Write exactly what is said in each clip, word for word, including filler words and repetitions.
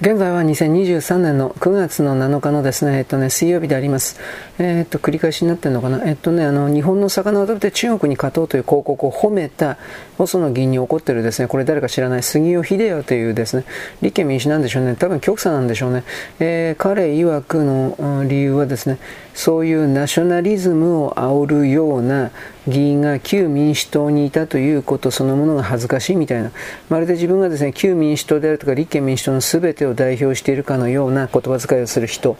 現在はにせんにじゅうさんねんのくがつのなのかのですね、えっとね、水曜日であります。えー、っと、繰り返しになってるのかな。えっとね、あの、日本の魚を食べて中国に勝とうという広告を褒めた、細野議員に怒ってるですね、これ誰か知らない、杉尾秀哉というですね、立憲民主なんでしょうね。多分極左なんでしょうね。えー、彼曰くの理由はですね、そういうナショナリズムを煽るような議員が旧民主党にいたということそのものが恥ずかしいみたいな。まるで自分がですね、旧民主党であるとか立憲民主党の全てを代表しているかのような言葉遣いをする人、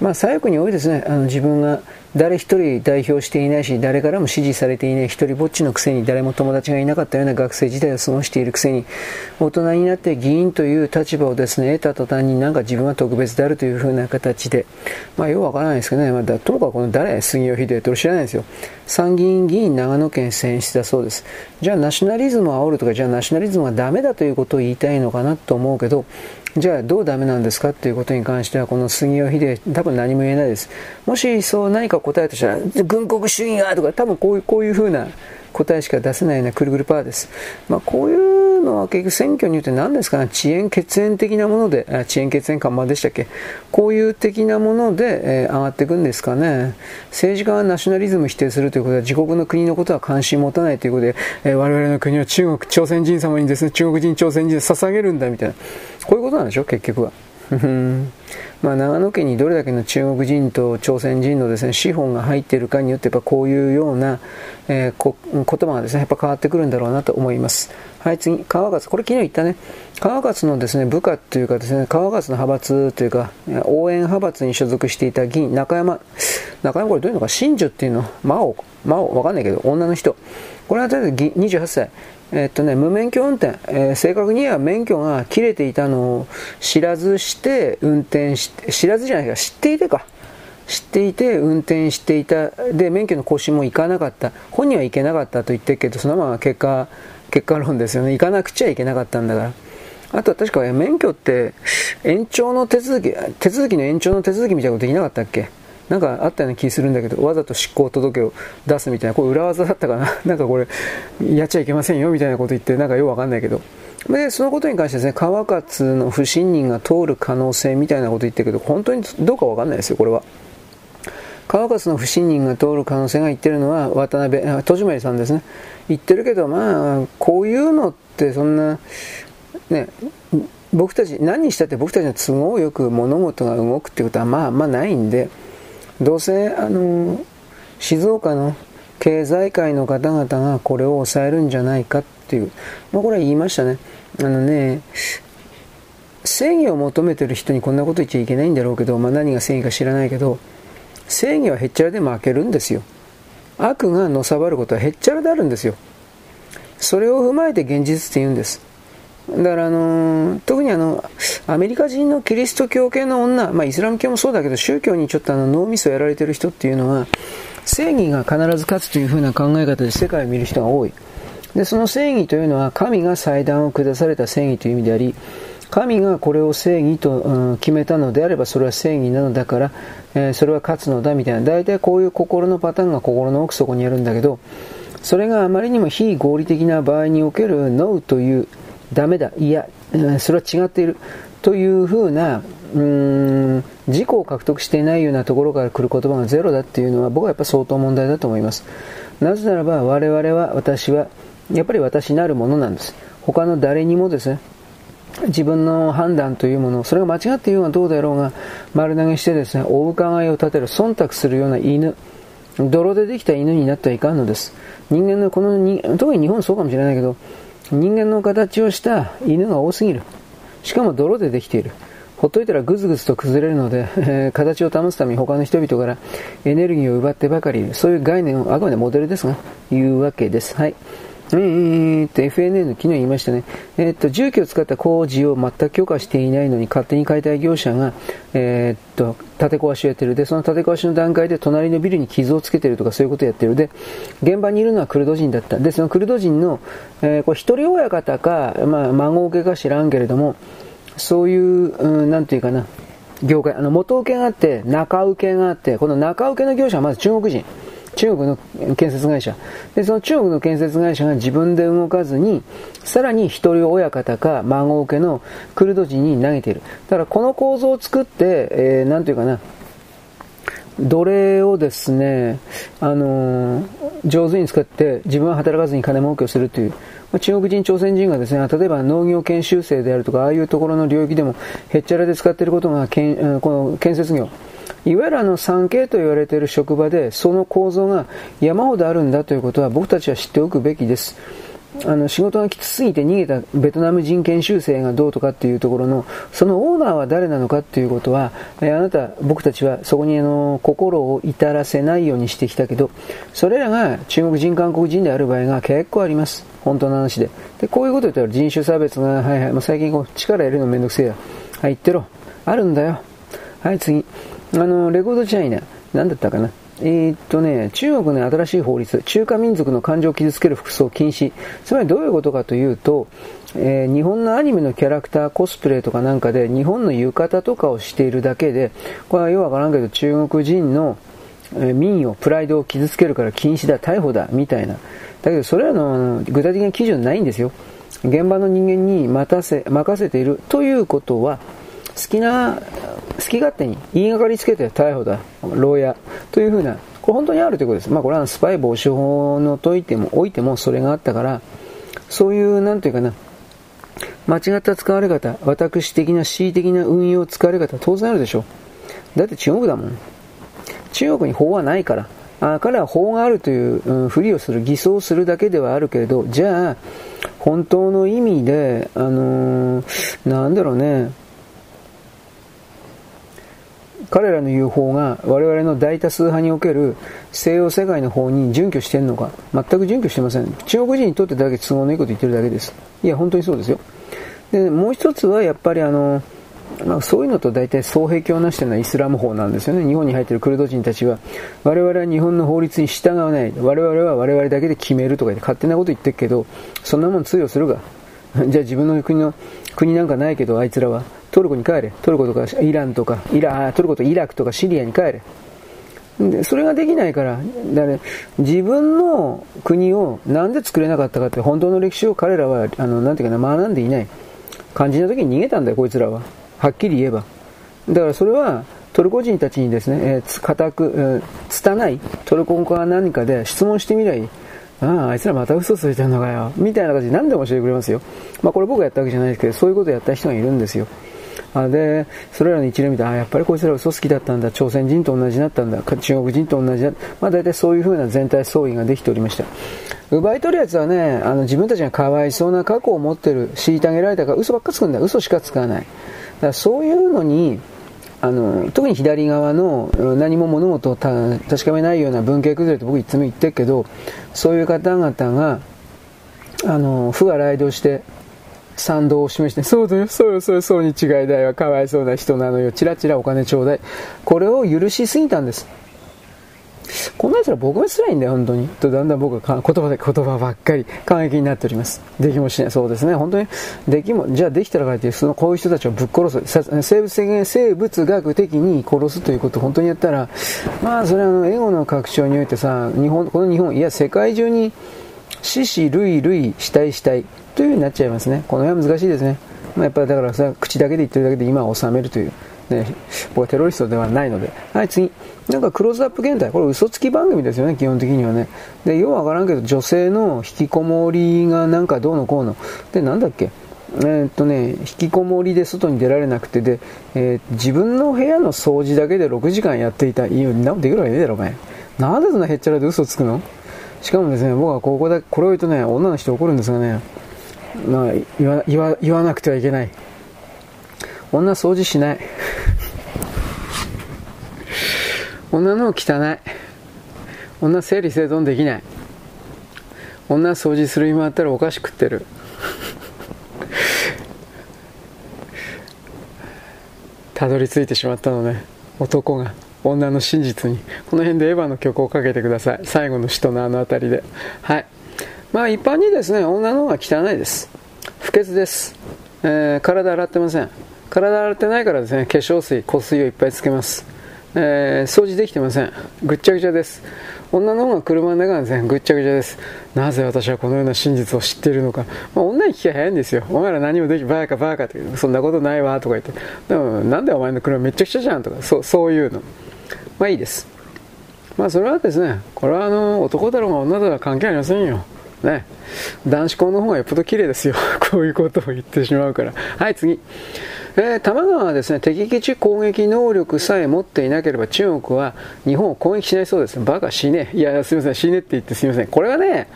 まあ、左翼に多いですね。あの自分が誰一人代表していないし、誰からも支持されていない、一人ぼっちのくせに、誰も友達がいなかったような学生時代を過ごしているくせに、大人になって議員という立場をですね、得た途端になんか自分は特別であるというふうな形で、まあ、よくわからないですけどね、まあ、だともかくこの誰、杉尾秀哉と知らないですよ。参議院議員長野県選出だそうです。じゃあナショナリズムを煽るとか、じゃあナショナリズムはダメだということを言いたいのかなと思うけど、じゃあどうダメなんですかということに関しては、この杉尾秀哉多分何も言えないです。もしそう何か答えとしたら、軍国主義がとか、多分こういうこういう風な答えしか出せないようなくるくるパーです。まあ、こういうのは結局選挙によって何ですかね、遅延血縁的なもので、あ、遅延血縁緩和でしたっけ、こういう的なもので、えー、上がっていくんですかね。政治家がナショナリズム否定するということは、自国の国のことは関心持たないということで、えー、我々の国は中国朝鮮人様にですね、中国人朝鮮人を捧げるんだみたいな、こういうことなんでしょ結局は。まあ、長野県にどれだけの中国人と朝鮮人のですね、資本が入っているかによって、やっぱこういうような、えー、こ言葉がですね、やっぱ変わってくるんだろうなと思います。はい、次、川勝。これ昨日言ったね。川勝のですね、部下というかですね、川勝の派閥というか応援派閥に所属していた議員中山中山これどういうのか、真珠っていうの、魔王魔王わかんないけど、女の人、これはにじゅうはっさい、えっとね、無免許運転、えー、正確には免許が切れていたのを知らずして運転し、知らずじゃないか、知っていてか知っていて運転していた、で免許の更新も行かなかった、本人は行けなかったと言ってるけど、そのまま結果結果論ですよね。行かなくちゃいけなかったんだから。あとは確か免許って延長の手続き手続きの延長の手続きみたいなことできなかったっけ、なんかあったような気するんだけど、わざと執行届を出すみたいな、これ裏技だったかななんかこれやっちゃいけませんよみたいなこと言って、なんかよくわかんないけど、でそのことに関してですね、川勝の不信任が通る可能性みたいなこと言ってるけど、本当にどうかわかんないですよ。これは川勝の不信任が通る可能性が言ってるのは渡辺戸締さんですね、言ってるけど、まあこういうのってそんなね、僕たち何にしたって僕たちの都合よく物事が動くっていうことはまあまあないんで、どうせあの静岡の経済界の方々がこれを抑えるんじゃないかっていう、まあ、これは言いましたね。あのね、正義を求めてる人にこんなこと言っちゃいけないんだろうけど、まあ、何が正義か知らないけど、正義はへっちゃらで負けるんですよ。悪がのさばることはへっちゃらであるんですよ。それを踏まえて現実って言うんです。だからあのー、特にあのアメリカ人のキリスト教系の女、まあ、イスラム教もそうだけど、宗教にちょっとあの脳みそやられてる人っていうのは、正義が必ず勝つというふうな考え方で世界を見る人が多い。でその正義というのは、神が裁断を下された正義という意味であり、神がこれを正義と、うん、決めたのであればそれは正義なのだから、えー、それは勝つのだみたいな、大体こういう心のパターンが心の奥底にあるんだけど、それがあまりにも非合理的な場合におけるノーという、ダメだ、いや、それは違っているというふうな、うーん、自己を獲得していないようなところから来る言葉がゼロだっていうのは、僕はやっぱ相当問題だと思います。なぜならば我々は、私はやっぱり私なるものなんです。他の誰にもですね、自分の判断というものを、それが間違っているのはどうだろうが、丸投げしてですね、お伺いを立てる、忖度するような犬、泥でできた犬になってはいかんのです。人間のこのに、特に日本そうかもしれないけど、人間の形をした犬が多すぎる。しかも泥でできている。ほっといたらグズグズと崩れるので、えー、形を保つために他の人々からエネルギーを奪ってばかりいる。そういう概念を、あくまでモデルですが言うわけです。はい、えー、っと エフエヌエヌ 昨日言いましたね、えー、っと重機を使った工事を全く許可していないのに、勝手に解体業者が、えー、っと建て壊しをやっている。でその建て壊しの段階で隣のビルに傷をつけているとか、そういうことをやっている。で現場にいるのはクルド人だった。でそのクルド人の、えー、これ一人親方か、まあ、孫受けか知らんけれども、そういう、うん、なんていうかな、業界、あの元請けがあって中請けがあって、この中請けの業者はまず中国人、中国の建設会社で、その中国の建設会社が自分で動かずに、さらに一人親方か孫受けのクルド人に投げている。だからこの構造を作って、えー、なんていうかな、奴隷をですね、あのー、上手に使って自分は働かずに金儲けをするという、まあ、中国人朝鮮人がですね、例えば農業研修生であるとか、ああいうところの領域でもへっちゃらで使っていることが、けんこの建設業、いわゆるあの産経と言われている職場で、その構造が山ほどあるんだということは僕たちは知っておくべきです。あの仕事がきつすぎて逃げたベトナム人研修生がどうとかっていうところの、そのオーナーは誰なのかっていうことは、えあなた僕たちはそこにあの心を至らせないようにしてきたけど、それらが中国人韓国人である場合が結構あります。本当の話で、でこういうこと言ったら人種差別が、はいはい、もう最近こう力入れるのめんどくせえや、はい言ってろ、あるんだよ。はい、次、あのレコードチャイナ、何だったかな、えーっとね、中国の新しい法律、中華民族の感情を傷つける服装禁止。つまりどういうことかというと、えー、日本のアニメのキャラクターコスプレとかなんかで日本の浴衣とかをしているだけで、これはよくわからんけど中国人の、えー、民謡プライドを傷つけるから禁止だ逮捕だみたいな。だけどそれらのあの具体的な基準ないんですよ。現場の人間に待たせ任せているということは、好きな好き勝手に言いがかりつけて逮捕だ牢屋というふうな、これ本当にあるということです。まあこれはスパイ防止法のといてもおいてもそれがあったから、そういうなんていうかな、間違った使われ方、私的な恣意的な運用使われ方当然あるでしょ。だって中国だもん。中国に法はないから、あ彼は法があるという、うん、ふりをする、偽装するだけではあるけれど、じゃあ本当の意味であのー、なんだろうね、彼らの言う法が我々の大多数派における西洋世界の法に準拠しているのか、全く準拠していません。中国人にとってだけ都合のいいこと言ってるだけです。いや本当にそうですよ。でもう一つはやっぱりあの、まあ、そういうのと大体双璧をなしているのはイスラム法なんですよね。日本に入っているクルド人たちは、我々は日本の法律に従わない、我々は我々だけで決めるとか言って勝手なこと言ってるけど、そんなもん通用するかじゃあ自分の国の国なんかないけど、あいつらはトルコに帰れ、トルコとかイランとかイラトルコとイラクとかシリアに帰れ。でそれができないから、だから自分の国をなんで作れなかったかって、本当の歴史を彼らはあのなんていうかな、学んでいない。肝心な時に逃げたんだよこいつらは、はっきり言えば。だからそれはトルコ人たちにですね、固く拙いトルコ語か何かで質問してみりゃいい。ああ、あいつらまた嘘ついてるのかよみたいな感じで何でも教えてくれますよ。まあこれ僕がやったわけじゃないですけど、そういうことをやった人がいるんですよ。あでそれらの一例見て、あやっぱりこいつら嘘好きだったんだ、朝鮮人と同じだったんだ、中国人と同じだ、まあ大体そういう風な全体相違ができておりました。奪い取るやつはね、あの自分たちがかわいそうな過去を持ってる、虐げられたから嘘ばっかつくんだ、嘘しかつかない。だからそういうのにあの特に左側の何も物事を確かめないような文系崩れって僕いつも言ってるけど、そういう方々があの不が雷動して賛同を示して、そうだよそうよそうよそうに違いないわ、かわいそうな人なのよ、チラチラお金ちょうだい、これを許しすぎたんです。こんなやつら僕がつらいんだよ本当にと、だんだん僕は言葉で言葉ばっかり感激になっております。できもしない、そうですね、本当にできも、じゃあできたらかいっていう、そのこういう人たちをぶっ殺す、生物的、生物学的に殺すということを本当にやったら、まあそれはあのエゴの拡張においてさ、日本この日本いや世界中に死死類類死体死体というようになっちゃいますね。この辺は難しいですね。まあ、やっぱりだからさ、口だけで言ってるだけで今は収めるという。ね、僕はテロリストではないので。はい、次。なんかクローズアップ現代。これ嘘つき番組ですよね、基本的にはね。で、ようわからんけど、女性の引きこもりがなんかどうのこうの。で、なんだっけ。えー、っとね、引きこもりで外に出られなくてで、えー、自分の部屋の掃除だけでろくじかんやっていた。いや、なんできるわけねえだろ、お前。なんでそんなへっちゃらで嘘つくの？しかもですね、僕はここだ、これを言うとね、女の人怒るんですがね。まあ、言わ、言わ、言わなくてはいけない。女掃除しない。女の汚い。女整理整頓できない。女掃除する暇あったらお菓子食ってる。たどり着いてしまったのね、男が女の真実に。この辺でエヴァの曲をかけてください。最後の使徒のあの辺りで。はい。まあ一般にですね、女の方が汚いです。不潔です。えー、体洗ってません。体洗ってないからですね、化粧水、香水をいっぱいつけます。えー、掃除できてません。ぐっちゃぐちゃです。女の方が車の中なんですね。ぐっちゃぐちゃです。なぜ私はこのような真実を知っているのか、まあ、女に聞きゃ早いんですよ。お前ら何もでき、バーカバーカって、そんなことないわとか言って、でもなんでお前の車めっちゃくちゃじゃんとか、そう、そういうのまあいいです。まあそれはですね、これはあの男だろうが女だろうが関係ありませんよね。男子校の方がよっぽど綺麗ですよこういうことを言ってしまうから。はい、次。えー、多摩川はですね、敵基地攻撃能力さえ持っていなければ中国は日本を攻撃しないそうです。バカ死ね。いや、すみません、死ねって言ってすみません。これはね、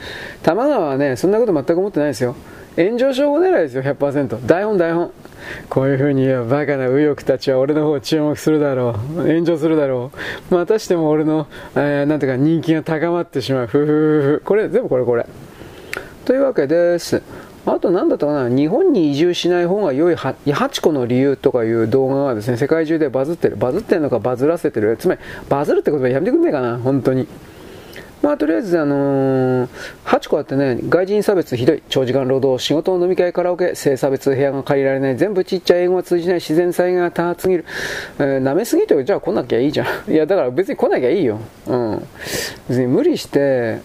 多摩川はね、そんなこと全く思ってないですよ。炎上症候狙いですよ、ひゃくパーセント。台本、台本。こういうふうに言えばバカな右翼たちは俺の方を注目するだろう。炎上するだろう。またしても俺の、えー、なんていうか人気が高まってしまう。ふふふふ。これ、全部これこれ。というわけです。あと何だったかな、日本に移住しない方が良いはちこの理由とかいう動画がですね、世界中でバズってる。バズってるのかバズらせてる。つまりバズるって言葉やめてくんねえかな、本当に。まあとりあえず、あのー、はちこあってね、外人差別ひどい、長時間労働、仕事の飲み会、カラオケ、性差別、部屋が借りられない、全部ちっちゃい、英語が通じない、自然災害が多発すぎる、えー、舐めすぎて、じゃあ来なきゃいいじゃん。いやだから別に来なきゃいいよ。うん。別に無理して、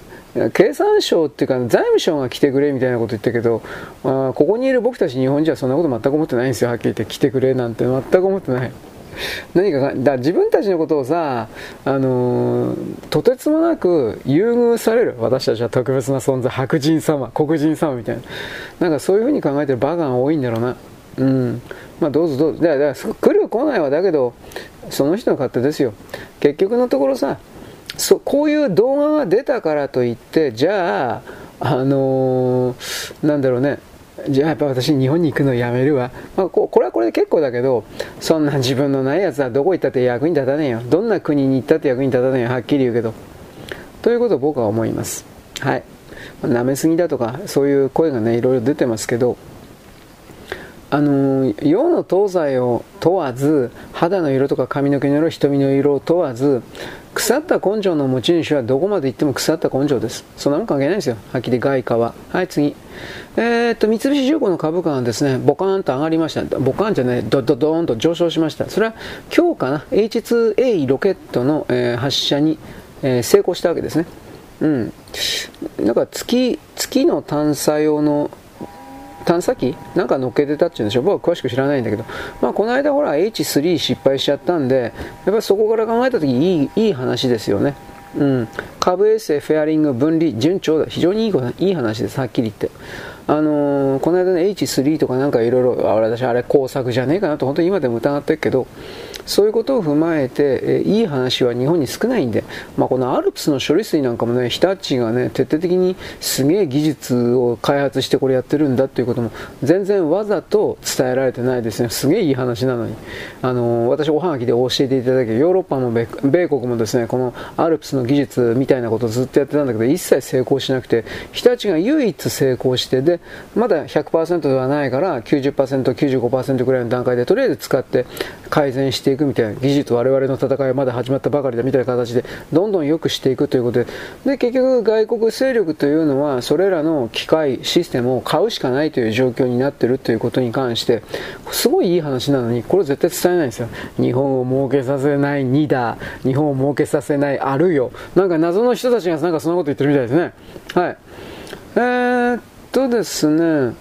経産省っていうか財務省が来てくれみたいなこと言ったけど、あ、ここにいる僕たち日本人はそんなこと全く思ってないんですよ。はっきり言って来てくれなんて全く思ってない。何かがだ自分たちのことをさ、あのー、とてつもなく優遇される、私たちは特別な存在、白人様、黒人様みたいな、なんかそういうふうに考えてるバカが多いんだろうな。うん、まあどうぞどうぞ。だから来る来ないはだけどその人の勝手ですよ。結局のところさ、そう、こういう動画が出たからといって、じゃあ、あのー、なんだろうね、じゃあやっぱ私日本に行くのやめるわ、まあ、これはこれで結構だけど、そんな自分のないやつはどこ行ったって役に立たねえよ。どんな国に行ったって役に立たねえよ、はっきり言うけど。ということを僕は思います。はい。なめすぎだとか、そういう声がね、いろいろ出てますけど、あのー、世の東西を問わず、肌の色とか髪の毛の色、瞳の色を問わず、腐った根性の持ち主はどこまで行っても腐った根性です。そんなもん関係ないんですよ、はっきり外貨は。はい、次。えー、っと三菱重工の株価がですね、ボカーンと上がりました。ボカーンじゃない、ドドドーンと上昇しました。それは今日かな、 エイチツーエー ロケットの、えー、発射に、えー、成功したわけですね。うん、なんか月月の探査用の探査機なんか乗っけてたっていうんでしょう。僕は詳しく知らないんだけど、まあ、この間ほら エイチスリー 失敗しちゃったんで、やっぱりそこから考えたときいい、いい話ですよね。うん、株衛星、フェアリング、分離、順調だ。非常にいい、いい話です、はっきり言って。あのー、この間の エイチスリー とかなんかいろいろ、私あれ工作じゃねえかなと本当に今でも疑ってるけど、そういうことを踏まえて、えいい話は日本に少ないんで、まあ、このアルプスの処理水なんかもね、日立がね、徹底的にすげえ技術を開発してこれやってるんだということも全然わざと伝えられてないですね。すげえいい話なのに、あのー、私おはがきで教えていただき、ヨーロッパも 米, 米国もですね、このアルプスの技術みたいなことをずっとやってたんだけど、一切成功しなくて、日立が唯一成功して、でまだ ひゃくパーセント ではないから きゅうじゅっパーセント、きゅうじゅうごパーセント くらいの段階でとりあえず使って改善していくみたいな、技術我々の戦いはまだ始まったばかりだみたいな形でどんどん良くしていくということで、で結局外国勢力というのはそれらの機械システムを買うしかないという状況になっているということに関して、すごいいい話なのにこれ絶対伝えないんですよ。日本を儲けさせないにだ、日本を儲けさせないあるよ、なんか謎の人たちがなんかそんなこと言ってるみたいですね。はい。えーっとですね、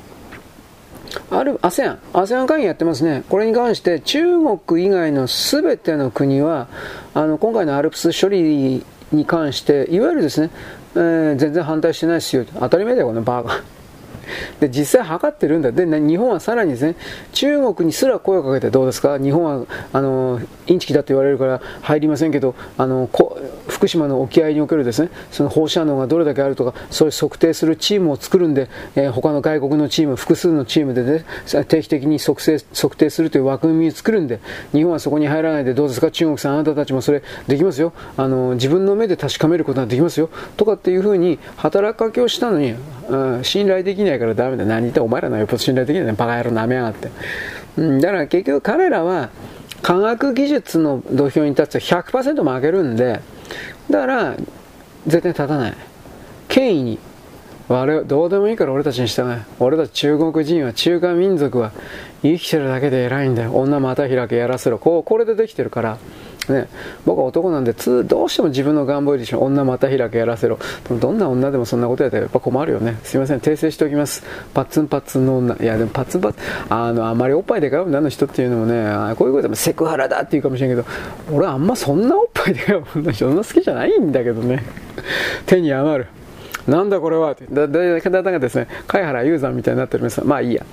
ある アセアン、アセアン 会議やってますね。これに関して中国以外の全ての国はあの今回のアルプス処理に関していわゆるですね、えー、全然反対してないですよ。当たり前だよこのバーガーで、実際測ってるんだ。で、日本はさらにですね、中国にすら声をかけて、どうですか、日本はあのインチキだと言われるから入りませんけど、あの福島の沖合におけるですね、その放射能がどれだけあるとか、そういう測定するチームを作るんで、えー、他の外国のチーム、複数のチームで、ね、定期的に測定、測定するという枠組みを作るんで、日本はそこに入らないで、どうですか、中国さん、あなたたちもそれできますよ、あの自分の目で確かめることができますよとかっていうふうに働きかけをしたのに、うん、信頼できないからダメだ、何言ってお前らのよっぽど信頼できないね、バカ野郎舐めやがって、うん、だから結局彼らは科学技術の土俵に立つと ひゃくパーセント 負けるんで、だから絶対立たない、権威に我どうでもいいから俺たちに従え、俺たち中国人は、中華民族は生きてるだけで偉いんだよ、女また開けやらせろ、こうこれでできてるから、ね、僕は男なんでつどうしても自分の願望より女また開けやらせろ、どんな女でもそんなことやったらやっぱ困るよね。すいません、訂正しておきます。パッツンパッツンの女、いやでもパッツンパッツン あ, のあまりおっぱいでかい女の人っていうのもね、こういうことでもセクハラだって言うかもしれんけど、俺はあんまそんなおっぱいでかい女の人そんな好きじゃないんだけどね手に余る、なんだこれはってだだだだがですね、貝原雄山みたいになっております。まあいいや。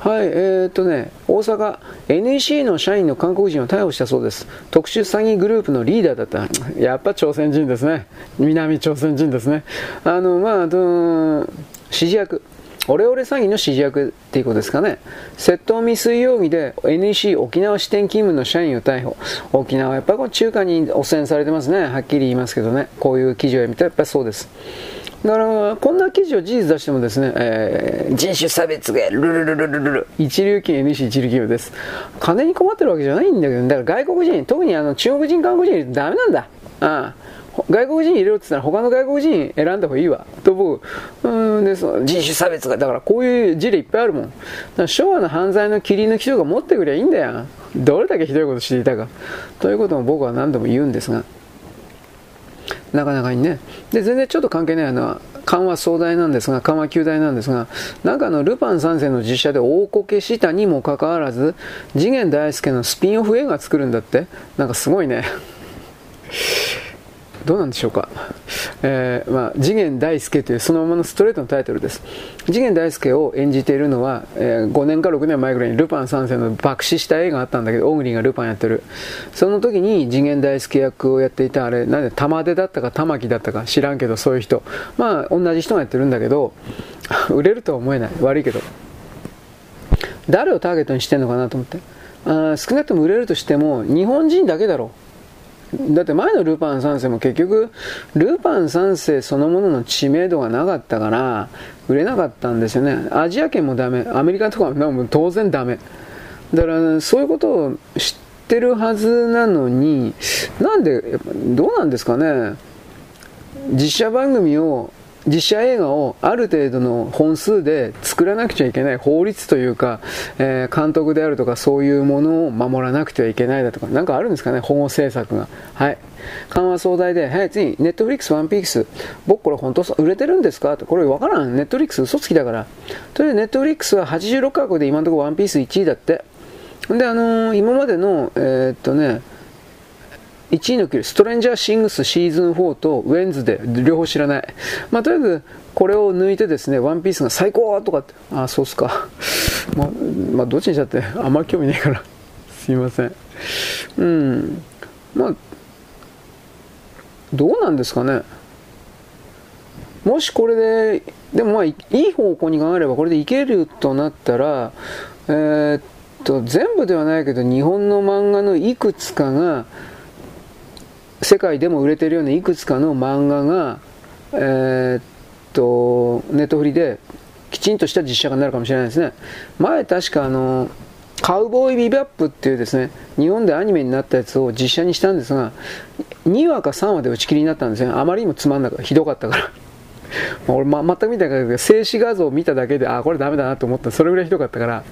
はい、えーっとね、大阪 エヌイーシー の社員の韓国人を逮捕したそうです。特殊詐欺グループのリーダーだった。やっぱ朝鮮人ですね、南朝鮮人ですね。あのまあ、あの指示役、オレオレ詐欺の指示役っていうことですかね。窃盗未遂容疑で エヌイーシー 沖縄支店勤務の社員を逮捕。沖縄はやっぱり中華に汚染されてますね、はっきり言いますけどね。こういう記事を見たらやっぱりそうです。だからこんな記事を事実出してもですね、えー、人種差別がルルルルルルル一流企業 エヌイーシー 一流企業です。金に困ってるわけじゃないんだけど、だから外国人、特にあの中国人韓国人ダメなんだ、ああ外国人入れろって言ったら他の外国人選んだ方がいいわと僕うんで、その人種差別がだからこういう事例いっぱいあるもん。だから昭和の犯罪の切り抜きとか持ってくりゃいいんだよ、どれだけひどいことしていたかということも僕は何度も言うんですが、なかなかいいね。で全然ちょっと関係ないのは緩和総大なんですが、緩和球大なんですが、なんかあのルパン三世の実写で大こけしたにもかかわらず次元大介のスピンオフ映画作るんだって、なんかすごいねどうなんでしょうか、えーまあ、次元大介というそのままのストレートのタイトルです。次元大介を演じているのは、えー、ごねんかろくねんまえぐらいにルパン三世の爆死した映画があったんだけど、オグリがルパンやってる、その時に次元大介役をやっていたあれなんで玉出だったか玉木だったか知らんけど、そういう人まあ同じ人がやってるんだけど売れるとは思えない、悪いけど誰をターゲットにしてんのかなと思って、あ少なくとも売れるとしても日本人だけだろう。だって前のルパン三世も結局ルパン三世そのものの知名度がなかったから売れなかったんですよね。アジア圏もダメ、アメリカとかも当然ダメだから、そういうことを知ってるはずなのに、なんでどうなんですかね。実写番組を実写映画をある程度の本数で作らなくちゃいけない法律というか、えー、監督であるとかそういうものを守らなくてはいけないだとかなんかあるんですかね、保護政策が。はい。緩和総代で、はい、次ネットフリックスワンピース、僕これ本当売れてるんですかと、これ分からん、ネットフリックス嘘つきだから。とりあえずネットフリックスははちじゅうろっかこくで今のところワンピースいちいだって。であのー、今までのえー、っとねいちいの記録、ストレンジャーシングスシーズンフォーとウェンズデー両方知らない、まあ、とりあえずこれを抜いてですねワンピースが最高とかって、あそうっすかまあ、まあ、どっちにしちゃってあんまり興味ないからすいません。うんまあどうなんですかね。もしこれででもまあいい方向に考えればこれでいけるとなったら、えー、っと全部ではないけど日本の漫画のいくつかが世界でも売れてるようないくつかの漫画が、えー、っとネットフリできちんとした実写化になるかもしれないですね。前確かあのカウボーイビバップっていうですね日本でアニメになったやつを実写にしたんですがにわかさんわで打ち切りになったんですね。あまりにもつまんなくひどかったから俺、ま、全く見たけど静止画像を見ただけであこれダメだなと思った、それぐらいひどかったから。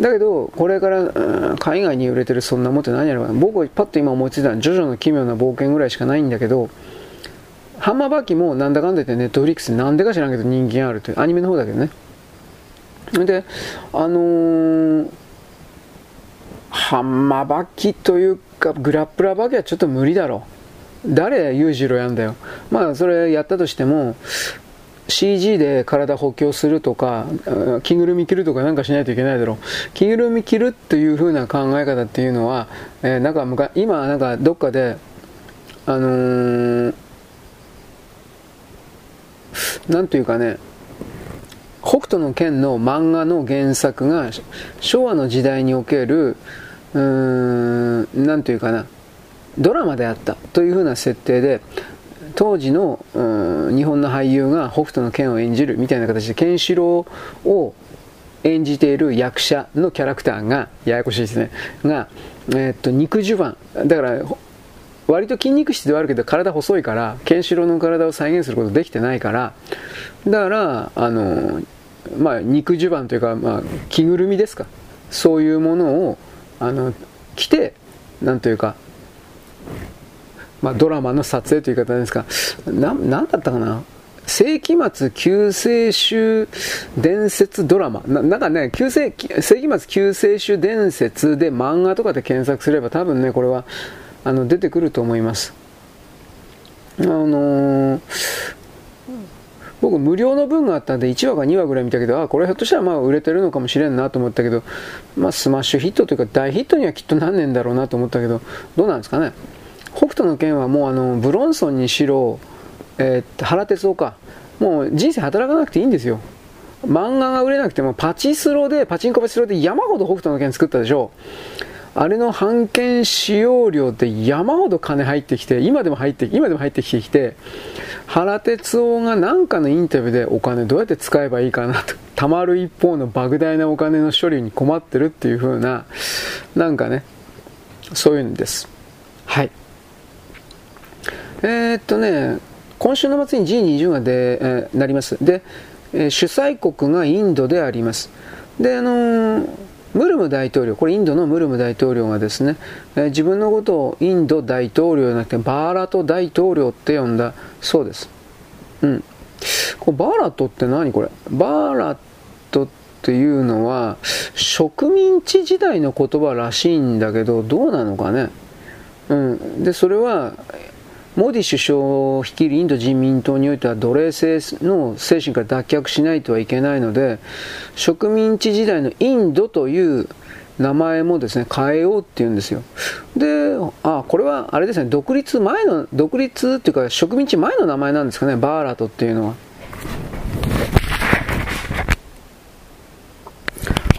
だけどこれから、うん、海外に売れてるそんなもんって何やろうかな。僕はパッと今思いついたのはジョジョの奇妙な冒険ぐらいしかないんだけど、ハンマーバーキもなんだかんだ言ってネットフリックスなんでか知らんけど人気があるという、アニメの方だけどね。であのー、ハンマーバーキというかグラップラーバーキはちょっと無理だろ、誰裕次郎やんだよ。まあそれやったとしてもシージー で体補強するとか着ぐるみ着るとかなんかしないといけないだろう。着ぐるみ着るという風な考え方っていうのは、えー、なんか昔今なんかどっかであのー、なんというかね北斗の拳の漫画の原作が昭和の時代におけるうーんなんというかなドラマであったという風な設定で当時の、うん、日本の俳優が北斗の拳を演じるみたいな形でケンシロウを演じている役者のキャラクターがややこしいですねが、えー、っと肉襦袢だから割と筋肉質ではあるけど体細いからケンシロウの体を再現することできてないからだからあの、まあ、肉襦袢というか、まあ、着ぐるみですかそういうものをあの着てなんというかまあ、ドラマの撮影という言い方ですか、 な, なんだったかな、世紀末救世主伝説ドラマ な, なんかね救世、世紀末救世主伝説で漫画とかで検索すれば多分ねこれはあの出てくると思います。あのー、僕無料の分があったんでいちわかにわぐらい見たけど、あこれひょっとしたらまあ売れてるのかもしれんなと思ったけど、まあ、スマッシュヒットというか大ヒットにはきっとなんねんだろうなと思ったけど、どうなんですかね。北斗の拳はもうあのブロンソンにしろ、えー、原哲夫か、もう人生働かなくていいんですよ。漫画が売れなくてもパチスロでパチンコパチスロで山ほど北斗の拳作ったでしょ。あれの版権使用料って山ほど金入ってきて、今でも入って今でも入ってきて、原哲夫が何かのインタビューでお金どうやって使えばいいかなと、たまる一方の莫大なお金の処理に困ってるっていう風な、なんかねそういうんです。はい。えー、っとね今週の末に ジーにじゅう がで、えー、なります。で、えー、主催国がインドであります。で、あのー、ムルム大統領、これインドのムルム大統領がですね、えー、自分のことをインド大統領じゃなくてバーラト大統領って呼んだそうです。うん、これバーラトって何これ。バーラトっていうのは植民地時代の言葉らしいんだけど、どうなのかね。うん、でそれはモディ首相を率いるインド人民党においては奴隷制の精神から脱却しないとはいけないので、植民地時代のインドという名前もですね変えようっていうんですよ。で、あ、これはあれですね、独立前の、独立っていうか植民地前の名前なんですかね、バーラトっていうのは。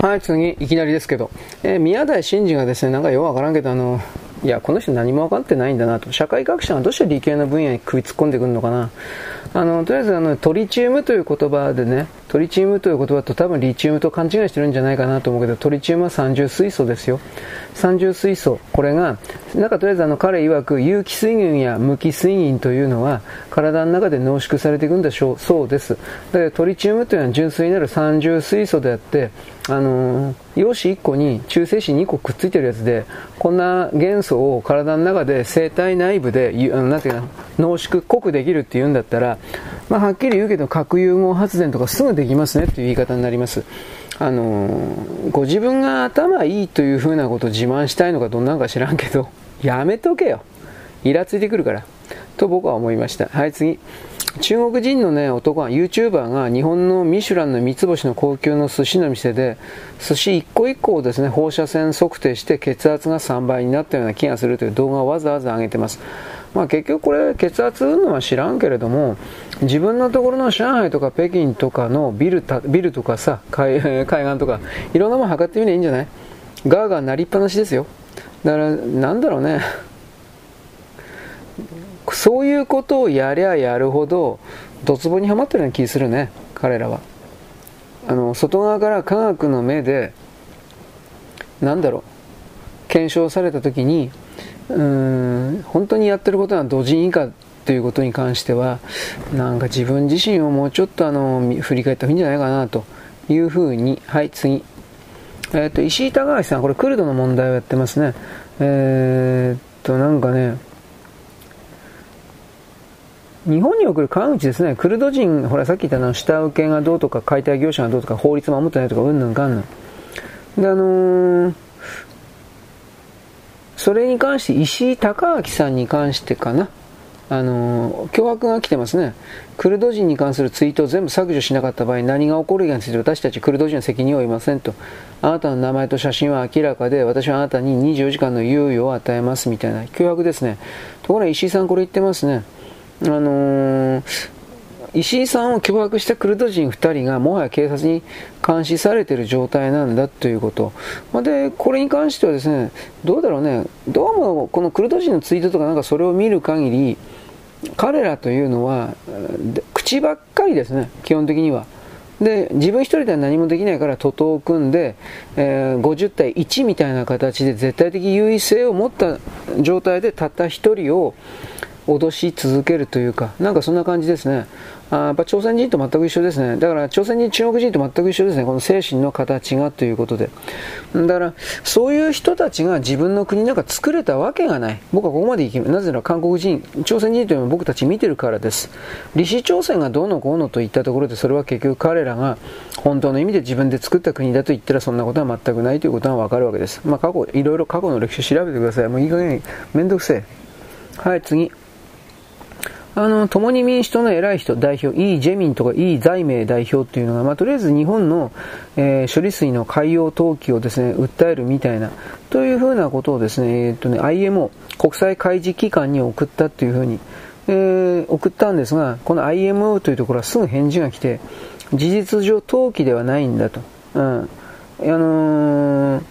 はい、次いきなりですけど、えー、宮台真司がですね、なんかようわからんけどあのいやこの人何も分かってないんだなと、社会学者がどうして理系の分野に首突っ込んでくるのかな。あのとりあえずあのトリチウムという言葉でね、トリチウムという言葉と多分リチウムと勘違いしてるんじゃないかなと思うけど、トリチウムは三重水素ですよ。三重水素、これがなんかとりあえずあの彼曰く有機水銀や無機水銀というのは体の中で濃縮されていくんでしょう、そうです。だけどトリチウムというのは純粋になる三重水素であって、あの陽子いっこに中性子にこくっついてるやつで、こんな元素を体の中で生体内部でなんていうの濃縮濃くできるっていうんだったら、まあ、はっきり言うけど核融合発電とかすぐできますねっていう言い方になります。あのご自分が頭いいというふうなことを自慢したいのかどんなんか知らんけど、やめとけよ、イラついてくるからと僕は思いました。はい、次。中国人の、ね、男が ユーチューバー が日本のミシュランの三つ星の高級の寿司の店で寿司一個一個をですね放射線測定して血圧がさんばいになったような気がするという動画をわざわざ上げてます。まあ、結局これ血圧うんのは知らんけれども、自分のところの上海とか北京とかのビル、たビルとかさ 海, 海岸とかいろんなもの測ってみればいいんじゃない。ガーガー鳴りっぱなしですよ。だからなんだろうね、そういうことをやりゃやるほどドツボにはまってるような気するね、彼らは。あの外側から科学の目でなんだろう検証された時に、うーん本当にやってることはドジン以下ということに関しては、なんか自分自身をもうちょっとあの振り返った方がいいんじゃないかなというふうに。はい、次。えー、と石井高橋さん、これクルドの問題をやってますね。えー、っとなんかね日本に送る川口ですね、クルド人、ほらさっき言ったの下請けがどうとか解体業者がどうとか法律守ってないとかうんぬんかんぬんで、あのー、それに関して石井隆明さんに関してかな、あのー、脅迫が来てますね。クルド人に関するツイートを全部削除しなかった場合何が起こるかについて私たちクルド人の責任は負いませんと、あなたの名前と写真は明らかで私はあなたににじゅうよじかんの猶予を与えますみたいな脅迫ですね。ところが石井さんこれ言ってますね。あのー、石井さんを脅迫したクルド人ふたりがもはや警察に監視されている状態なんだということで、これに関してはですねどうだろうね、どうもこのクルド人のツイートとかなんかそれを見る限り彼らというのは口ばっかりですね、基本的には。で自分一人では何もできないから徒党を組んで、えー、ごじゅうたいいちみたいな形で絶対的優位性を持った状態でたった一人を脅し続けるというか、なんかそんな感じですね。あやっぱ朝鮮人と全く一緒ですね。だから朝鮮人、中国人と全く一緒ですね。この精神の形がということで。だからそういう人たちが自分の国なんか作れたわけがない。僕はここまで行きます。なぜなら韓国人、朝鮮人というのは僕たち見てるからです。李氏朝鮮がどうのこうのといったところで、それは結局彼らが本当の意味で自分で作った国だと言ったらそんなことは全くないということがわかるわけです。まあ過去、いろいろ過去の歴史を調べてください。もういい加減めんどくせえ。はい、次。あの共に民主党の偉い人代表、イ・ジェミンとかイ・ザイメイ代表というのが、まあ、とりあえず日本の、えー、処理水の海洋投棄をですね、訴えるみたいなというふうなことをですね、えーっとね、アイエムオー 国際海事機関に送ったというふうに、えー、送ったんですが、この アイエムオー というところはすぐ返事が来て、事実上投棄ではないんだと、うん、あのー、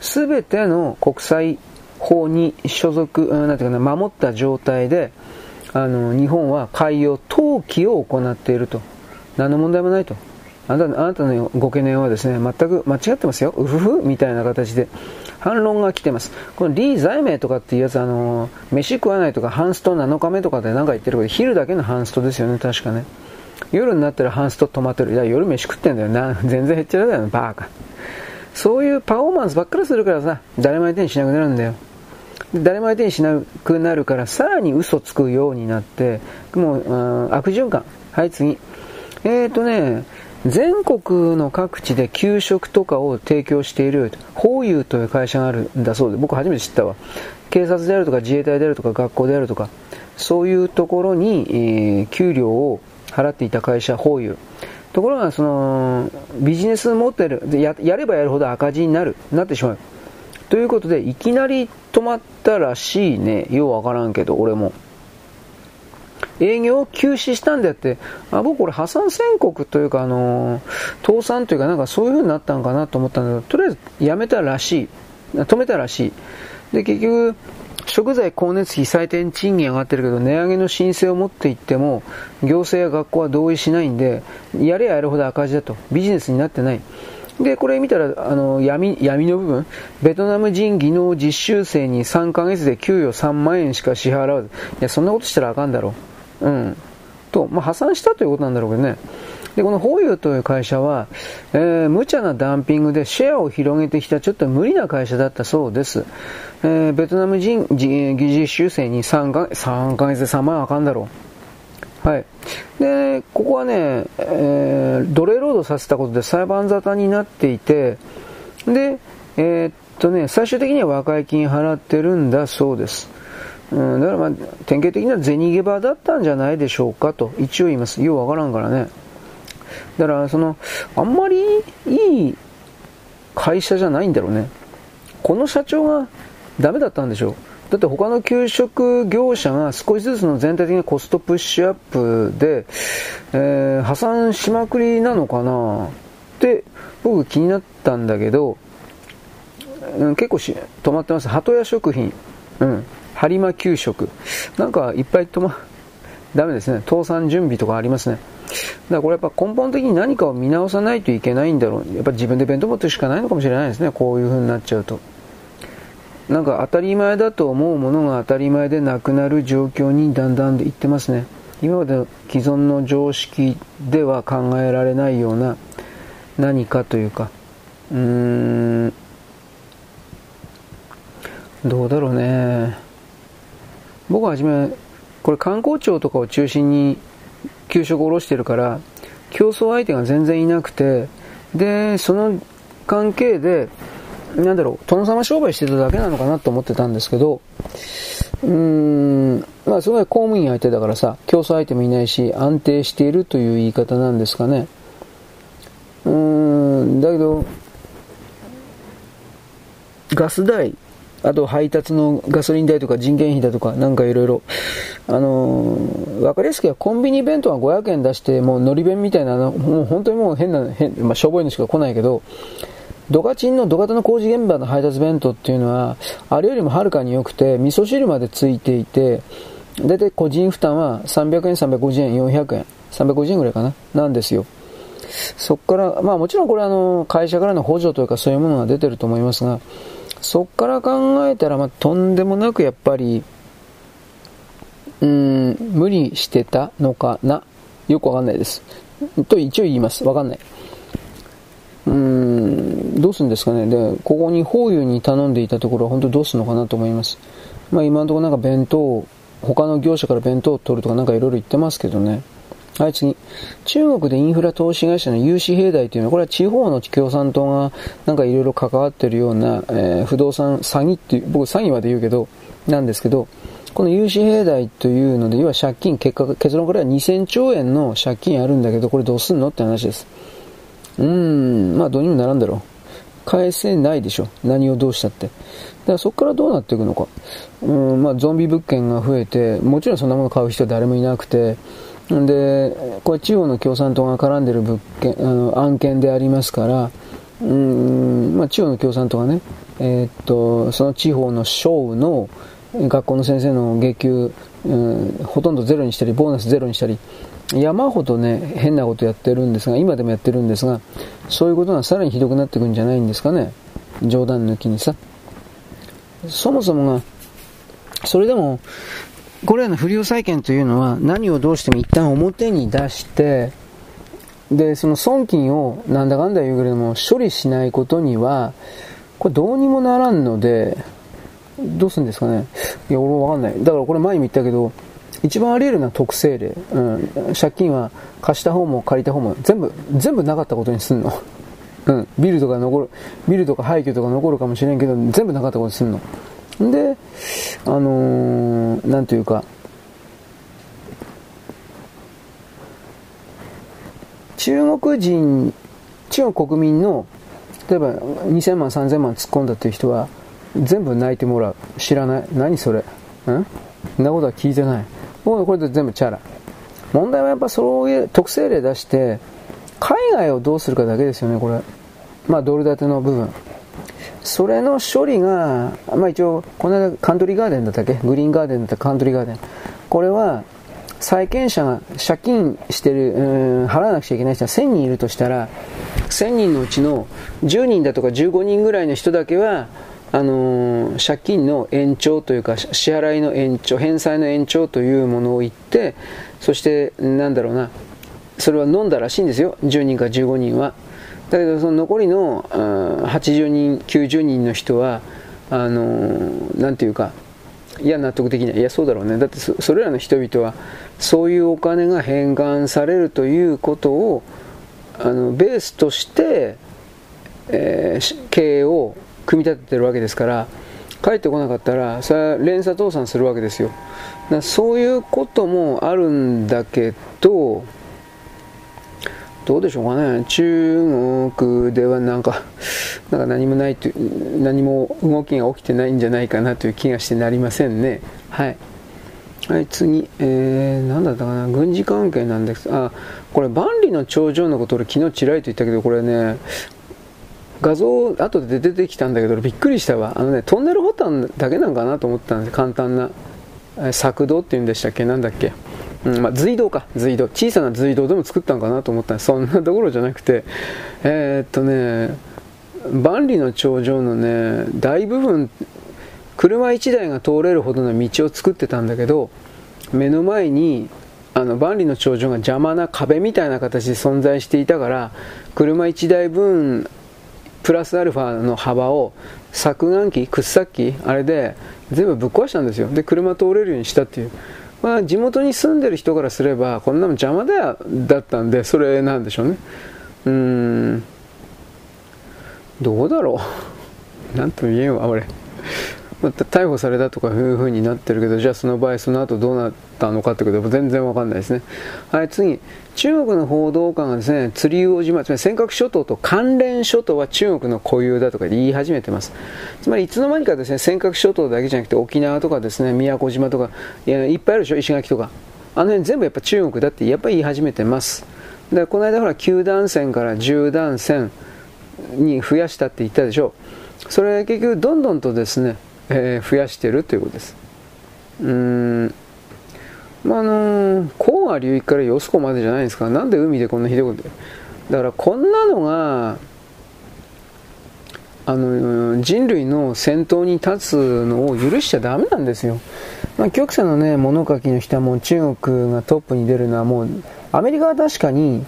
全ての国際法に所属、なんていうかな、守った状態で、あの日本は海洋投棄を行っていると、何の問題もないと、あなた、あなたのご懸念はですね、全く間違ってますよ、うふふみたいな形で反論が来てます。この李在明とかっていうやつ、あの飯食わないとかハンストなのかめとかで何か言ってるけど、昼だけのハンストですよね、確かね。夜になったらハンスト止まってる、いや夜飯食ってんだよな、全然へっちゃらだよな、バーカ。そういうパフォーマンスばっかりするからさ、誰も相手にしなくなるんだよ。誰も相手にしなくなるからさらに嘘つくようになって、もう悪循環。はい、次。えーとね全国の各地で給食とかを提供しているホーユーという会社があるんだそうで、僕初めて知ったわ。警察であるとか自衛隊であるとか学校であるとか、そういうところに、えー、給料を払っていた会社、ホーユー。ところがそのビジネスモデル や, やればやるほど赤字になるなってしまうということで、いきなり止まったらしいね。ようわからんけど、俺も営業を休止したんだって。あ、僕これ破産宣告というか、あのー、倒産というか、なんかそういう風になったのかなと思ったんだけど、とりあえずやめたらしい、止めたらしい。で、結局食材、光熱費、最低賃金上がってるけど、値上げの申請を持っていっても行政や学校は同意しないんで、やれややるほど赤字だと、ビジネスになってない。で、これ見たら、あの、闇、闇の部分、ベトナム人技能実習生にさんかげつで給与さんまんえんしか支払わず、いや、そんなことしたらあかんだろう。うん。と、まあ、破産したということなんだろうけどね。で、このホーユーという会社は、えー、無茶なダンピングでシェアを広げてきたちょっと無理な会社だったそうです。えー、ベトナム人技実習生にさんかげつでさんまんえんはあかんだろう。はい、でここはね、えー、奴隷労働させたことで裁判沙汰になっていて、で、えーっとね、最終的には和解金払ってるんだそうです、うん、だから、まあ、典型的な銭ゲバだったんじゃないでしょうかと一応言います。ようわからんからね。だからそのあんまりいい会社じゃないんだろうね。この社長がダメだったんでしょう。だって他の給食業者が少しずつの全体的なコストプッシュアップで、えー、破産しまくりなのかなって僕気になったんだけど、うん、結構し止まってます。鳩屋食品、うん、播磨給食なんかいっぱい止まダメですね。倒産準備とかありますね。だからこれやっぱ根本的に何かを見直さないといけないんだろう。やっぱ自分で弁当持ってるしかないのかもしれないですね。こういう風になっちゃうと、なんか当たり前だと思うものが当たり前でなくなる状況にだんだんいってますね。今までの既存の常識では考えられないような何かというか、うーん、どうだろうね。僕は初めこれ観光庁とかを中心に給食を卸してるから、競争相手が全然いなくて、でその関係でなんだろう、殿様商売してただけなのかなと思ってたんですけど、うーん、まあすごい公務員相手だからさ、競争相手もいないし、安定しているという言い方なんですかね。うーん、だけどガス代、あと配達のガソリン代とか人件費だとか、なんかいろいろ、あのー、わかりやすくはコンビニ弁当はごひゃくえん出して、もうのり弁みたいな、もう本当にもう変な変、まあ、しょぼいのしか来ないけど、ドカチンの土方の工事現場の配達弁当っていうのはあれよりもはるかに良くて、味噌汁までついていて、だいたい個人負担はさんびゃくえん、さんびゃくごじゅうえん、よんひゃくえん、さんびゃくごじゅうえんぐらいかな、なんですよ。そこからまあもちろんこれあの会社からの補助というかそういうものが出てると思いますが、そこから考えたら、まあとんでもなくやっぱりうーん、無理してたのかな、よくわかんないですと一応言います。わかんない。うーん、どうするんですかね。で、ここにホーユーに頼んでいたところは本当どうするのかなと思います。まあ今のところなんか弁当、他の業者から弁当を取るとかなんかいろいろ言ってますけどね。はい、次。中国でインフラ投資会社の融資平台というのは、これは地方の共産党がなんかいろいろ関わってるような、えー、不動産詐欺っていう、僕詐欺まで言うけど、なんですけど、この融資平台というので、要は借金、結果、結論これはにせんちょうえんの借金あるんだけど、これどうすんのって話です。うーん、まあどうにもならんだろう。返せないでしょ。何をどうしたって。だからそこからどうなっていくのか。うーん、まあゾンビ物件が増えて、もちろんそんなもの買う人は誰もいなくて、で、これ地方の共産党が絡んでる物件、あの案件でありますから、うーん、まあ地方の共産党がね、えー、っと、その地方の省の、学校の先生の月給、うん、ほとんどゼロにしたり、ボーナスゼロにしたり、山ほどね、変なことやってるんですが、今でもやってるんですが、そういうことがさらにひどくなっていくんじゃないんですかね。冗談抜きにさ。そもそもが、それでも、これらの不良債権というのは、何をどうしても一旦表に出して、で、その損金を、なんだかんだ言うけれども、処理しないことには、これどうにもならんので、どうするんですかね。いや、俺もわかんない。だからこれ前にも言ったけど、一番あり得るのは特性例。うん。借金は貸した方も借りた方も全部、全部なかったことにすんの。うん。ビルとか残る、ビルとか廃墟とか残るかもしれんけど、全部なかったことにすんの。んで、あのー、なんというか、中国人、中国国民の、例えばにせんまん、さんぜんまん突っ込んだという人は、全部泣いてもらう。知らない。何それ。ん？そんなことは聞いてない。もうこれで全部チャラ。問題はやっぱそういう特性例出して、海外をどうするかだけですよね、これ。まあドル建ての部分。それの処理が、まあ一応、この間カントリーガーデンだったっけ？グリーンガーデンだったカントリーガーデン。これは、債権者が借金してる、うん、払わなくちゃいけない人がせんにんいるとしたら、せんにんのうちのじゅうにんだとかじゅうごにんぐらいの人だけは、あのー、借金の延長というか支払いの延長、返済の延長というものを言って、そしてなんだろうな、それは飲んだらしいんですよ、じゅうにんかじゅうごにんは。だけどその残りのはちじゅうにんきゅうじゅうにんの人はあのー、なんていうか、いや納得できない。いやそうだろうね。だって そ, それらの人々はそういうお金が返還されるということをあのベースとして、えー、経営を組み立ててるわけですから、帰ってこなかったらそれは連鎖倒産するわけですよ。だからそういうこともあるんだけど、どうでしょうかね。中国ではなんか、なんか何もないという、何も動きが起きてないんじゃないかなという気がしてなりませんね。はい、はい、次、えー、何だったかな、軍事関係なんです。あ、これ万里の長城のこと、俺昨日ちらりと言ったけど、これね、画像後で出てきたんだけどびっくりしたわ。あのね、トンネル掘っただけなんかなと思ったんで、簡単な索道っていうんでしたっけ、なんだっけ、うん、まあ、隧道か、隧道、小さな隧道でも作ったんかなと思ったんで、そんなところじゃなくて、えー、っとね、万里の長城のね、大部分車いちだいが通れるほどの道を作ってたんだけど、目の前にあの万里の長城が邪魔な壁みたいな形で存在していたから、車いちだいぶんプラスアルファの幅を削岩機、掘削機、あれで全部ぶっ壊したんですよ。で、車通れるようにしたっていう。まあ、地元に住んでる人からすれば、こんなの邪魔だよ、だったんで、それなんでしょうね。うーん。どうだろう。なんとも言えんわ、俺。また逮捕されたとかいうふうになってるけど、じゃあその場合、その後どうなったのかってことは全然わかんないですね。はい、次。中国の報道官がですね、釣り魚島、つまり尖閣諸島と関連諸島は中国の固有だとか言い始めてます。つまりいつの間にかですね、尖閣諸島だけじゃなくて沖縄とかですね、宮古島とか、いや、いっぱいあるでしょ、石垣とか。あの辺全部やっぱ中国だってやっぱり言い始めてます。だからこの間ほら、きゅうだんせんからじゅうだんせんに増やしたって言ったでしょ。それ結局どんどんとですね、えー、増やしているということです。うーん、まああのー、黄河流域からヨスコまでじゃないですか。なんで海でこんなひどいことで。だからこんなのがあの人類の先頭に立つのを許しちゃダメなんですよ。まあ、極左の、ね、物書きの人はもう中国がトップに出るのはもうアメリカは確かに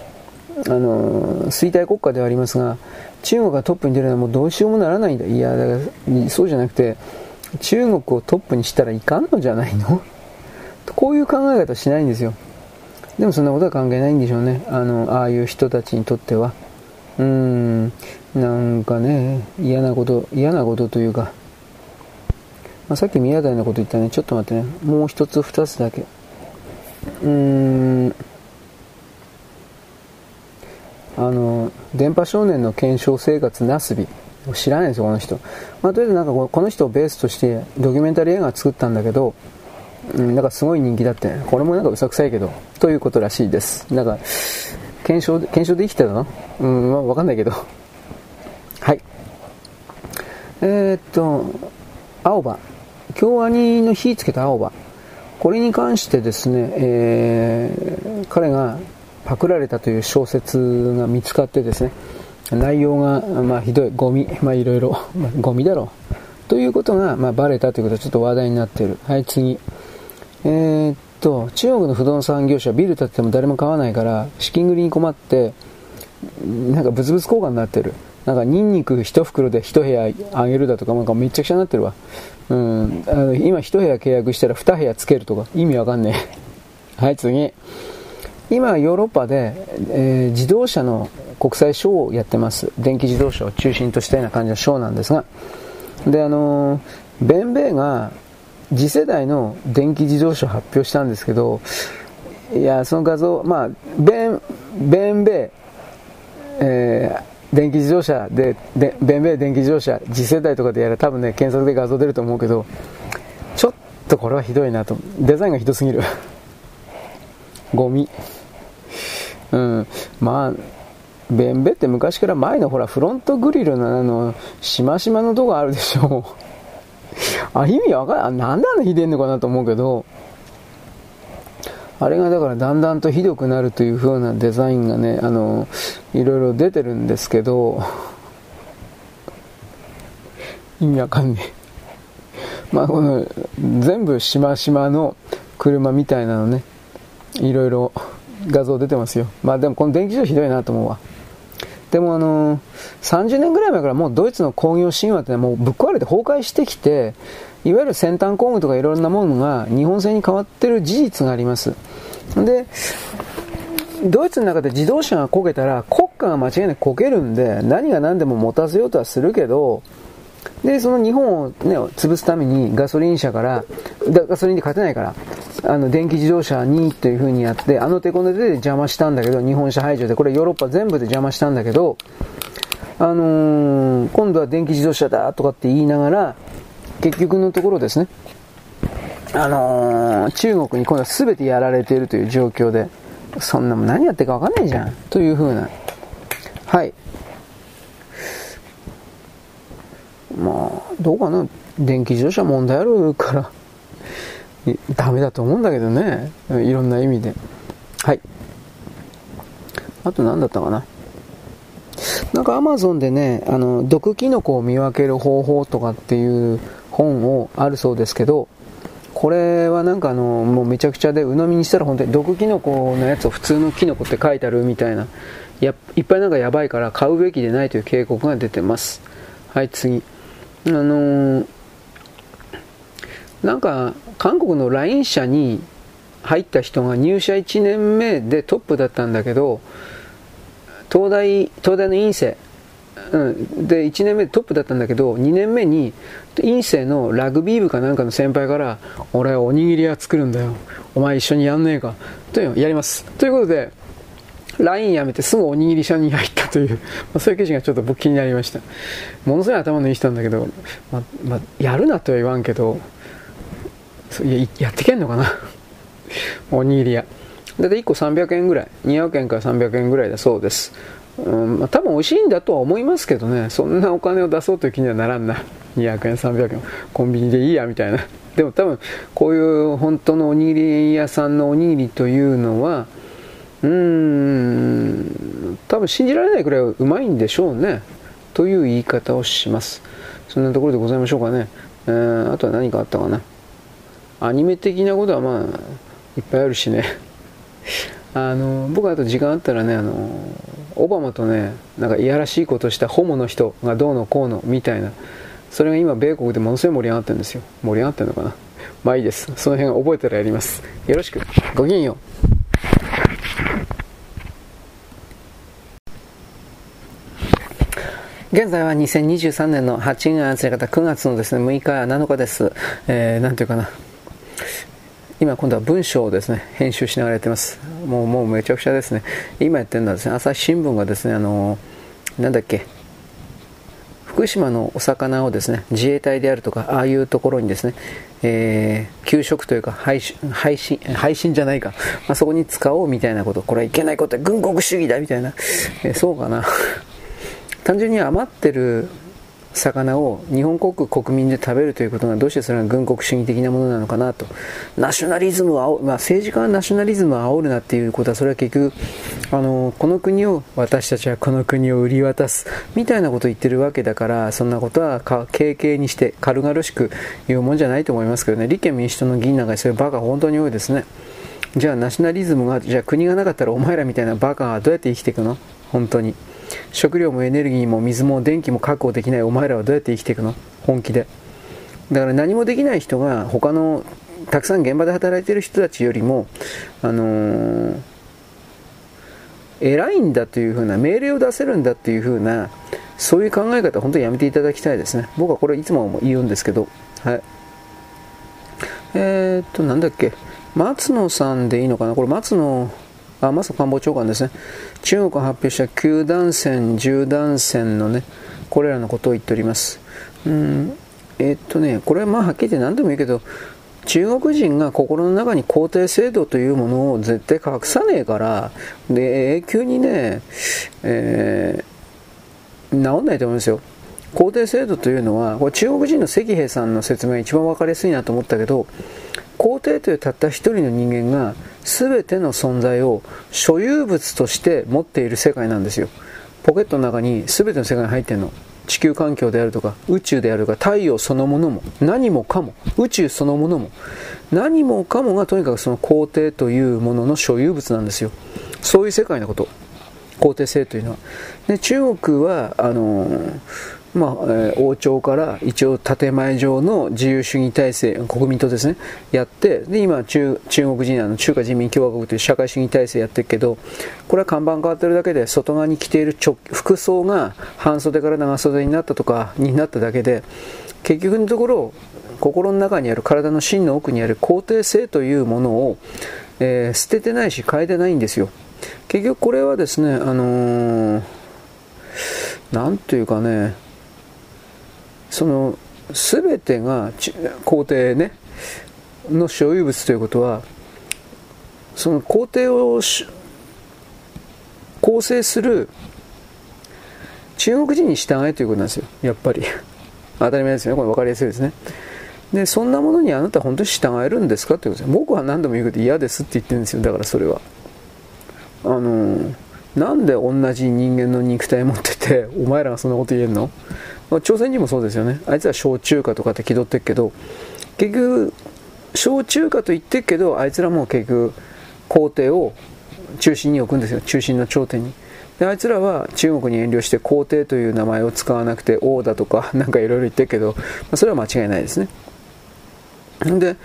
あの衰退国家ではありますが、中国がトップに出るのはもうどうしようもならないんだ。いやだからそうじゃなくて中国をトップにしたらいかんのじゃないのこういう考え方しないんですよ。でもそんなことは関係ないんでしょうね、あのああいう人たちにとっては。うーんなんかね嫌なこと嫌なことというか、まあ、さっき宮台のこと言ったね。ちょっと待ってね、もう一つ二つだけ。うーんあの電波少年の検証生活なすび知らないんですよこの人。まあ、とりあえずなんかこの人をベースとしてドキュメンタリー映画を作ったんだけど、うん、なんかすごい人気だって。これもなんかうさくさいけどということらしいです。なんか検証検証できてたの、うん、まあ、分かんないけどはい。えー、っと青葉京アニの火つけた青葉、これに関してですね、えー、彼がパクられたという小説が見つかってですね、内容が、まあ、ひどいゴミ、まあ、いろいろ、まあ、ゴミだろうということが、まあ、バレたということはちょっと話題になっている。はい次、えー、っと中国の不動産業者はビル建てても誰も買わないから資金繰りに困ってなんかブツブツ交換になってる。なんかニンニク一袋で一部屋あげるだとかなんかめちゃくちゃになってるわ。うんあの今一部屋契約したら二部屋つけるとか意味わかんねえはい次、今ヨーロッパで、えー、自動車の国際ショーをやってます。電気自動車を中心としたような感じのショーなんですが、であのー、ベンベイが次世代の電気自動車を発表したんですけど、いやその画像、まあ、ベンベンベイ、えー、電気自動車ででベンベイ電気自動車次世代とかでやら多分ね検索で画像出ると思うけど、ちょっとこれはひどいなと。デザインがひどすぎるゴミ。うん、まあベンベって昔から前のほらフロントグリルのあのしましまのとこあるでしょあ意味わかんない、なんであんなひでんのかなと思うけど、あれがだからだんだんとひどくなるという風なデザインがねあのいろいろ出てるんですけど意味わかんねえまあこの全部しましまの車みたいなのねいろいろ画像出てますよ。まあでもこの電気自動車ひどいなと思うわ。でもあのー、さんじゅうねんぐらい前からもうドイツの工業神話って、ね、もうぶっ壊れて崩壊してきて、いわゆる先端工具とかいろんなものが日本製に変わってる事実があります。でドイツの中で自動車が焦げたら国家が間違いなく焦げるんで、何が何でも持たせようとはするけど、でその日本を、ね、潰すためにガソリン車からガソリンで勝てないからあの電気自動車にという風にやって、あの手この手で邪魔したんだけど、日本車排除でこれヨーロッパ全部で邪魔したんだけど、あのー、今度は電気自動車だとかって言いながら結局のところですね、あのー、中国に今度は全てやられているという状況で、そんなもん何やってるか分かんないじゃんという風な。はいまあどうかな、電気自動車問題あるからダメだと思うんだけどね、いろんな意味で。はいあと何だったかな、なんかアマゾンでねあの毒キノコを見分ける方法とかっていう本をあるそうですけど、これはなんかあのもうめちゃくちゃで鵜呑みにしたら本当に毒キノコのやつを普通のキノコって書いてあるみたいな、やいっぱいなんかやばいから買うべきでないという警告が出てます。はい次、あのー、なんか韓国の ライン 社に入った人が入社いちねんめでトップだったんだけど、東大東大の院生、うん、でいちねんめでトップだったんだけど、にねんめに院生のラグビー部かなんかの先輩から俺おにぎり屋作るんだよお前一緒にやんねえかというのやりますということで ライン やめてすぐおにぎり社に入ったという、まあ、そういう記事がちょっと僕気になりました。ものすごい頭のいい人なんだけど、まあまあ、やるなとは言わんけどや, やってけんのかなおにぎり屋だっていっこさんびゃくえんぐらい、にひゃくえんからさんびゃくえんぐらいだそうです。うん、まあ、多分美味しいんだとは思いますけどね、そんなお金を出そうという気にはならんな。にひゃくえんさんびゃくえんコンビニでいいやみたいな。でも多分こういう本当のおにぎり屋さんのおにぎりというのはうーん多分信じられないくらいうまいんでしょうねという言い方をします。そんなところでございましょうかね。えー、あとは何かあったかな。アニメ的なことはまあいっぱいあるしねあの僕はあと時間あったらね、あのオバマとね、なんかいやらしいことしたホモの人がどうのこうのみたいな、それが今米国でものすごい盛り上がってるんですよ。盛り上がってるのかな、まあいいです。その辺覚えたらやります。よろしく。ごきげんよう。現在はにせんにじゅうさんねんのはちがつからくがつのですね、むいかやなのかです。えー、なんていうかな。今今度は文章をですね、編集しながらやってます。もう、もうめちゃくちゃですね。今やってるのはですね、朝日新聞がですね、あのー、なんだっけ、福島のお魚をですね、自衛隊であるとか、ああいうところにですね、えー、給食というか配信、配信、配信じゃないか、まあ、そこに使おうみたいなこと、これはいけないこと、軍国主義だみたいな、えー、そうかな。単純に余ってる魚を日本国国民で食べるということがどうしてそれが軍国主義的なものなのかなと。ナショナリズムを煽る、まあ、政治家はナショナリズムを煽るなっていうことは、それは結局あのこの国を、私たちはこの国を売り渡すみたいなことを言ってるわけだから、そんなことは軽々にして軽々しく言うもんじゃないと思いますけどね。立憲民主党の議員なんかそういうバカ本当に多いですね。じゃあナショナリズムが、じゃあ国がなかったらお前らみたいなバカはどうやって生きていくの、本当に。食料もエネルギーも水も電気も確保できないお前らはどうやって生きていくの、本気で。だから何もできない人が他のたくさん現場で働いている人たちよりも、あのー、偉いんだというふうな、命令を出せるんだというふうな、そういう考え方本当にやめていただきたいですね。僕はこれいつも言うんですけど、はい、えー、っとなんだっけ、松野さんでいいのかな、これ松野あ松野官房長官ですね。中国が発表したきゅう断線、じゅう断線のね、これらのことを言っております。うん、えー、っとね、これはまあはっきり言って何でもいいけど、中国人が心の中に皇帝制度というものを絶対隠さねえから、で、永久にね、えー、治んないと思うんですよ。皇帝制度というのは、これ中国人の石兵さんの説明が一番分かりやすいなと思ったけど、皇帝というたった一人の人間が全ての存在を所有物として持っている世界なんですよ。ポケットの中に全ての世界が入っているの。地球環境であるとか、宇宙であるとか、太陽そのものも、何もかも、宇宙そのものも、何もかもがとにかくその皇帝というものの所有物なんですよ。そういう世界のこと、皇帝制というのは。で、中国はあのーまあえー、王朝から一応建前上の自由主義体制、国民党ですね、やって、で今 中, 中国人あの中華人民共和国という社会主義体制やってるけど、これは看板変わってるだけで、外側に着ている服装が半袖から長袖になったとかになっただけで、結局のところ心の中にある、体の芯の奥にある皇帝性というものを、えー、捨ててないし変えてないんですよ。結局これはですね、あのー、なんというかね、その全てが皇帝、ね、の所有物ということは、その皇帝を構成する中国人に従えということなんですよ、やっぱり。当たり前ですよね、これ分かりやすいですね。で、そんなものにあなた本当に従えるんですかということです。僕は何度も言うけど嫌ですって言ってるんですよ。だからそれはあのなんで同じ人間の肉体持っててお前らがそんなこと言えるの。朝鮮人もそうですよね。あいつは小中華とかって気取ってるけど、結局小中華と言ってるけど、あいつらも結局皇帝を中心に置くんですよ、中心の頂点に。で、あいつらは中国に遠慮して皇帝という名前を使わなくて王だとかなんかいろいろ言ってるけど、まあ、それは間違いないですね。で、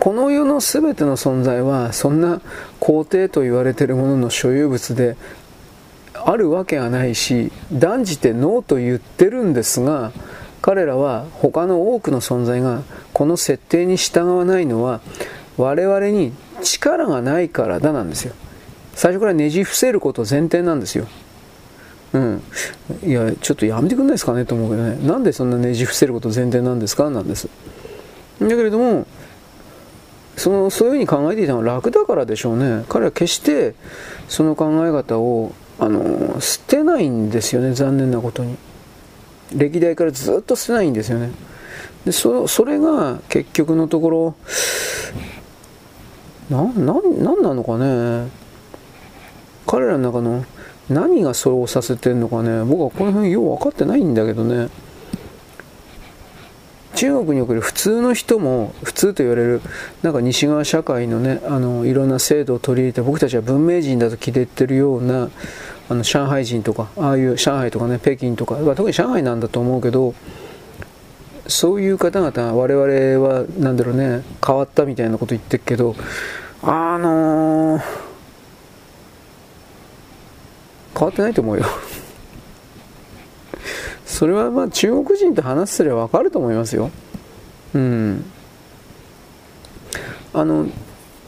この世の全ての存在はそんな皇帝と言われているものの所有物であるわけがないし、断じてノーと言ってるんですが、彼らは他の多くの存在がこの設定に従わないのは、我々に力がないからだなんですよ。最初からねじ伏せること前提なんですよ。うん、いやちょっとやめてくんないですかねと思うけどね、なんでそんなねじ伏せること前提なんですか、なんです。だけれどもそのそういうふうに考えていたのは楽だからでしょうね。彼は決してその考え方をあの捨てないんですよね、残念なことに。歴代からずっと捨てないんですよね。で そ, それが結局のところ何 な, な, なのかね、彼らの中の何がそれをさせてるのかね、僕はこの辺よう分かってないんだけどね。中国における普通の人も、普通と言われるなんか西側社会のね、あのいろんな制度を取り入れて、僕たちは文明人だと気で言ってるような、あの上海人とか、ああいう上海とかね、北京とか、特に上海なんだと思うけど、そういう方々、我々はなんだろうね、変わったみたいなこと言ってるけど、あのー、変わってないと思うよ。それはまあ中国人と話すれば分かると思いますよ。うん。あの、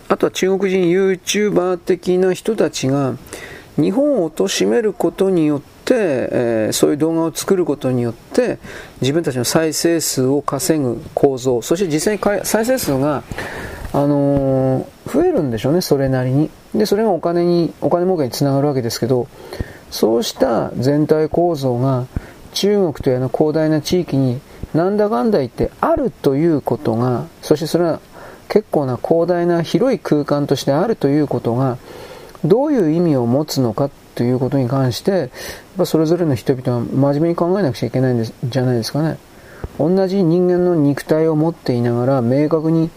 あとは中国人 ユーチューバー 的な人たちが日本を貶めることによって、えー、そういう動画を作ることによって自分たちの再生数を稼ぐ構造、そして実際に再生数が、あのー、増えるんでしょうね、それなりに。でそれがお金に、お金儲けにつながるわけですけど、そうした全体構造が中国というの広大な地域になんだかんだ言ってあるということが、そしてそれは結構な広大な広い空間としてあるということがどういう意味を持つのかということに関して、それぞれの人々は真面目に考えなくちゃいけないんじゃないですかね。同じ人間の肉体を持っていながら明確に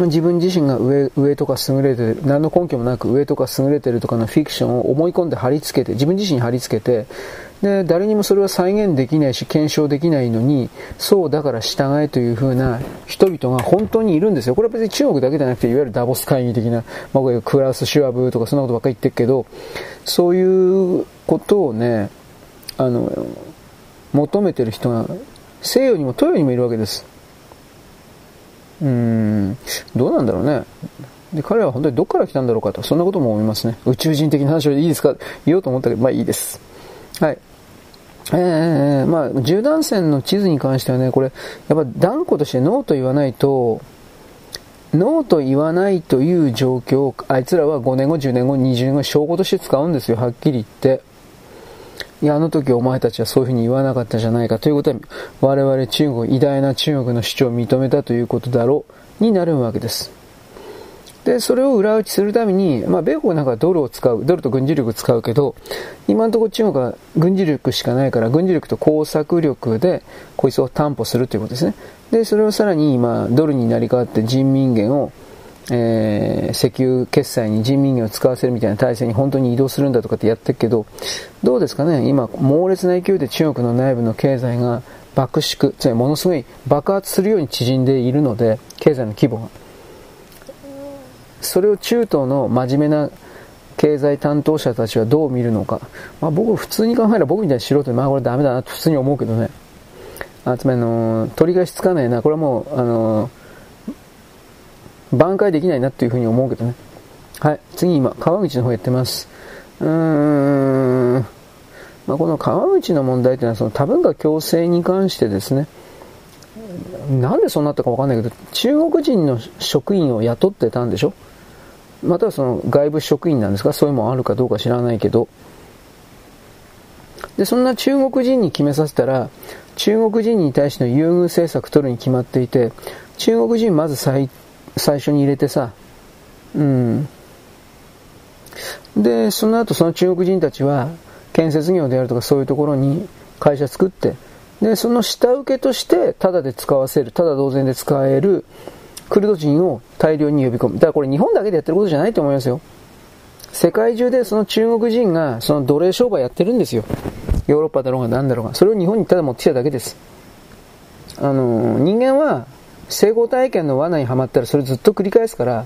自分自身が 上, 上とか優れてる、何の根拠もなく上とか優れてるとかのフィクションを思い込んで貼り付けて、自分自身に貼り付けて、で誰にもそれは再現できないし検証できないのに、そうだから従えという風な人々が本当にいるんですよ。これは別に中国だけじゃなくて、いわゆるダボス会議的な、まあ、クラウス・シュワブとかそんなことばっかり言ってるけど、そういうことをね、あの求めてる人が西洋にも東洋にもいるわけです。うーん、どうなんだろうね。で彼は本当にどこから来たんだろうかと、そんなことも思いますね。宇宙人的な話をいいですか言おうと思ったけど、まあいいです。はい。えー、まあ縦断線の地図に関してはね、これやっぱ断固としてノーと言わないと、ノーと言わないという状況をあいつらはごねんご、じゅうねんご、にじゅうねんご証拠として使うんですよ、はっきり言って。いや、あの時お前たちはそういうふうに言わなかったじゃないかということは、我々中国、偉大な中国の主張を認めたということだろうになるわけです。でそれを裏打ちするために、まあ、米国なんかはドルを使う、ドルと軍事力を使うけど、今のところ中国は軍事力しかないから、軍事力と工作力でこいつを担保するということですね。でそれをさらに今ドルになり変わって人民元を、えー、石油決済に人民元を使わせるみたいな体制に本当に移動するんだとかってやってるけど、どうですかね、今猛烈な勢いで中国の内部の経済が爆縮、つまりものすごい爆発するように縮んでいるので、経済の規模が。それを中東の真面目な経済担当者たちはどう見るのか。まあ、僕普通に考えれば、僕みたいに素人で、まあこれダメだなと普通に思うけどね。あ、つまりあの取り返しつかないな、これはもうあの挽回できないなというふうに思うけどね。はい、次今川口の方やってます。うーん、まあこの川口の問題というのはその多文化共生に関してですね。なんでそうなったかわかんないけど、中国人の職員を雇ってたんでしょ。またはその外部職員なんですか、そういうもんあるかどうか知らないけど。でそんな中国人に決めさせたら、中国人に対しての優遇政策取るに決まっていて、中国人まず 最, 最初に入れてさ、うん。でその後その中国人たちは建設業であるとかそういうところに会社作って、でその下請けとしてタダで使わせる、タダ同然で使えるクルド人を大量に呼び込む。だからこれ日本だけでやってることじゃないと思いますよ。世界中でその中国人がその奴隷商売やってるんですよ。ヨーロッパだろうが何だろうが。それを日本にただ持ってきただけです。あの人間は成功体験の罠にはまったらそれずっと繰り返すから。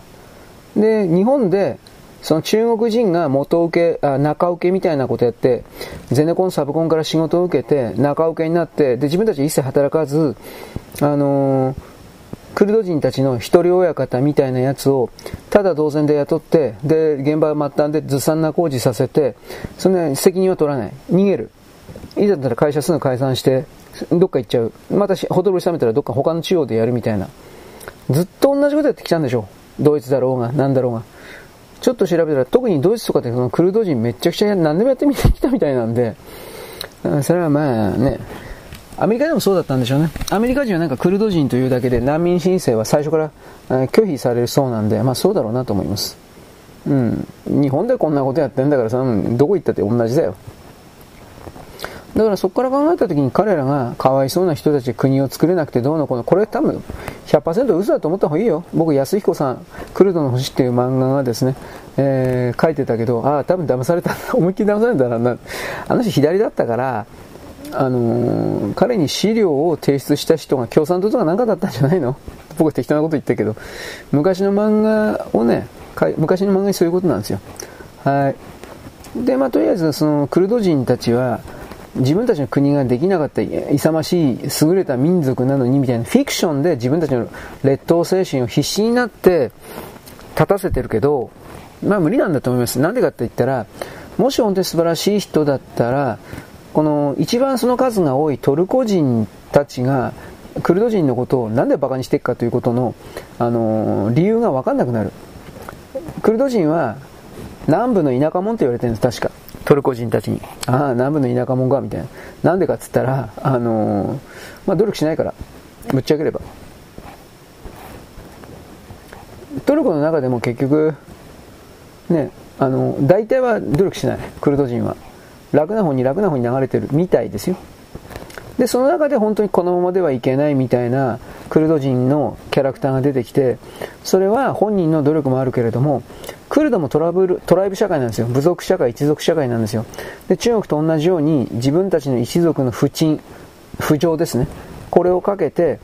で日本でその中国人が元請け、あ、中請けみたいなことやって、ゼネコン、サブコンから仕事を受けて、中請けになって、で、自分たちは一切働かず、あのー、クルド人たちの一人親方みたいなやつを、ただ同然で雇って、で、現場を末端でずさんな工事させて、そんな責任は取らない。逃げる。いざだったら会社すぐ解散して、どっか行っちゃう。また、ほとぼり冷めたらどっか他の地方でやるみたいな。ずっと同じことやってきたんでしょう。ドイツだろうが、なんだろうが。ちょっと調べたら、特にドイツとかでそのクルド人めちゃくちゃ何でもやってみてきたみたいなんで、それはまあね、アメリカでもそうだったんでしょうね。アメリカ人はなんかクルド人というだけで難民申請は最初から拒否されるそうなんで、まあそうだろうなと思います。うん。日本でこんなことやってんだからさ、どこ行ったって同じだよ。だからそこから考えたときに彼らがかわいそうな人たち、国を作れなくてどうのこうの、これ多分 ひゃくパーセント 嘘だと思った方がいいよ。僕、安彦さん、クルドの星っていう漫画がですね、えー、書いてたけど、ああ、多分騙された、思いっきり騙されたな。あの人左だったから、あのー、彼に資料を提出した人が共産党とかなんかだったんじゃないの？僕適当なこと言ったけど、昔の漫画をね、昔の漫画にそういうことなんですよ。はい。で、まあ、とりあえず、その、クルド人たちは、自分たちの国ができなかった勇ましい優れた民族なのにみたいなフィクションで自分たちの劣等精神を必死になって立たせてるけど、まあ無理なんだと思います。なんでかって言ったら、もし本当に素晴らしい人だったら、この一番その数が多いトルコ人たちがクルド人のことをなんでバカにしていくかということの、あのー、理由が分かんなくなる。クルド人は南部の田舎者と言われてるんです、確か。トルコ人たちに、ああ南部の田舎もんかみたいな、なんでかっつったら、あのーまあ、努力しないから、ぶっちゃければトルコの中でも結局ね、あのー、大体は努力しない、クルド人は楽な方に楽な方に流れてるみたいですよ。でその中で本当にこのままではいけないみたいなクルド人のキャラクターが出てきて、それは本人の努力もあるけれども、クルドもトラブル、トライブ社会なんですよ。部族社会、一族社会なんですよ。で、中国と同じように自分たちの一族の不沈、不浄ですね。これをかけて、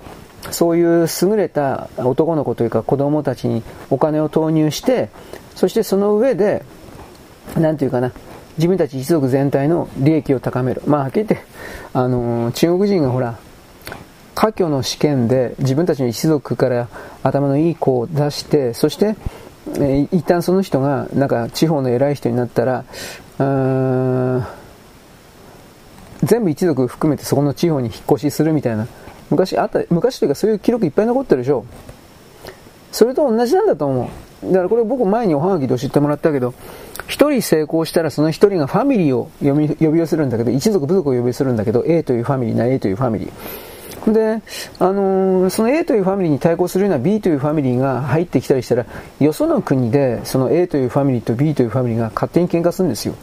そういう優れた男の子というか子供たちにお金を投入して、そしてその上で、なんていうかな、自分たち一族全体の利益を高める。まあ、はっきり言って、あのー、中国人がほら、科挙の試験で自分たちの一族から頭のいい子を出して、そして、一旦その人がなんか地方の偉い人になったら、うーん、全部一族含めてそこの地方に引っ越しするみたいな、昔あった、昔というかそういう記録いっぱい残ってるでしょ。それと同じなんだと思う。だからこれ僕前におはがきで教えてもらったけど、一人成功したらその一人がファミリーを呼び、呼び寄せるんだけど、一族部族を呼び寄せるんだけど、 A というファミリーな A というファミリーで、あのー、その A というファミリーに対抗するような B というファミリーが入ってきたりしたら、よその国でその A というファミリーと B というファミリーが勝手に喧嘩するんですよ。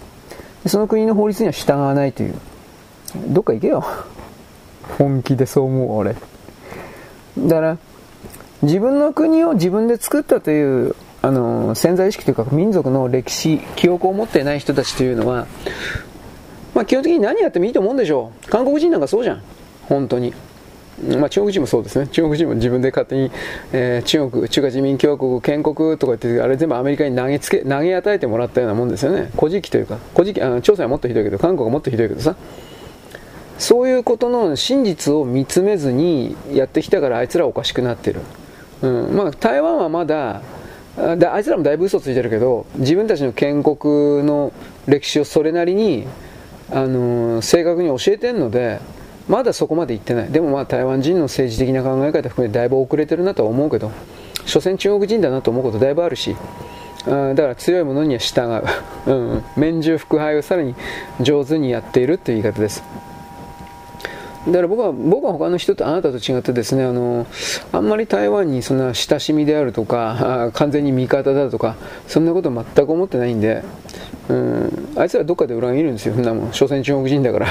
その国の法律には従わないという。どっか行けよ。本気でそう思う、俺。だから、自分の国を自分で作ったという、あのー、潜在意識というか民族の歴史、記憶を持っていない人たちというのは、まあ基本的に何やってもいいと思うんでしょう。韓国人なんかそうじゃん。本当に。まあ、中国人もそうですね。中国人も自分で勝手に、えー、中国、中華人民共和国、建国とか言って、あれ全部アメリカに投げつけ、投げ与えてもらったようなもんですよね。古事記というか、古事記、あの、朝鮮はもっとひどいけど、韓国はもっとひどいけどさ。そういうことの真実を見つめずにやってきたから、あいつらおかしくなってる。うん。まあ、台湾はまだ、だ、あいつらもだいぶ嘘ついてるけど、自分たちの建国の歴史をそれなりに、あのー、正確に教えてるので、まだそこまで行ってない。でもまあ台湾人の政治的な考え方含めだいぶ遅れてるなとは思うけど、所詮中国人だなと思うことだいぶあるし、あ、だから強いものには従う。うん、面従腹背をさらに上手にやっているという言い方です。だから僕は、僕は他の人とあなたと違ってですね、あの、あんまり台湾にそんな親しみであるとか、完全に味方だとか、そんなこと全く思ってないんで、うん、あいつらどっかで裏切るんですよ、そんなもん。所詮中国人だから。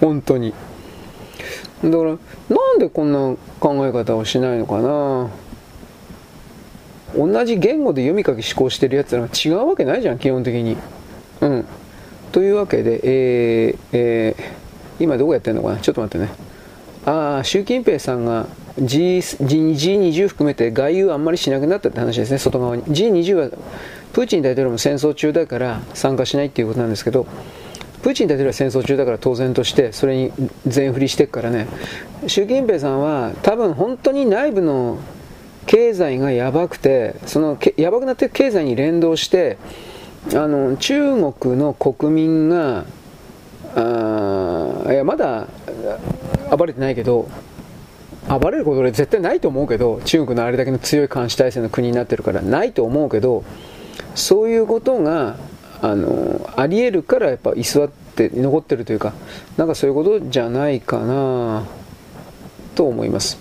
本当に。だから、なんでこんな考え方をしないのかな。同じ言語で読み書き思考してるやつらが違うわけないじゃん、基本的に。うん。というわけで、えー、えー、今どこやってんのかな、ちょっと待ってね。ああ、習近平さんが G、ジーにじゅう 含めて外遊あんまりしなくなったって話ですね、外側に。ジーにじゅう は、プーチン大統領も戦争中だから参加しないっていうことなんですけど、プーチン大統領は戦争中だから当然としてそれに全振りしていくからね。習近平さんは多分本当に内部の経済がやばくて、そのやばくなっていく経済に連動して、あの中国の国民が、あ、いやまだ暴れてないけど、暴れることは絶対ないと思うけど、中国のあれだけの強い監視体制の国になってるからないと思うけど、そういうことがあのあり得るからやっぱ居座って残ってるというか、なんかそういうことじゃないかなと思います。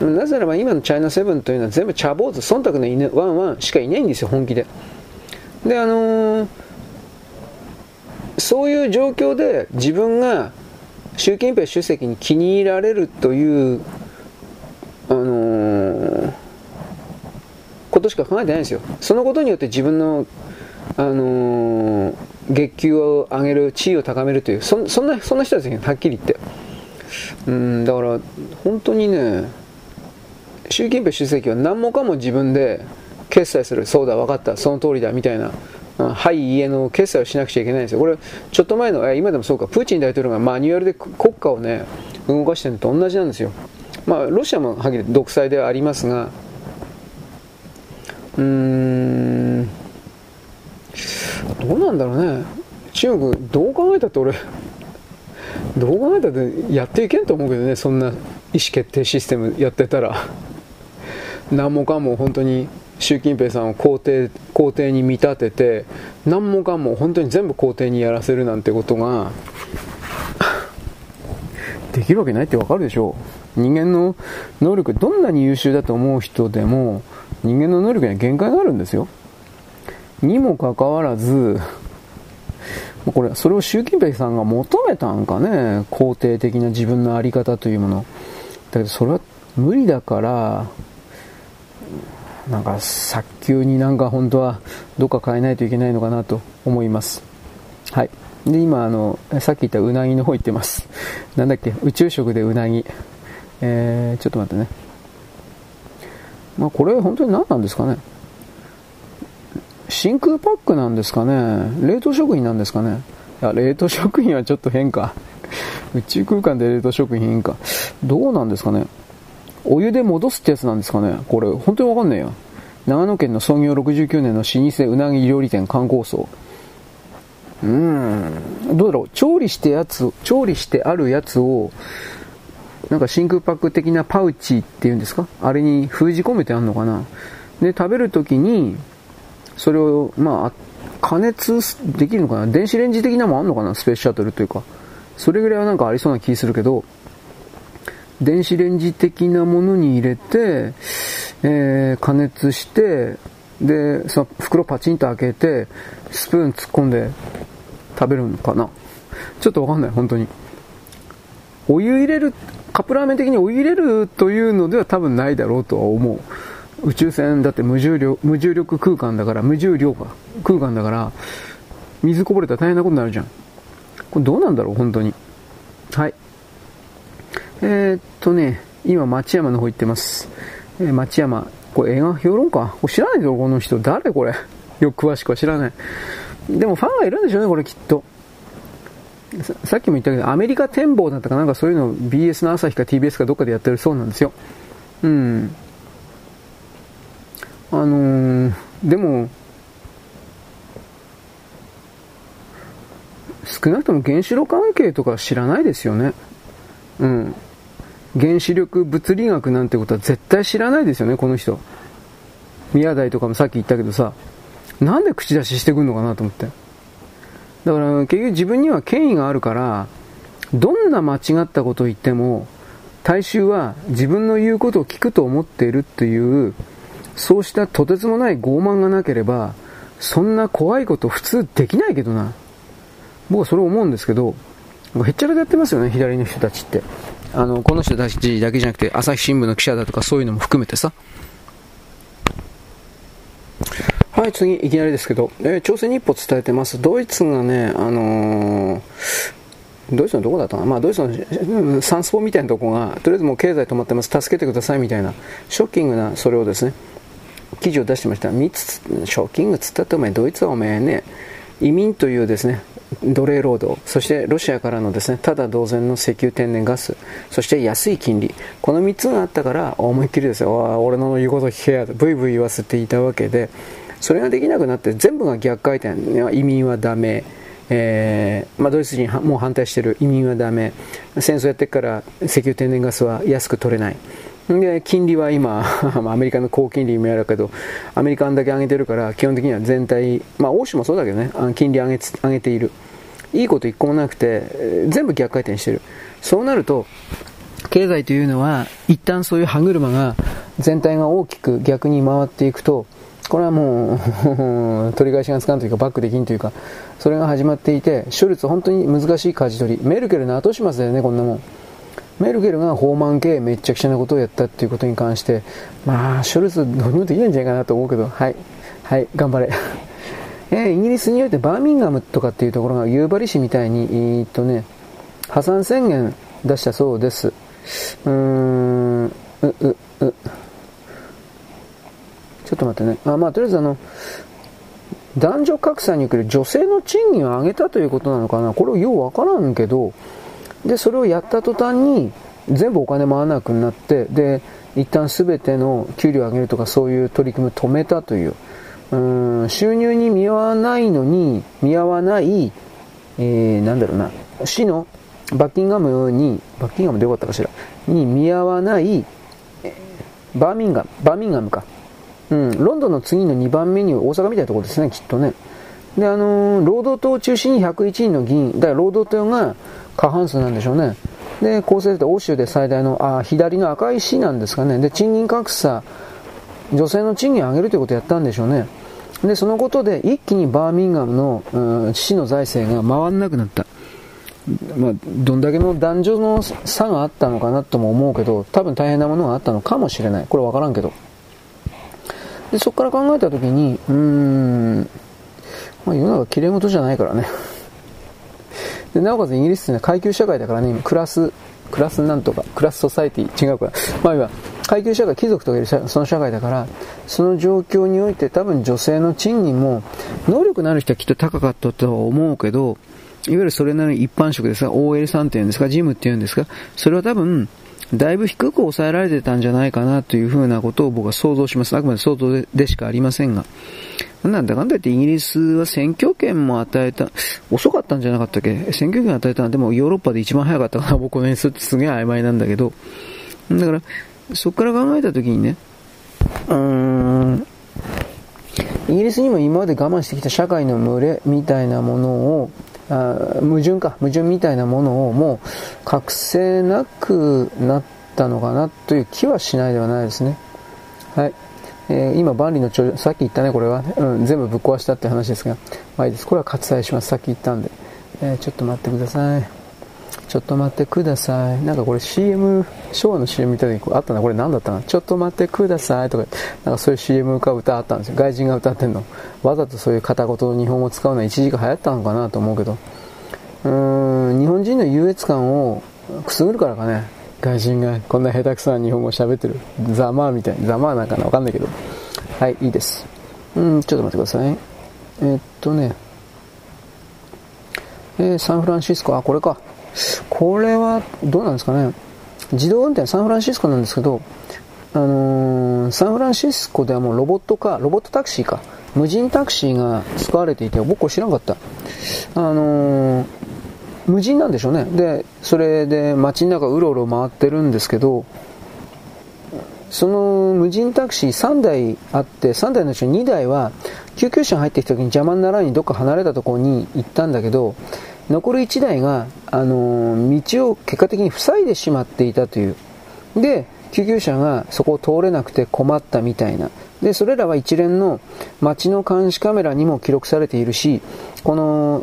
なぜならば今のチャイナセブンというのは全部茶坊主、忖度の犬ワンワンしかいないんですよ、本気で。で、あのー、そういう状況で自分が習近平主席に気に入られるという、あのー、ことしか考えてないんですよ。そのことによって自分の、あのー、月給を上げる、地位を高めるという、そ、そんな、そんな人たちにはっきり言って。うん、だから本当にね、習近平主席は何もかも自分で決済する、そうだ、分かった、その通りだみたいな、はい、家の決済をしなくちゃいけないんですよ。これちょっと前の、今でもそうか、プーチン大統領がマニュアルで国家をね動かしてるのと同じなんですよ。まあロシアもはっきり独裁ではありますが、うーん、どうなんだろうね。中国どう考えたって俺どう考えたってやっていけんと思うけどね、そんな意思決定システムやってたら何もかも本当に習近平さんを皇帝、皇帝に見立てて、何もかも本当に全部皇帝にやらせるなんてことができるわけないってわかるでしょう。人間の能力、どんなに優秀だと思う人でも人間の能力には限界があるんですよ。にもかかわらず、これそれを習近平さんが求めたんかね、肯定的な自分の在り方というものだけど、それは無理だから、なんか早急になんか本当はどっか変えないといけないのかなと思います。はい。で、今あのさっき言ったうなぎの方行ってます。なんだっけ、宇宙食でうなぎ、えー、ちょっと待ってね、まあ、これ本当に何なんですかね。真空パックなんですかね、冷凍食品なんですかね。いや、冷凍食品はちょっと変か宇宙空間で冷凍食品か、どうなんですかね。お湯で戻すってやつなんですかね。これ本当にわかんないよ。長野県の創業ろくじゅうきゅうねんの老舗うなぎ料理店観光層。うーん、どうだろう。調理してやつ調理してあるやつをなんか真空パック的なパウチっていうんですか、あれに封じ込めてあるのかな。で、食べるときにそれを、まあ、加熱できるのかな、電子レンジ的なもんあんのかな、スペースシャトルというか、それぐらいはなんかありそうな気するけど、電子レンジ的なものに入れて、えー、加熱して、で、その袋パチンと開けて、スプーン突っ込んで食べるのかな。ちょっとわかんない、本当に。お湯入れる、カップラーメン的にお湯入れるというのでは多分ないだろうとは思う。宇宙船だって無重力、無重力空間だから、無重量か空間だから水こぼれたら大変なことになるじゃん。これどうなんだろう本当に。はい。えー、っとね、今町山の方行ってます。えー、町山、これ映画評論家、これ知らないぞこの人、誰これよく詳しくは知らない。でもファンがいるんでしょうね、これきっと。 さ, さっきも言ったけど、アメリカ展望だったかなんか、そういうの ビーエス の朝日か ティービーエス かどっかでやってるそうなんですよ。うん、あのー、でも少なくとも原子炉関係とか知らないですよね。うん、原子力物理学なんてことは絶対知らないですよねこの人。宮台とかもさっき言ったけどさ、なんで口出ししてくるのかなと思って。だから結局自分には権威があるから、どんな間違ったことを言っても大衆は自分の言うことを聞くと思っているっていう、そうしたとてつもない傲慢がなければ、そんな怖いこと普通できないけどな。僕はそれを思うんですけど、へっちゃらでやってますよね、左の人たちって。あの、この人たちだけじゃなくて、朝日新聞の記者だとかそういうのも含めてさ。はい、次、いきなりですけど、えー、朝鮮日報伝えてます。ドイツがね、あのー、ドイツのどこだったかな、まあ、ドイツのサンスポみたいなとこが、とりあえずもう経済止まってます、助けてくださいみたいな、ショッキングな、それをですね、記事を出してました。ショッキングつったってお前、ドイツはお前ね、移民というですね奴隷労働、そしてロシアからのですねただ同然の石油天然ガス、そして安い金利、このみっつがあったから思いっきりですよ、俺の言うこと聞けやとブイブイ言わせていたわけで、それができなくなって全部が逆回転、移民はダメ、えーまあ、ドイツ人はもう反対してる、移民はダメ、戦争やってから石油天然ガスは安く取れない。で、金利は今アメリカの高金利もやるけど、アメリカあんだけ上げてるから基本的には全体、まあ欧州もそうだけどね、金利上げ、上げている、いいこと一個もなくて全部逆回転してる。そうなると経済というのは一旦そういう歯車が全体が大きく逆に回っていくと、これはもう取り返しがつかんというかバックできんというか、それが始まっていて、ショルツ本当に難しい舵取り、メルケルの後始末だよねこんなもん。メルケルが放漫系めっちゃくちゃなことをやったっていうことに関して、まあショルツどうにもできないんじゃないかなと思うけど、はいはい頑張れえイギリスにおいてバーミンガムとかっていうところが夕張市みたいに、えーっとね、破産宣言出したそうです。うーんうううちょっと待ってね。あ、まあとりあえずあの男女格差における女性の賃金を上げたということなのかな、これをようわからんけど、でそれをやった途端に全部お金回らなくなって、で一旦全ての給料を上げるとかそういう取り組みを止めたという、うーん収入に見合わないのに見合わない、えー、なんだろうな、市のバッキンガムにバッキンガムでよかったかしらに見合わないバーミンガムバーミンガムか、うん、ロンドンの次のにばんめに大阪みたいなところですねきっとね。であのー、労働党を中心にひゃくいちにんの議員だから労働党が過半数なんでしょうね。で構成で欧州で最大のあ左の赤い市なんですかね。で賃金格差、女性の賃金を上げるということをやったんでしょうね。でそのことで一気にバーミンガムの、うん、市の財政が回らなくなった、まあ、どんだけの男女の差があったのかなとも思うけど、多分大変なものがあったのかもしれない、これ分からんけど。でそこから考えたときに、うーん、まあ、世の中きれい事じゃないからねでなおかつイギリスって、ね、階級社会だからね、今クラスクラスなんとかクラスソサイティ違うから、まあ、今階級社会貴族とかいるその社会だから、その状況において多分女性の賃金も能力のある人はきっと高かったとは思うけど、いわゆるそれなりの一般職ですか オーエル さんっていうんですかジムっていうんですか、それは多分だいぶ低く抑えられてたんじゃないかなというふうなことを僕は想像します。あくまで想像 で, でしかありませんが、なんだかんだ言ってイギリスは選挙権も与えた、遅かったんじゃなかったっけ、選挙権与えたのでもヨーロッパで一番早かったから、僕の演奏ってすげえ曖昧なんだけど、だからそこから考えたときにね、うーんイギリスにも今まで我慢してきた社会の群れみたいなものを、あ矛盾か矛盾みたいなものをもう隠せなくなったのかなという気はしないではないですね。はい、えー、今万里の長さっき言ったねこれは、ねうん、全部ぶっ壊したって話ですが、まあいいです、これは割愛します、さっき言ったんで、えー、ちょっと待ってくださいちょっと待ってくださいなんかこれ シーエム 昭和の シーエム みたいなあったな、これ何だったな、ちょっと待ってくださいとか、なんかそういう シーエム か歌あったんですよ、外人が歌ってんの、わざとそういう片言の日本語を使うのは一時期流行ったのかなと思うけど、うーん日本人の優越感をくすぐるからかね、外人がこんな下手くそな日本語を喋ってる、ざまあみたいな、ざまあなんかな分かんないけど、はいいいです、うんちょっと待ってください。えー、っとね、えー、サンフランシスコ、あこれか、これはどうなんですかね、自動運転サンフランシスコなんですけど、あのー、サンフランシスコではもうロボットかロボットタクシーか無人タクシーが使われていて、僕これ知らなかった、あのー、無人なんでしょうね。でそれで街の中うろうろ回ってるんですけど、その無人タクシーさんだいあって、さんだいのうちにだいは救急車が入ってきた時に邪魔にならないようにどっか離れたところに行ったんだけど、残るいちだいが、あのー、道を結果的に塞いでしまっていたという、で救急車がそこを通れなくて困ったみたいな。でそれらは一連の街の監視カメラにも記録されているし、この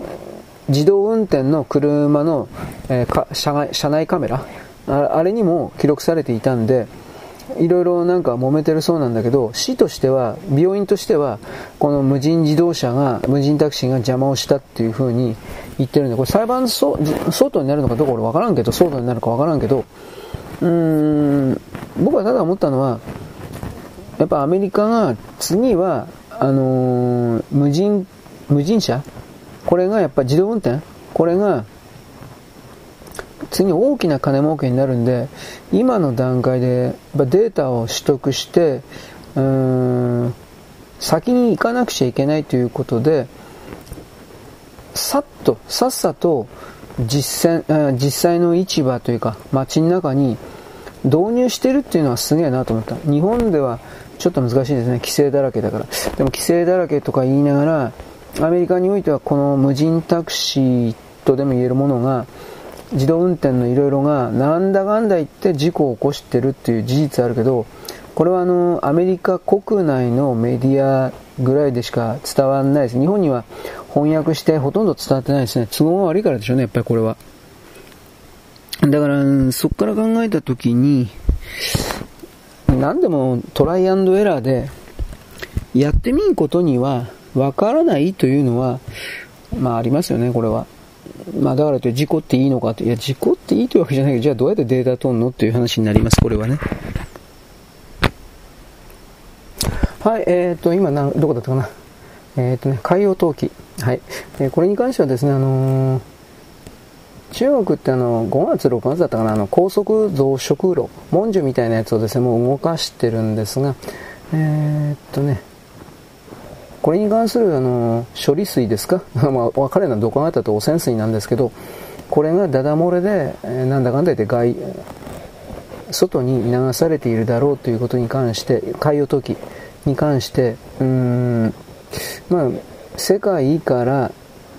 自動運転の車の、えー、か 車外、車内カメラ あ, あれにも記録されていたんで、いろいろなんか揉めてるそうなんだけど、市としては病院としてはこの無人自動車が無人タクシーが邪魔をしたっていう風に言ってるんで、これ裁判相当になるのかどうか俺分からんけど、相当になるか分からんけど、うーん僕はただ思ったのは、やっぱアメリカが次はあのー、無人無人車、これがやっぱ自動運転、これが次大きな金儲けになるんで、今の段階でデータを取得して、うーん先に行かなくちゃいけないということで、さっとさっさと実践、実際の市場というか街の中に導入してるっていうのはすげえなと思った。日本ではちょっと難しいですね、規制だらけだから。でも規制だらけとか言いながら、アメリカにおいてはこの無人タクシーとでも言えるものが、自動運転のいろいろがなんだかんだ言って事故を起こしてるっていう事実あるけど、これはあのアメリカ国内のメディアぐらいでしか伝わらないです。日本には翻訳してほとんど伝わってないですね。都合が悪いからでしょうね、やっぱりこれは。だからそこから考えたときに、何でもトライアンドエラーでやってみんことにはわからないというのはまあありますよね、これは。まあだからという事故っていいのかって、いや事故っていいというわけじゃないけど、じゃあどうやってデータ取るのっていう話になります、これはね。はい、えーと今などこだったかな、えーとね海洋投機、はい、えー、これに関してはですね、あのー、中国ってあのごがつろくがつだったかな、あの高速増殖炉文殊みたいなやつをですねもう動かしてるんですが、えーとねこれに関するあの処理水ですかまあ分かるのはどこがあったと汚染水なんですけど、これがダダ漏れで、えー、なんだかんだ言って外外に流されているだろうということに関して、海洋投機に関して、うーん、まあ、世界から、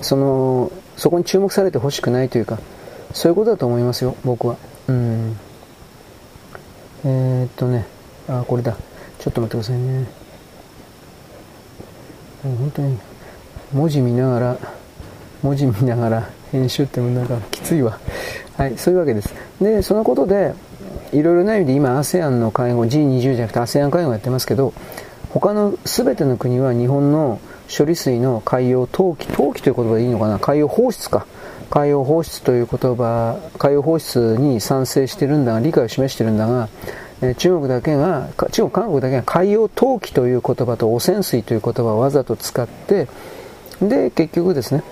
その、そこに注目されてほしくないというか、そういうことだと思いますよ、僕は。うん。えーっとね、あ、これだ。ちょっと待ってくださいね。本当に、文字見ながら、文字見ながら、編集ってもなんかきついわ。はい、そういうわけです。で、そのことで、いろいろな意味で今、アセアン の会合、ジーにじゅう じゃなくて アセアン 会合やってますけど、他の全ての国は日本の処理水の海洋投棄、投棄という言葉でいいのかな、海洋放出か。海洋放出という言葉、海洋放出に賛成してるんだが、理解を示してるんだが、中国だけが、中国、韓国だけが海洋投棄という言葉と汚染水という言葉をわざと使って、で、結局ですね、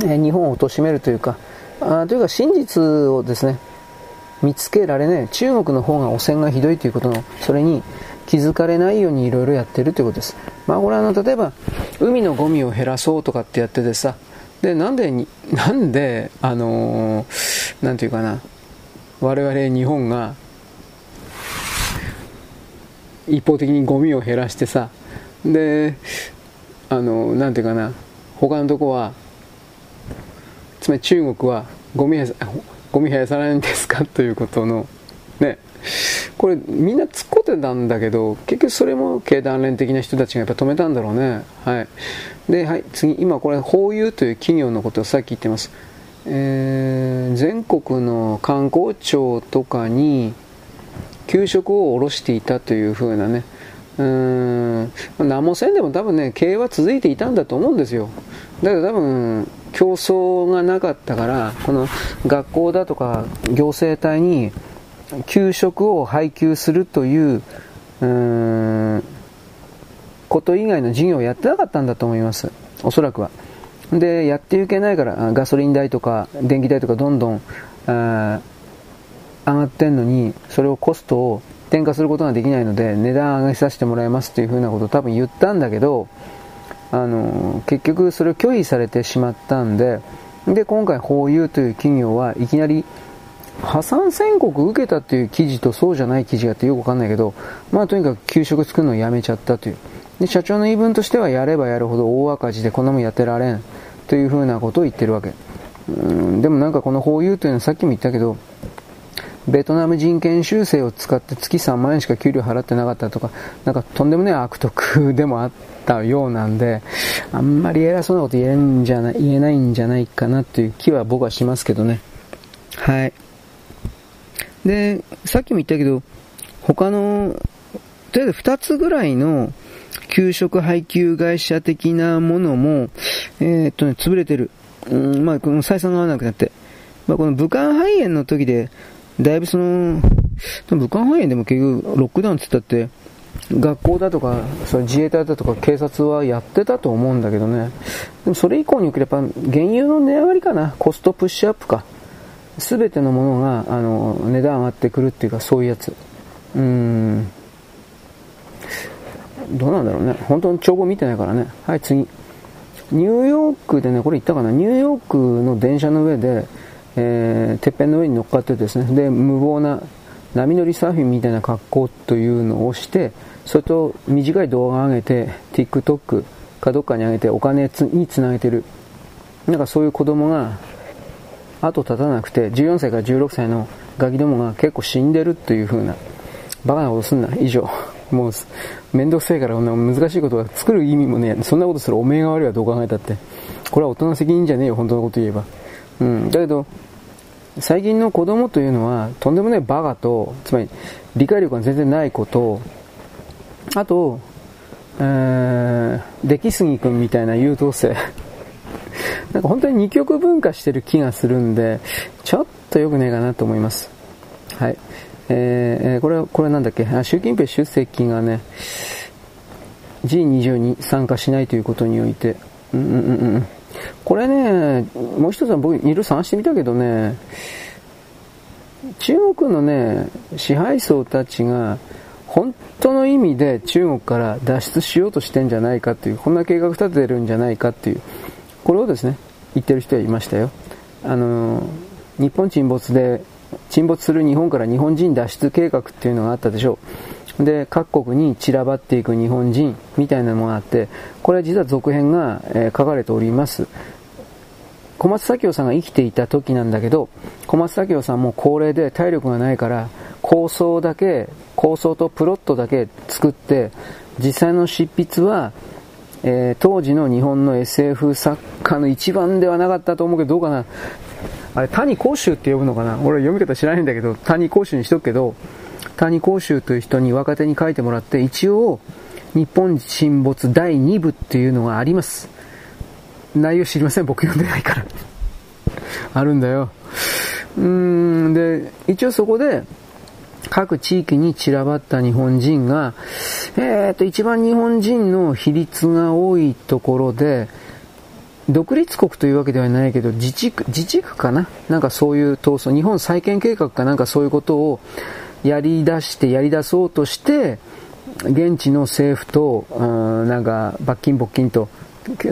日本を貶めるというか、あというか真実をですね、見つけられない。中国の方が汚染がひどいということの、それに気づかれないようにいろいろやってるということです。まあこれはあの例えば海のゴミを減らそうとかってやっててさ、でなんでになんであのー、なんていうかな、我々日本が一方的にゴミを減らしてさ、であのー、なんていうかな、他のとこは、つまり中国はゴミ減らゴミ減らさないんですかということのね、これみんな突っ込んでたんだけど、結局それも経団連的な人たちがやっぱ止めたんだろうね。はい。で、はい、次、今これホーユーという企業のことをさっき言ってます、えー、全国の観光庁とかに給食を卸していたというふうなね、うーん、何もせんでも多分ね経営は続いていたんだと思うんですよ。だけど多分競争がなかったから、この学校だとか行政体に給食を配給するとい う, うーんこと以外の事業をやってなかったんだと思います、おそらくは。でやっていけないから、ガソリン代とか電気代とかどんどんあ上がってんのに、それをコストを転嫁することができないので値段上げさせてもらいますというふうなことを多分言ったんだけど、あの結局それを拒否されてしまったんで、で今回ホーユーという企業はいきなり破産宣告を受けたという記事とそうじゃない記事があって、よくわかんないけど、まあとにかく給食作るのをやめちゃったという。で社長の言い分としては、やればやるほど大赤字でこんなもんやってられんというふうなことを言ってるわけ。うん、でもなんかこのホーユーというのはさっきも言ったけど、ベトナム人研修生を使って月さんまんえんしか給料払ってなかったとか、なんかとんでもない悪徳でもあったようなんで、あんまり偉そうなこと言えないんじゃない、言えないんじゃないかなという気は僕はしますけどね。はい。で、さっきも言ったけど、他の、とりあえずふたつぐらいの給食配給会社的なものも、えー、っとね、潰れてる。うん、まあ、この採算が合わなくなって。まあ、この武漢肺炎の時で、だいぶその武漢肺炎でも結局ロックダウンって言ったって学校だとかその自衛隊だとか警察はやってたと思うんだけどね。でもそれ以降におければ原油の値上がりかな、コストプッシュアップか、全てのものがあの値段上がってくるっていうか、そういうやつ、うーん、どうなんだろうね、本当に帳簿見てないからね。はい、次、ニューヨークでね、これ言ったかな、ニューヨークの電車の上でえー、てっぺんの上に乗っかってですね、で無謀な波乗りサーフィンみたいな格好というのをして、それと短い動画を上げて ティックトック かどっかに上げてお金つにつなげてる、なんかそういう子供が後立たなくてじゅうよんさいからじゅうろくさいのガキどもが結構死んでるという風なバカなことすんな、以上。もうめんどくせえからこんな難しいことは作る意味もね、そんなことするおめえが悪いわ、どう考えたって。これは大人の責任じゃねえよ、本当のこと言えば。うん、だけど最近の子供というのはとんでもないバカと、つまり理解力が全然ないこと、あと、えー、出来すぎくんみたいな優等生なんか本当に二極分化してる気がするんで、ちょっと良くねえかなと思います。はい、えー、これはこれなんだっけ、あ、習近平主席がね ジーにじゅう に参加しないということにおいて、うんうんうん、これね、もう一つは僕いろいろ探してみたけどね、中国のね支配層たちが本当の意味で中国から脱出しようとしてんじゃないかっていう、こんな計画立ててるんじゃないかっていう、これをですね言ってる人はいましたよ。あの日本沈没で沈没する日本から日本人脱出計画っていうのがあったでしょう。で、各国に散らばっていく日本人みたいなのがあって、これは実は続編が、えー、書かれております。小松左京さんが生きていた時なんだけど、小松左京さんも高齢で体力がないから構想だけ構想とプロットだけ作って、実際の執筆は、えー、当時の日本の エスエフ 作家の一番ではなかったと思うけど、どうかな、あれ谷公衆って呼ぶのかな、俺読み方知らないんだけど谷公衆にしとくけど、谷公衆という人に若手に書いてもらって、一応日本沈没だいに部っていうのがあります。内容知りません、僕読んでないからあるんだよ。うーん、で一応そこで各地域に散らばった日本人が、えーと一番日本人の比率が多いところで、独立国というわけではないけど自治区、自治区かな、なんかそういう闘争、日本再建計画かなんかそういうことをやり出してやり出そうとして、現地の政府と、うん、なんか罰金勃金と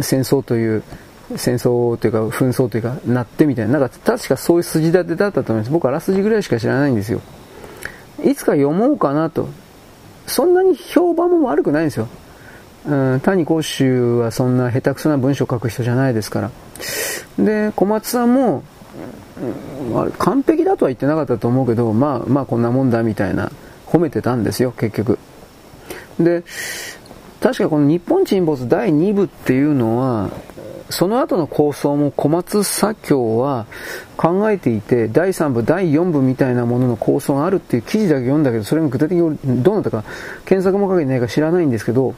戦争という戦争というか紛争というかなってみたいな、なんか確かそういう筋立てだったと思います。僕あらすじぐらいしか知らないんですよ。いつか読もうかなと。そんなに評判も悪くないんですよ。うん、谷公衆はそんな下手くそな文章を書く人じゃないですから。で、小松さんも、うん、あれ完璧だとは言ってなかったと思うけど、まあまあこんなもんだみたいな褒めてたんですよ、結局。で、確かこの日本沈没だいに部っていうのは、その後の構想も小松左京は考えていて、だいさん部だいよん部みたいなものの構想があるっていう記事だけ読んだけど、それが具体的にどうなったか検索もかけてないか知らないんですけど、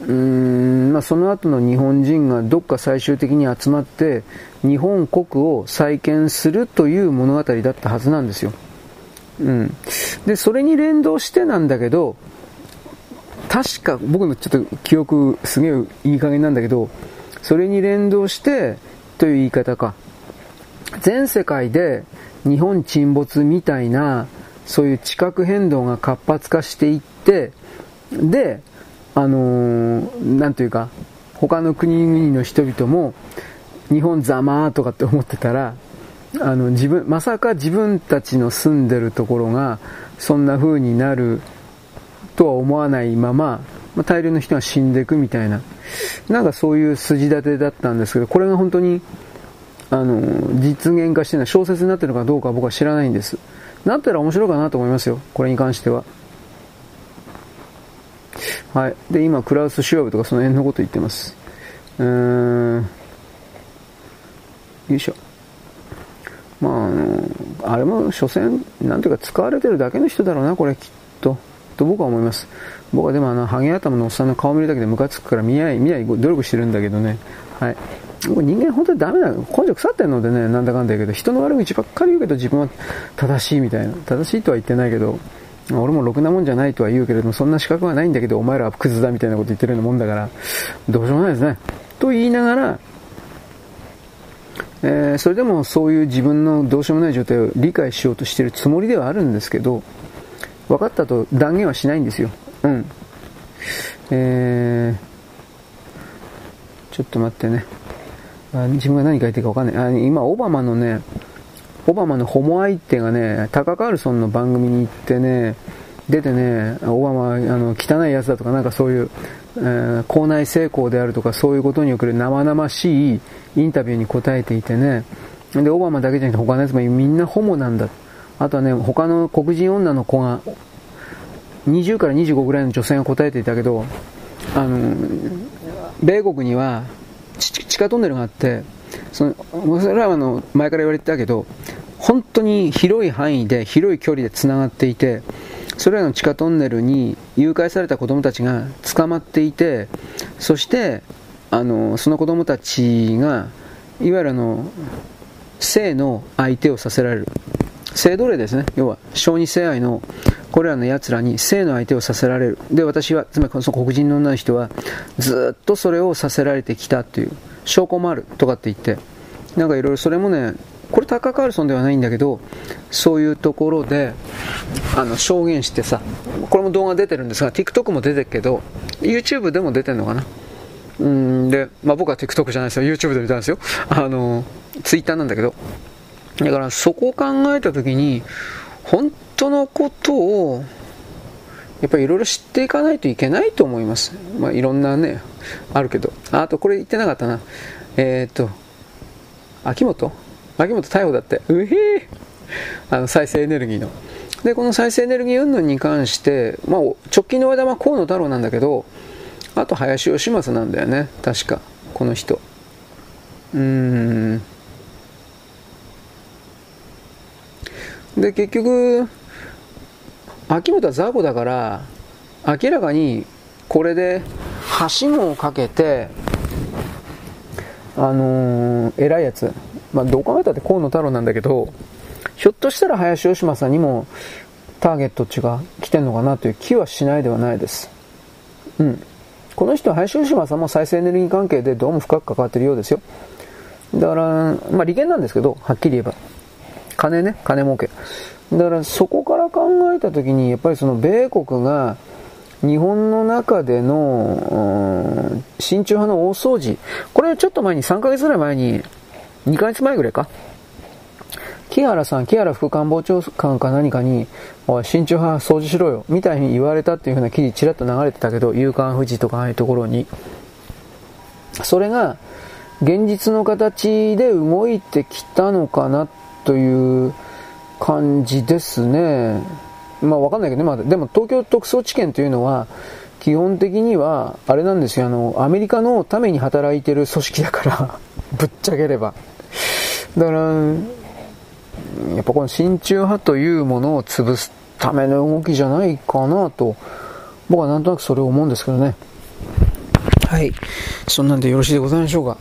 うーん、まあ、その後の日本人がどっか最終的に集まって日本国を再建するという物語だったはずなんですよ。うん、でそれに連動してなんだけど、確か僕のちょっと記憶すげえいい加減なんだけど、それに連動してという言い方か、全世界で日本沈没みたいなそういう地殻変動が活発化していって、であのー、なんというか他の国々の人々も日本ざまーとかって思ってたら、あの自分まさか自分たちの住んでるところがそんな風になるとは思わないまま、まあ、大量の人が死んでいくみたいな、なんかそういう筋立てだったんですけど、これが本当にあのー、実現化してない小説になってるのかどうかは僕は知らないんです。なったら面白いかなと思いますよ、これに関しては。はい、で今クラウス・シュワブとかその辺のこと言ってます。うーん、よいしょ。まああのあれも所詮なんていうか使われてるだけの人だろうな、これきっとと僕は思います。僕はでもあのハゲ頭のおっさんの顔見るだけでムカつくから見合い見合い努力してるんだけどね。はい、人間本当にダメだ、根性腐ってるのでね、なんだかんだ言うけど人の悪口ばっかり言うけど自分は正しいみたいな、正しいとは言ってないけど、俺もろくなもんじゃないとは言うけれども、そんな資格はないんだけどお前らはクズだみたいなこと言ってるようなもんだから、どうしようもないですねと言いながら、えー、それでもそういう自分のどうしようもない状態を理解しようとしているつもりではあるんですけど、分かったと断言はしないんですよ。うん、えー、ちょっと待ってね、あ、自分が何書いてるか分かんない。あ、今オバマのねオバマのホモ相手がね、タカ・カールソンの番組に行ってね、出てね、オバマあの汚いやつだとかなんかそういう、えー、校内性交であるとかそういうことにおける生々しいインタビューに答えていてね、でオバマだけじゃなくて他のやつもみんなホモなんだ、あとはね他の黒人女の子がにじゅうからにじゅうごぐらいの女性が答えていたけど、あの米国には地下トンネルがあって、そのそれはあの前から言われてたけど、本当に広い範囲で広い距離でつながっていて、それらの地下トンネルに誘拐された子どもたちが捕まっていて、そしてあのその子どもたちがいわゆるあの性の相手をさせられる、性奴隷ですね、要は小児性愛のこれらのやつらに性の相手をさせられる。で、私はつまりこの黒人の女の人はずっとそれをさせられてきたという証拠もあるとかって言って、なんかいろいろそれもね、これタッカー・カールソンではないんだけど、そういうところであの証言してさ、これも動画出てるんですが、 TikTok も出てるけど YouTube でも出てるのかな。うんで、まあ、僕は TikTok じゃないですよ、 YouTube で見たんですよ、あの Twitter なんだけど、だからそこを考えた時に本当のことをやっぱりいろいろ知っていかないといけないと思います。まあいろんなねあるけど、あとこれ言ってなかったな、えっと秋元秋元逮捕だって、うへあの再生エネルギーので、この再生エネルギー云々に関して、まあ、直近の話題は河野太郎なんだけど、あと林芳正なんだよね確かこの人。うーんで結局秋元は雑魚だから、明らかにこれではしごをかけてあのー、偉いやつ、まあ、どう考えたって河野太郎なんだけど、ひょっとしたら林芳正にもターゲット値が来てるのかなという気はしないではないです、うん、この人は林芳正も再生エネルギー関係でどうも深く関わってるようですよ。だから、まあ、利権なんですけど、はっきり言えば金ね、金儲け。だからそこから考えたときに、やっぱりその米国が日本の中での親中派の大掃除、これちょっと前にさんかげつぐらい前に、にかげつまえぐらいか、木原さん木原副官房長官か何かに、おい親中派掃除しろよみたいに言われたっていうふうな記事ちらっと流れてたけど、夕刊富士とかああいうところにそれが現実の形で動いてきたのかなという感じですね。まあ分かんないけどね、まあ、でも東京特捜地検というのは基本的にはあれなんですよ、あのアメリカのために働いてる組織だからぶっちゃければ、だからやっぱこの親中派というものを潰すための動きじゃないかなと、僕はなんとなくそれを思うんですけどね。はい、そんなんでよろしいでございましょうか。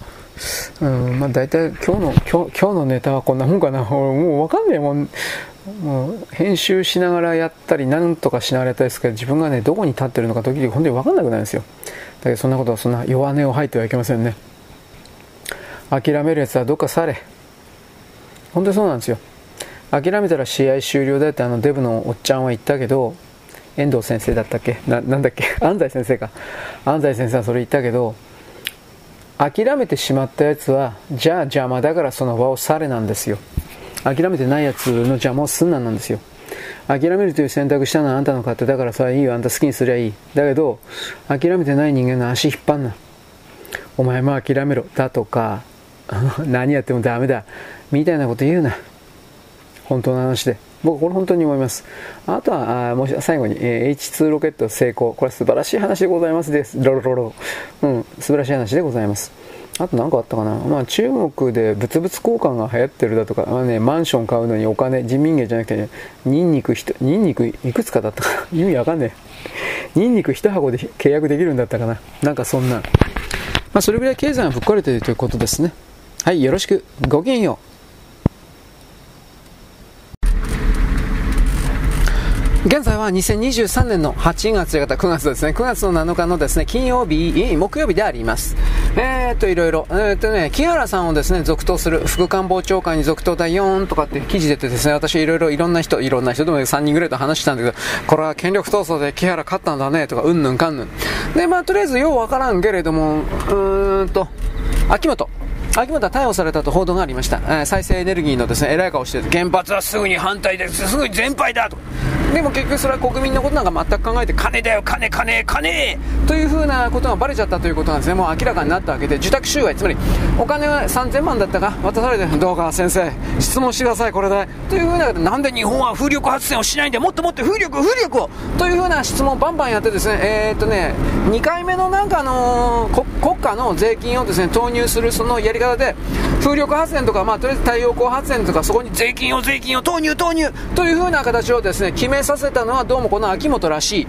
うんまあ、大体今日の今日、今日のネタはこんなもんかな。もう分かんないもん、もう編集しながらやったりなんとかしながらやったりですけど、自分がねどこに立ってるのか時々本当に分かんなくなるんですよ。だけどそんなことは、そんな弱音を吐いてはいけませんね。諦めるやつはどっか去れ、本当にそうなんですよ。諦めたら試合終了だって、あのデブのおっちゃんは言ったけど、遠藤先生だったっけ な, なんだっけ安西先生か、安西先生はそれ言ったけど、諦めてしまったやつはじゃあ邪魔だからその場を去れなんですよ。諦めてないやつの邪魔をすんなんなんですよ。諦めるという選択したのはあんたの勝手だから、それはいいよ、あんた好きにすりゃいい。だけど諦めてない人間の足引っ張んな、お前も諦めろだとか何やってもダメだみたいなこと言うな、本当の話で。僕これ本当に思います。あとはあもし最後に、えー、エイチツー ロケット成功、これ素晴らしい話でございますです、ロロロロ、うん、素晴らしい話でございます。あと何かあったかな、まあ、中国で物々交換が流行ってるだとか、まあね、マンション買うのにお金、人民元じゃなくて、ね、ニンニクひとニンニクいくつかだったかな意味わかんねえニンニク一箱で契約できるんだったかな、なんかそんな、まあ、それぐらい経済がぶっ壊れているということですね。はい、よろしく、ごきげんよう。現在はにせんにじゅうさんねんのはちがつやくがつですね、くがつのなのかのですね、金曜日、木曜日であります。えーっと、いろいろ、えーっとね、木原さんをですね、続投する、副官房長官に続投だよーんとかって記事出てですね、私いろいろいろんな人、いろんな人でもさんにんぐらいと話したんだけど、これは権力闘争で木原勝ったんだねとか、うんぬんかんぬん。で、まあとりあえずようわからんけれども、うーんと、秋元。秋元は逮捕されたと報道がありました。えー、再生エネルギーのですね、偉い顔してる、原発はすぐに反対です、すぐに全廃だと。でも結局それは国民のことなんか全く考えて、金だよ金金金というふうなことがバレちゃったということなんですね。もう明らかになったわけで、受託収賄、つまりお金はさんぜんまんだったか渡されて、どうか先生質問してくださいこれでというふうな、なんで日本は風力発電をしないんだ、もっともっと風力を風力をというふうな質問をバンバンやってですね、えーっとねにかいめのなんかあのー、国家の税金をですね投入するそのやり方で、風力発電とか、まあとりあえず太陽光発電とか、そこに税金を税金を投入投入というふうな形をですね決めさせたのはどうもこの秋元らしい。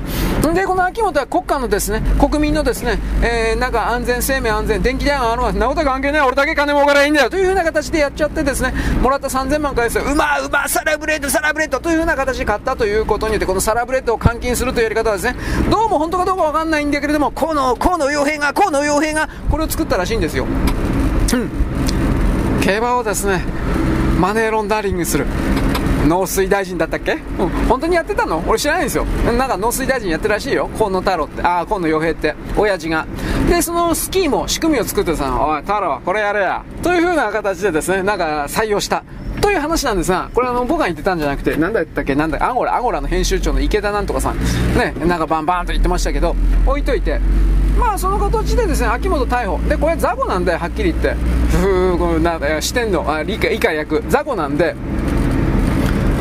でこの秋元は国家のですね国民のですね、えー、なんか安全生命安全電気代があるわそんなこと関係ない、俺だけ金儲からいいんだよというふうな形でやっちゃってですね、もらったさんぜんまん返すよ、うまうまサラブレッドサラブレッドというふうな形で買ったということによって、このサラブレッドを換金するというやり方はですね、どうも本当かどうかわかんないんだけれども、河野河野洋平が河野洋平がこれを作ったらしいんですよ。うん、競馬をですねマネーロンダリングする、農水大臣だったっけ、うん、本当にやってたの俺知らないんですよ。なんか農水大臣やってるらしいよ、河野太郎って、ああ河野洋平って親父が。でそのスキーも仕組みを作ってさ、おい太郎これやれやという風な形でですね、なんか採用したという話なんですが、これあの僕が言ってたんじゃなくて、なんだったっけなんだアゴラアゴラの編集長の池田なんとかさんね、なんかバンバンと言ってましたけど、置いといて、まあその形でですね秋元逮捕で、これ雑魚なんだよはっきり言って、ふうこうなんだ視点のあ理科理科役雑魚なんで。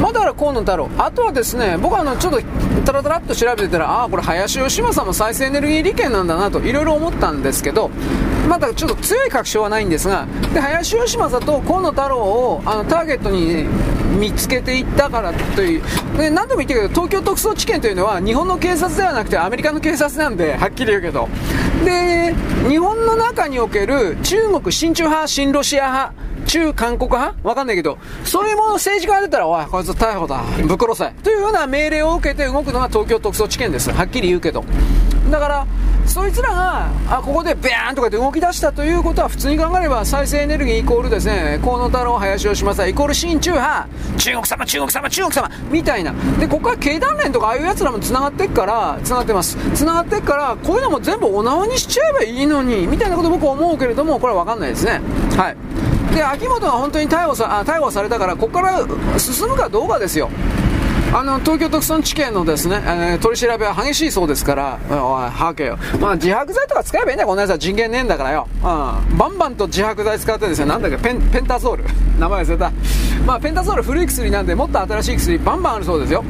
まあ、だから河野太郎、あとはですね僕はあのちょっとタラタラっと調べてたら、ああこれ林芳正も再生エネルギー利権なんだなといろいろ思ったんですけど、まだちょっと強い確証はないんですが、で林芳正と河野太郎をあのターゲットに見つけていったからという、で何度も言ってるけど東京特捜地検というのは日本の警察ではなくてアメリカの警察なんで、はっきり言うけど、で日本の中における中国親中派親ロシア派中韓国派わかんないけど、そういうもの政治家が出たら、おいこいつ逮捕だぶっ殺せというような命令を受けて動くのが東京特捜地検です、はっきり言うけど。だからそいつらがあここでビャーンとかって動き出したということは、普通に考えれば再生エネルギーイコールですね河野太郎林芳正イコール親中派中国様中国様中国様みたいな、でここから経団連とかああいうやつらもつながっていくからつながってますつながっていくから、こういうのも全部お縄にしちゃえばいいのにみたいなこと僕は思うけれども、これは分かんないですね。はい、で秋元が本当に逮捕さ、あ、逮捕されたから、ここから進むかどうかですよ。あの東京特捜地検のですね、えー、取り調べは激しいそうですから、おい吐けよ、まあ、自白剤とか使えばいいんだよ、このやつは人間ねえんだからよ、うん、バンバンと自白剤使ってですね、なんだっけペン、ペンタゾール名前忘れた、まあ、ペンタゾール古い薬なんで、もっと新しい薬バンバンあるそうですよ。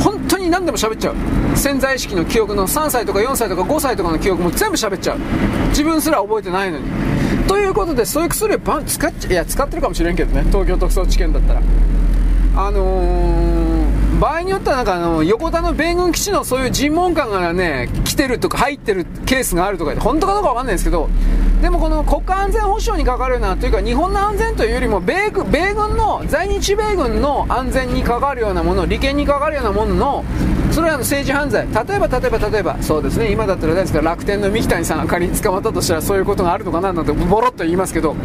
本当に何でも喋っちゃう、潜在意識の記憶のさんさいとかよんさいとかごさいとかの記憶も全部喋っちゃう、自分すら覚えてないのにということで、そういう薬をバン使っちゃいや使ってるかもしれんけどね、東京特捜地検だったら、あのー、場合によってはなんかあの横田の米軍基地のそういう尋問官がね来てるとか入ってるケースがあるとか、本当かどうかわかんないですけど、でもこの国家安全保障に関わるようなというか、日本の安全というよりも米軍、米軍の在日米軍の安全に関わるようなもの、利権に関わるようなものの、それは政治犯罪、例えば例えば例えばそうですね、今だったらですから楽天の三木谷さんが仮に捕まったとしたら、そういうことがあるのかななんてボロっと言いますけど、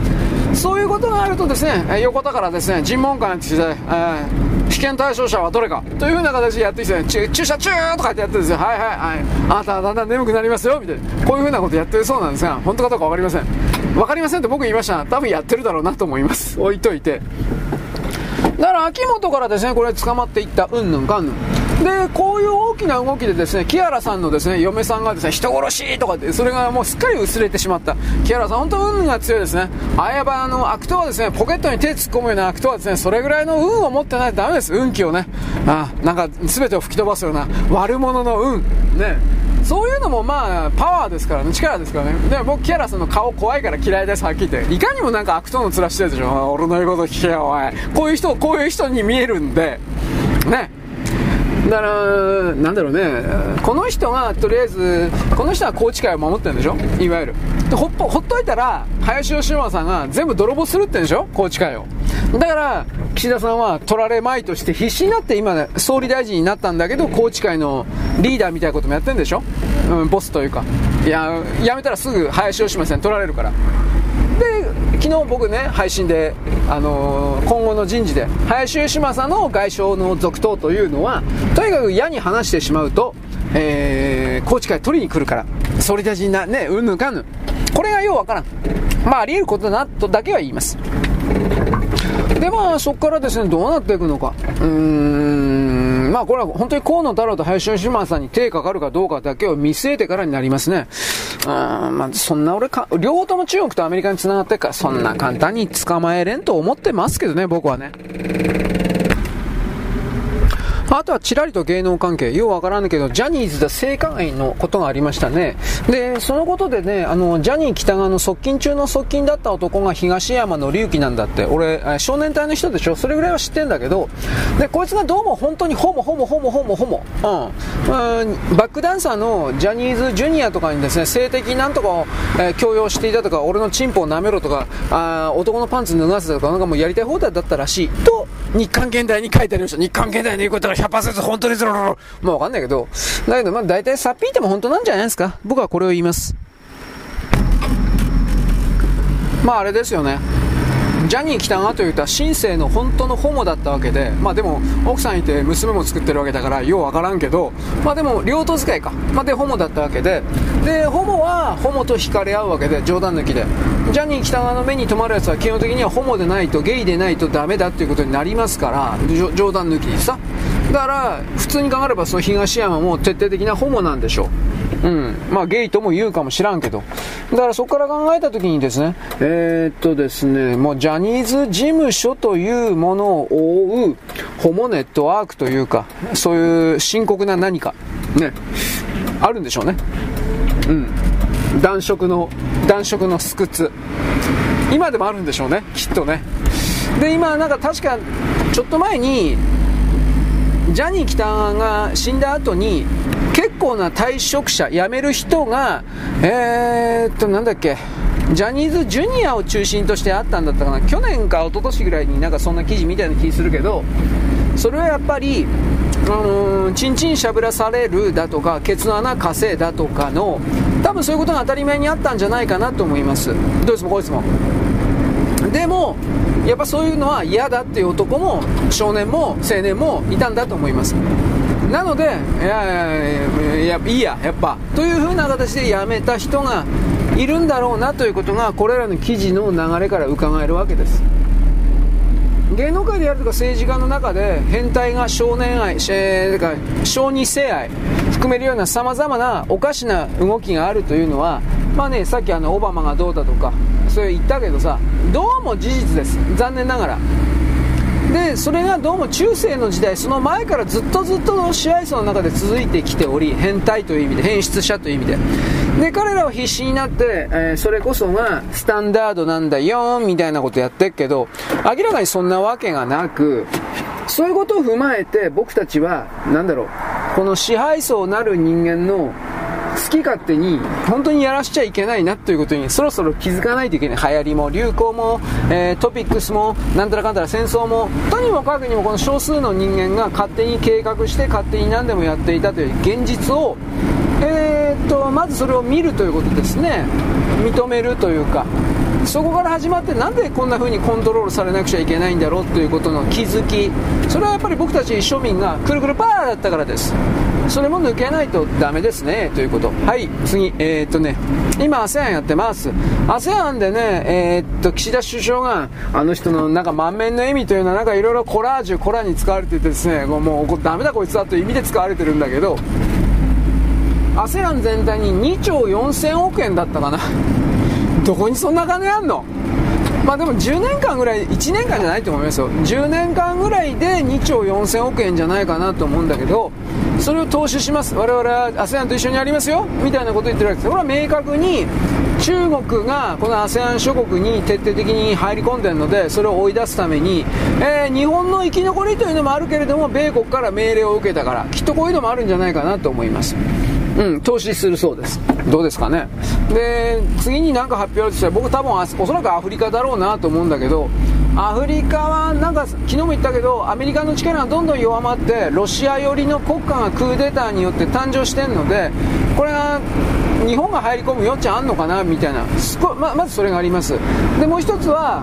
そういうことがあるとですね横田からですね尋問官として、えー、被験対象者はどれかというふうな形でやってきて、ち注射中とかってやってですね、はいはいはい、あなたはだんだん眠くなりますよみたいな、こういうふうなことやってるそうなんですが、本当かどうか分かりません分かりませんって僕言いました、多分やってるだろうなと思います、置いといて。だから秋元からですねこれ捕まっていったうんぬんかんぬんで、こういう大きな動きでですね木原さんのですね嫁さんがですね人殺しとかって、それがもうすっかり薄れてしまった。木原さん本当運が強いですね。あやばあの悪党はですねポケットに手突っ込むような悪党はですねそれぐらいの運を持ってないとダメです。運気をね、あなんか全てを吹き飛ばすような悪者の運ね、そういうのもまあパワーですからね、力ですからね。で僕木原さんの顔怖いから嫌いです、はっきり言って。いかにもなんか悪党の面してるでしょ、俺の言うこと聞けよおい、こういう人こういう人に見えるんでね。だからなんだろうね、この人がとりあえずこの人は宏池会を守ってるんでしょ、いわゆるで ほ, っほっといたら林芳正さんが全部泥棒するってんでしょ宏池会を。だから岸田さんは取られまいとして必死になって今、ね、総理大臣になったんだけど、宏池会のリーダーみたいなこともやってるんでしょ、うん、ボスというか、いややめたらすぐ林芳正さん取られるから。で昨日僕ね配信で、あのー、今後の人事で林芳正の外相の続投というのはとにかく矢に話してしまうと、えー、宏池会取りに来るから総理大臣なね、うんぬんかんぬん、これがようわからん、まああり得ることだなとだけは言います。でまあそこからですねどうなっていくのか、うーんまああこれは本当に河野太郎と林芳正さんに手かかるかどうかだけを見据えてからになりますね。あまあそんな俺か両方とも中国とアメリカにつながってからそんな簡単に捕まえれんと思ってますけどね、僕はね。あとはちらりと芸能関係、ようわからんけどジャニーズで性加害のことがありましたね。でそのことでね、あのジャニー喜多川の側近中の側近だった男が東山紀之なんだって。俺少年隊の人でしょ、それぐらいは知ってんだけど、でこいつがどうも本当にホモホモホモホモホモ、うん、うん、バックダンサーのジャニーズジュニアとかにですね、性的なんとかを、えー、強要していたとか、俺のチンポを舐めろとか、あ男のパンツ脱がせたとか、なんかもうやりたい放題だったらしいと日刊現代に書いてありました。日刊現代に言うことが ひゃくパーセント 本当にずるるるまあわかんないけど、だけどまあ大体さっぴいても本当なんじゃないですか。僕はこれを言います。まああれですよね、ジャニー喜多川というと新生の本当のホモだったわけで、まあでも奥さんいて娘も作ってるわけだからようわからんけど、まあでも両党使いか、まあ、でホモだったわけで、でホモはホモと惹かれ合うわけで、冗談抜きでジャニー喜多川の目に留まるやつは基本的にはホモでないとゲイでないとダメだっていうことになりますから、冗談抜きでさ。だから普通に考えればその東山も徹底的なホモなんでしょう、うん、まあゲイとも言うかもしらんけど、だからそこから考えたときにですね、えー、っとですねもうジャニーズ事務所というものを覆うホモネットワークというか、そういう深刻な何かねあるんでしょうね、うん、男色の男色のスクツ今でもあるんでしょうね、きっとね。で今なんか確かちょっと前にジャニー喜多川が死んだ後に結構な退職者、辞める人がえーっとなんだっけジャニーズジュニアを中心としてあったんだったかな、去年か一昨年ぐらいになんかそんな記事みたいな気するけど、それはやっぱりあのー、チンチンしゃぶらされるだとかケツの穴稼いだとかの多分そういうことが当たり前にあったんじゃないかなと思います。どいつもこいつもでもやっぱそういうのは嫌だっていう男も少年も青年もいたんだと思います。なのでいやいやいややっぱという風な形で辞めた人がいるんだろうなということがこれらの記事の流れから伺えるわけです。芸能界であるとか政治家の中で変態が少年愛、えー、だから小児性愛含めるようなさまざまなおかしな動きがあるというのは、まあね、さっきあのオバマがどうだとかそれ言ったけどさ、どうも事実です、残念ながら。でそれがどうも中世の時代、その前からずっとずっと支配層の中で続いてきており、変態という意味で変質者という意味でで彼らは必死になって、えー、それこそがスタンダードなんだよみたいなことやってるけど、明らかにそんなわけがなく、そういうことを踏まえて僕たちはなんだろう、この支配層なる人間の好き勝手に本当にやらしちゃいけないなということにそろそろ気づかないといけない。流行りも流行も、えー、トピックスもなんたらかんたら戦争もとにもかくにもこの少数の人間が勝手に計画して勝手に何でもやっていたという現実を、えー、っとまずそれを見るということですね、認めるというか、そこから始まってなんでこんな風にコントロールされなくちゃいけないんだろうということの気づき、それはやっぱり僕たち庶民がくるくるパーだったからです。それも抜けないとダメですねということ。はい次、えーっとね、今 アセアン やってます。 アセアン でね、えー、っと岸田首相があの人のなんか満面の笑みというのはなんかいろいろコラージュコラに使われててですね、もうダメだこいつだという意味で使われてるんだけど、 アセアン 全体ににちょうよんせんおくえんだったかなどこにそんな金あんの。まあでもじゅうねんかんぐらい、いちねんかんじゃないと思いますよ、じゅうねんかんぐらいでにちょうよんせんおくえんじゃないかなと思うんだけど、それを投資します、我々は アセアン と一緒にやりますよみたいなことを言ってるわけです。これは明確に中国がこの アセアン 諸国に徹底的に入り込んでるので、それを追い出すために、えー、日本の生き残りというのもあるけれども米国から命令を受けたから、きっとこういうのもあるんじゃないかなと思います。うん、投資するそうです。どうですかね。で次に何か発表したら僕多分おそらくアフリカだろうなと思うんだけど、アフリカはなんか昨日も言ったけどアメリカの力がどんどん弱まってロシア寄りの国家がクーデターによって誕生してるので、これが日本が入り込む余地あんのかなみたいな、すごい ま, まずそれがあります。でもう一つは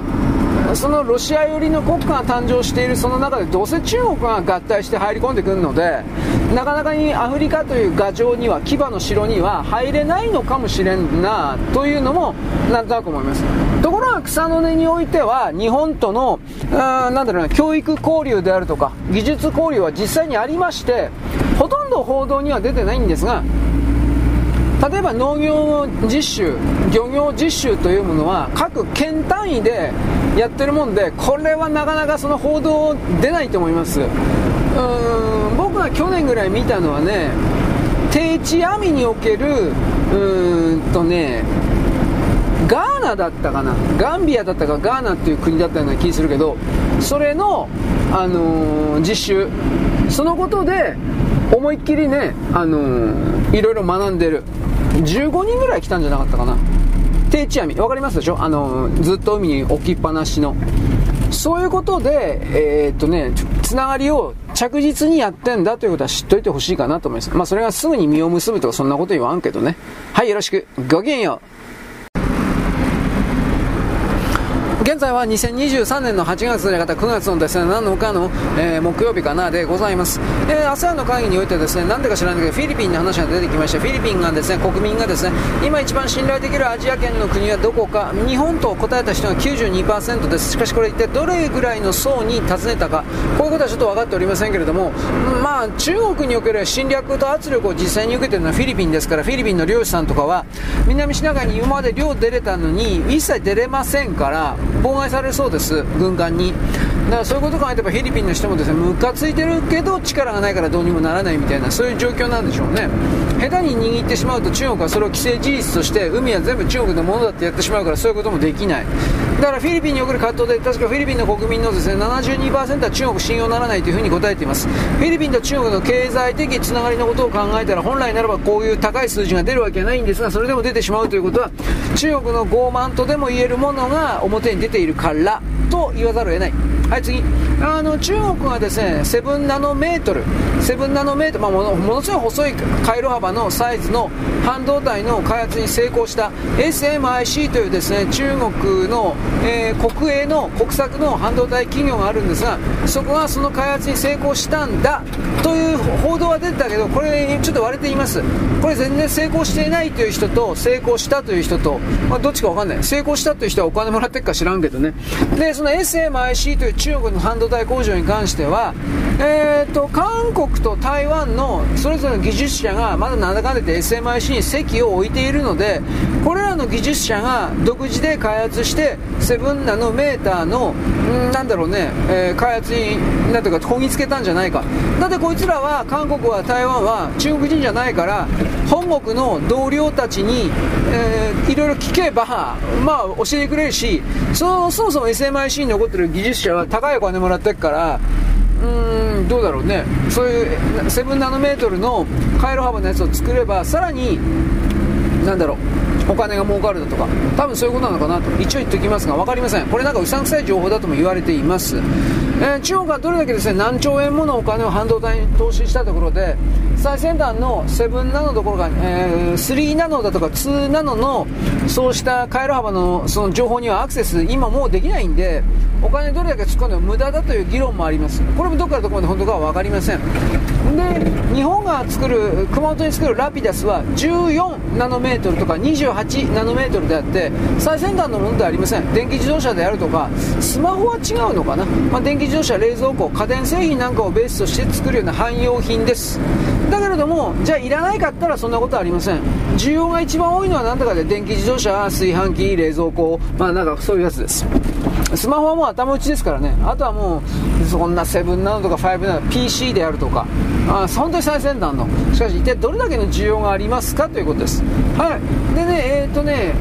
そのロシア寄りの国家が誕生しているその中で、どうせ中国が合体して入り込んでくるので、なかなかにアフリカという牙城には、牙の城には入れないのかもしれんなというのもなんとなく思います。ところが草の根においては、日本とのなんだろうな、教育交流であるとか技術交流は実際にありまして、ほとんど報道には出てないんですが、例えば農業実習、漁業実習というものは各県単位でやってるもんで、これはなかなかその報道出ないと思います。うーん、僕が去年ぐらい見たのはね、定置網におけるうーんとねガーナだったかな、ガンビアだったかガーナっていう国だったような気するけど、それの、あのー、実習、そのことで思いっきりね、あのー、いろいろ学んでるじゅうごにんぐらい来たんじゃなかったかな。定置網わかりますでしょ、あのー、ずっと海に置きっぱなしの、そういうことで、えーっとね、つながりを着実にやってんだということは知っといてほしいかなと思います。まあそれがすぐに実を結ぶとかそんなこと言わんけどね。はい、よろしく、ごきげんよう。現在はにせんにじゅうさんねんのはちがつの方、くがつのですね、何のかの、えー、木曜日かなでございます。えー、アセアン の会議においてですね、なんでか知らないけど、フィリピンの話が出てきまして、フィリピンがですね、国民がですね、今一番信頼できるアジア圏の国はどこか、日本と答えた人が きゅうじゅうにパーセント です。しかしこれ一体どれぐらいの層に尋ねたか、こういうことはちょっと分かっておりませんけれども、まあ中国における侵略と圧力を実際に受けているのはフィリピンですから、フィリピンの漁師さんとかは、南シナ海に今まで漁出れたのに、一切出れませんから、妨害されそうです、軍艦に。だからそういうことを考えればフィリピンの人もですね、ムカついてるけど力がないからどうにもならないみたいな、そういう状況なんでしょうね。下手に握ってしまうと中国はそれを既成事実として、海は全部中国のものだってやってしまうから、そういうこともできない。だからフィリピンに送る葛藤で、確かフィリピンの国民のですね、ななじゅうにパーセント は中国信用ならないというふうに答えています。フィリピンと中国の経済的つながりのことを考えたら、本来ならばこういう高い数字が出るわけないんですが、それでも出てしまうということは、中国の傲慢とでも言えるものが表に出ているからと言わざるを得ない。はい、次。あの中国がですね、ななナノメートル、ななナノメートル、まあ、もの、ものすごい細い回路幅のサイズの半導体の開発に成功した エスエムアイシー というですね、中国の、えー、国営の国策の半導体企業があるんですが、そこがその開発に成功したんだという報道は出てたけど、これちょっと割れています。これ全然成功していないという人と成功したという人と、まあ、どっちか分かんない。成功したという人はお金もらってるか知らんけどね。で、その エスエムアイシー という中国の半導体工場に関しては、えーと、韓国と台湾のそれぞれの技術者がまだなんだかんだ言って エスエムアイシー に席を置いているので、これらの技術者が独自で開発してななナノメーターのなんだろうね、えー、開発になんとかこぎつけたんじゃないか。だってこいつらは、韓国は台湾は中国人じゃないから、本国の同僚たちに、えー、いろいろ聞けば、まあ、教えてくれるし、そ, そもそも エスエムアイシー に残ってる技術者は高いお金もらってるから、うーん、どうだろうね。そういうななナノメートルの回路幅のやつを作れば、さらになんだろう、お金が儲かるだとか、多分そういうことなのかなと一応言っておきますが、分かりません。これなんかうさんくさい情報だとも言われています。えー、中国がどれだけですね、何兆円ものお金を半導体に投資したところで、最先端のななナノどころか、えー、さんナノだとかにナノのそうした回路幅のその情報にはアクセス今もうできないんで、お金どれだけ突っ込んでも無駄だという議論もあります。これもどこからどこまで本当かは分かりません。で、日本が作る熊本に作るラピダスはじゅうよんナノメートルとかにじゅうはちナノメートルであって、最先端のものではありません。電気自動車であるとか、スマホは違うのかな、まあ、電気自動車、冷蔵庫、家電製品なんかをベースとして作るような汎用品です。だけれども、じゃあいらないかったらそんなことはありません。需要が一番多いのは何だかで、電気自動車、炊飯器、冷蔵庫、まあなんかそういうやつです。スマホはもう頭打ちですからね。あとはもうそんななななのとかごなの ピーシー であるとか、あ、本当に最先端の、しかし一体どれだけの需要がありますかということです。はい。でね、えー、っとね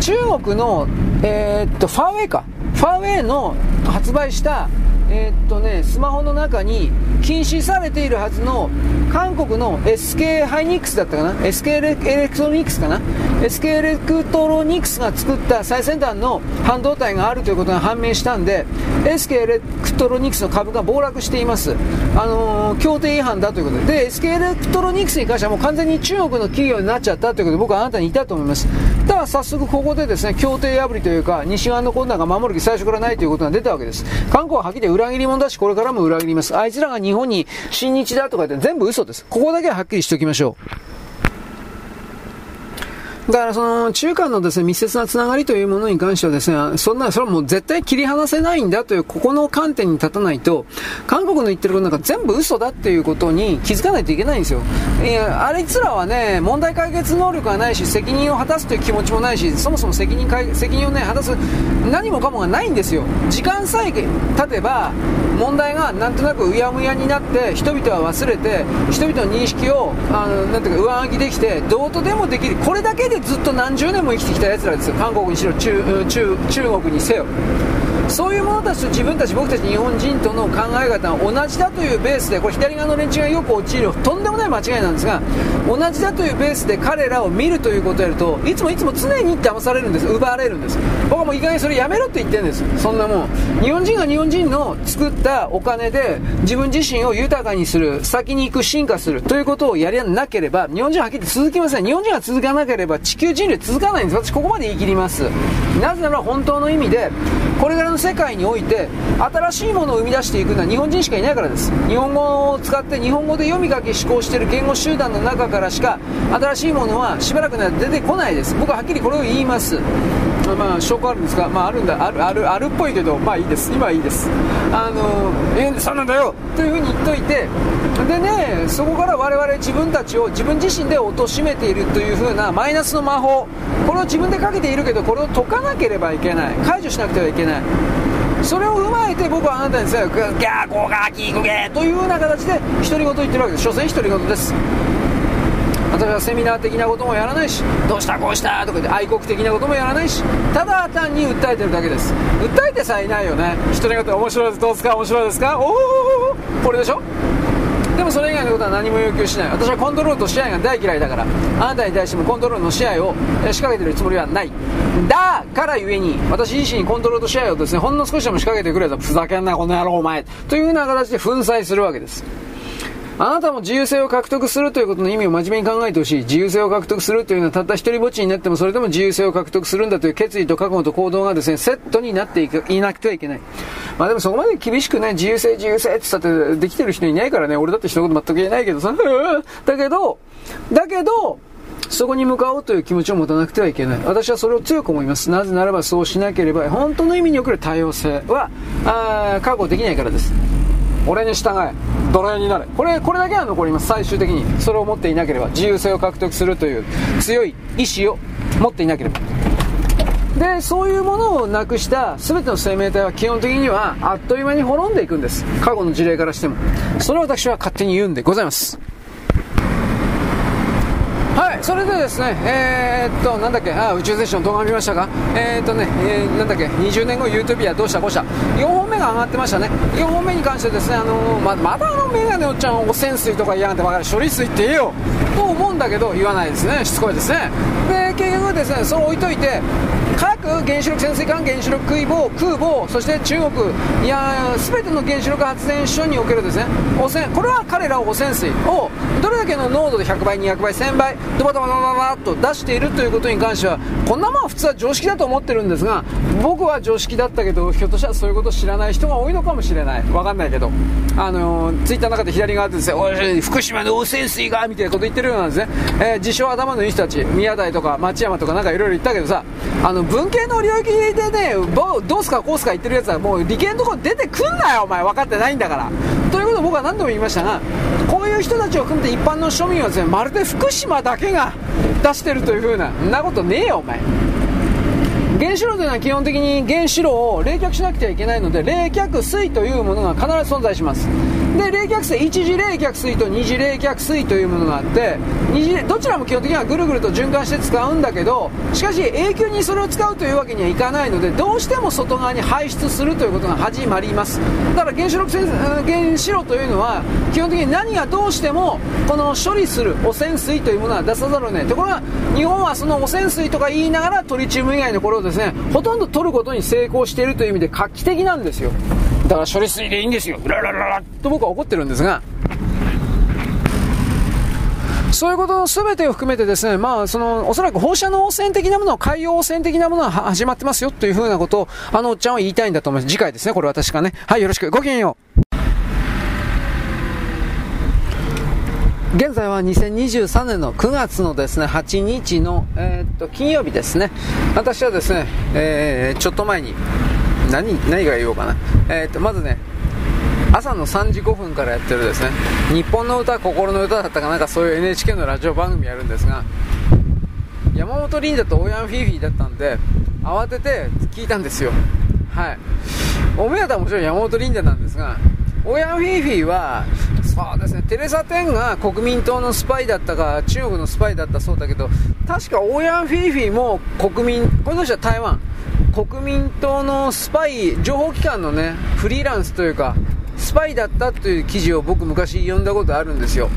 中国の、えー、っとファーウェイかファーウェイの発売した、えーっとね、スマホの中に禁止されているはずの韓国の エスケー ハイニックスだったかな、 エスケー エレクトロニクスかな、 エスケー エレクトロニクスが作った最先端の半導体があるということが判明したんで、 エスケー エレクトロニクスの株が暴落しています。あのー、協定違反だということ で, で エスケー エレクトロニクスに関してはもう完全に中国の企業になっちゃったということで、僕はあなたに言ったと思います。では早速ここでですね、協定破りというか西側の困難が守る気最初からないということが出たわけです。韓国ははっきり裏切り者だし、これからも裏切ります。あいつらが日本に親日だとか言って全部嘘です。ここだけははっきりしておきましょう。だからその中間のですね、密接なつながりというものに関してはですね、そんな、それはもう絶対切り離せないんだという、ここの観点に立たないと、韓国の言ってることなんか全部嘘だっていうことに気づかないといけないんですよ。いや、あいつらはね、問題解決能力がないし、責任を果たすという気持ちもないし、そもそも責任かい、責任をね、果たす何もかもがないんですよ。時間さえ経てば、問題がなんとなくうやむやになって、人々は忘れて、人々の認識を、あの、なんていうか、上書きできて、どうとでもできる。これだけでずっと何十年も生きてきたやつらですよ。韓国にしろ 中, 中, 中国にせよ、そういう者たちと自分たち、僕たち日本人との考え方が同じだというベースで、これ左側の連中がよく陥るとんでもない間違いなんですが、同じだというベースで彼らを見るということをやると、いつもいつも常に騙されるんです、奪われるんです。僕はもういい加減それやめろって言ってるんです。そんなもん日本人が日本人の作ったお金で自分自身を豊かにする、先に行く、進化するということをやらなければ日本人ははっきり続きません。日本人が続かなければ地球人類続かないんです。私ここまで言い切ります。なぜなら本当の意味でこれからの世界において新しいものを生み出していくのは日本人しかいないからです。日本語を使って日本語で読み書き思考している言語集団の中からしか新しいものはしばらくなら出てこないです。僕ははっきりこれを言います。まあ証拠あるんですか、まあ、あるんだ、ある、ある、あるっぽいけど、まあいいです、今はいいです、あのー、ええ、そうなんだよというふうに言っといて、でね、そこから我々自分たちを自分自身で貶めているというふうなマイナスの魔法、これを自分でかけているけど、これを解かなければいけない、解除しなくてはいけない。それを踏まえて僕はあなたにさ、ギャーゴーガーキーグゲーというような形で独り言言ってるわけです。所詮独り言です。私はセミナー的なこともやらないし、どうしたこうしたとか言って愛国的なこともやらないし、ただ単に訴えてるだけです。訴えてさえいないよね。人によって面白いです、どうですか、面白いですか、おお、これでしょ。でもそれ以外のことは何も要求しない。私はコントロールと支配が大嫌いだから、あなたに対してもコントロールの支配を仕掛けてるつもりはない。だからゆえに私自身にコントロールと支配をですね、ほんの少しでも仕掛けてくれたら、ふざけんなこの野郎お前というような形で粉砕するわけです。あなたも自由性を獲得するということの意味を真面目に考えてほしい。自由性を獲得するというのはたった一人ぼっちになってもそれでも自由性を獲得するんだという決意と覚悟と行動がですね、セットになっていく、いなくてはいけない。まあでもそこまで厳しくね、自由性自由性って言ったってできてる人いないからね、俺だって一言全く言えないけどさ、だけど、だけど、そこに向かおうという気持ちを持たなくてはいけない。私はそれを強く思います。なぜならばそうしなければ、本当の意味における多様性は、あー、確保できないからです。俺に従え、奴隷になれ、これ、これだけは残ります。最終的にそれを持っていなければ、自由性を獲得するという強い意志を持っていなければ、でそういうものをなくした全ての生命体は基本的にはあっという間に滅んでいくんです。過去の事例からしてもそれを私は勝手に言うんでございます。はい、それでですね、えー、っと、なんだっけ、あ、宇宙選手の動画見ましたか、えー、っとね、えー、なんだっけ、にじゅうねんご、ユートピア、どうした、こうした、よんほんめが上がってましたね、よんほんめに関してですね、あのー、ま, まだあのメガネおっちゃん、汚染水とか嫌がってばかり、処理水って言えよと思うんだけど、言わないですね、しつこいですね、で結局ですね、それ置いといて、各原子力潜水艦、原子力空母、空母、そして中国、いや、すべての原子力発電所におけるですね、汚染、これは彼らを汚染水をどれだけの濃度でひゃくばい、にひゃくばい、せんばい、ドバドバドバドバと出しているということに関しては、こんなもんは普通は常識だと思ってるんですが、僕は常識だったけど、ひょっとしたらそういうことを知らない人が多いのかもしれない、わかんないけど、あのー、ツイッターの中で左側でですね、おい、福島の汚染水がみたいなこと言ってるようなんですね、えー、自称頭のいい人たち、宮台とか松山とかなんかいろいろ言ったけどさ、あの文系の領域でね、どうすかこうすか言ってるやつは、もう理系のところ出てくんなよ、お前、分かってないんだから。ということを僕は何度も言いましたが、こういう人たちを含めて一般の庶民はですね、まるで福島だけが出してるというふうな、んなことねえよお前。原子炉というのは基本的に原子炉を冷却しなくてはいけないので、冷却水というものが必ず存在します。で、冷却水、一次冷却水と二次冷却水というものがあって、二次どちらも基本的にはぐるぐると循環して使うんだけど、しかし永久にそれを使うというわけにはいかないので、どうしても外側に排出するということが始まります。だから原子炉、原子炉というのは基本的に何がどうしてもこの処理する汚染水というものは出さざるを得ない。ところが日本はその汚染水とか言いながらトリチウム以外のこれをですね、ほとんど取ることに成功しているという意味で画期的なんですよ。だから処理水でいいんですよ、ララララと僕は怒ってるんですが、そういうことすべてを含めてですね、まあ、そのおそらく放射能汚染的なものは、海洋汚染的なものは始まってますよというふうなことを、あのおっちゃんは言いたいんだと思います。次回ですね、これは確かね。はい、よろしく。ごきげんよう。現在はにせんにじゅうさんねんのくがつのですね、はちにちの、えー、っと金曜日ですね。私はですね、えー、ちょっと前に、何、何が言おうかな。えー、っと、まずね、朝のさんじごふんからやってるですね、日本の歌、心の歌だったかなんかそういう エヌエイチケー のラジオ番組やるんですが、山本リンダとオーヤンフィーフィーだったんで、慌てて聞いたんですよ。はい。お目当てはもちろん山本リンダなんですが、オーヤンフィーフィーは、そうですね、テレサ・テンが国民党のスパイだったか中国のスパイだったそうだけど、確かオーヤン・フィーフィーも国民、この人は台湾国民党のスパイ情報機関のねフリーランスというかスパイだったという記事を僕昔読んだことあるんですよ。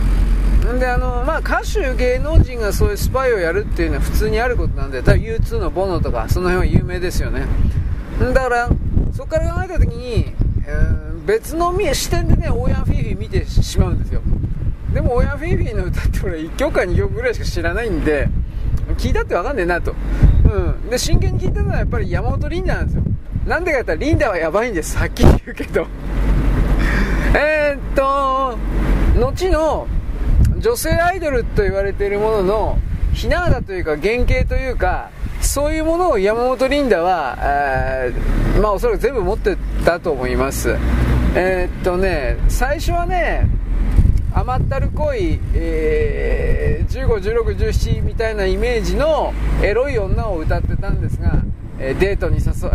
であのまあ、歌手芸能人がそういうスパイをやるっていうのは普通にあることなんで、多分 ユーツー のボノとかその辺は有名ですよね。だからそこから考えた時に、えー別の視点でね、オーヤンフィーフィー見てしまうんですよ。でもオーヤンフィーフィーの歌って俺いっきょくかにきょくぐらいしか知らないんで、聞いたって分かんねえなと、うん、で真剣に聞いたのはやっぱり山本リンダなんですよ。なんでか言ったらリンダはやばいんです、はっきり言うけどえっと後の女性アイドルと言われているもののひなあだというか原型というかそういうものを山本リンダは、えー、まあおそらく全部持ってたと思います。えーっとね、最初はね甘ったる恋、えー、じゅうご、じゅうろく、じゅうななみたいなイメージのエロい女を歌ってたんですが、えー、デートに誘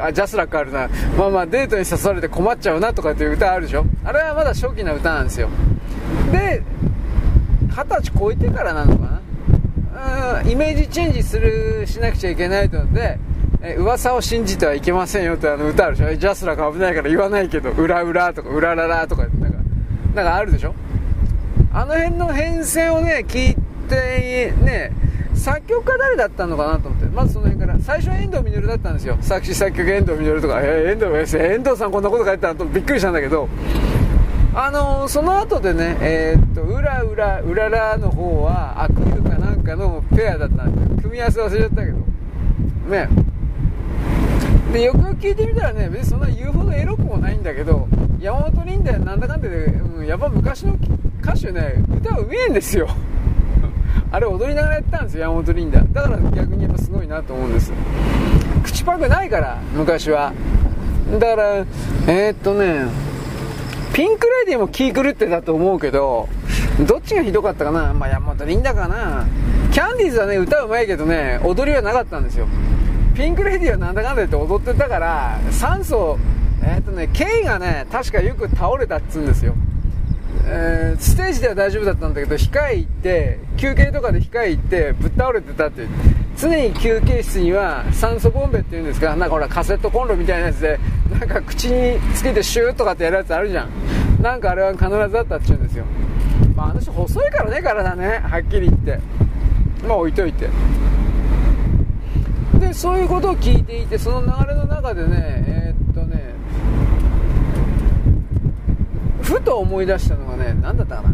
わあジャスラックあるな、まあまあデートに誘われて困っちゃうなとかっていう歌あるでしょ。あれはまだ初期な歌なんですよ。ではたち超えてからなのかな、イメージチェンジするしなくちゃいけないというので、え噂を信じてはいけませんよってあの歌あるでしょ。ジャスラが危ないから言わないけどウラウラとかウラララとかなんか、なんかあるでしょ。あの辺の変遷をね聞いてね、作曲家誰だったのかなと思って、まずその辺から。最初は遠藤実だったんですよ。作詞作曲遠藤実とか、えー、遠藤遠藤さんこんなこと書いてたのとびっくりしたんだけど、あのー、その後でね、えー、っとウラウラウララの方はアクリルかなんかのペアだったんですよ。組み合わせ忘れちゃったけどね。でよく聞いてみたらね、別にそんな言うほどエロくもないんだけど、山本リンダなんだかんだで、うん、やっぱ昔の歌手ね歌うめえんですよあれ踊りながらやったんですよ山本リンダ。だから逆にやっぱすごいなと思うんです。口パクないから昔は。だからえー、っとねピンクレディーも気狂ってたと思うけど、どっちがひどかったかな、まあ、山本リンダかな。キャンディーズはね歌うまいけどね踊りはなかったんですよ。ピンクレディーはなんだかんだって踊ってたから、酸素、えーとね、K がね確かよく倒れたっつうんですよ、えー、ステージでは大丈夫だったんだけど控え行って休憩とかで控え行ってぶっ倒れてたっていう。常に休憩室には酸素ボンベっていうんですか、なんかほらカセットコンロみたいなやつでなんか口につけてシューとかってやるやつあるじゃん。なんかあれは必ずあったっちゅうんですよ。まああの人細いからね体ね、はっきり言ってまあ置いといて。でそういうことを聞いていて、その流れの中でね、えー、っとねふと思い出したのがね、何だったかな、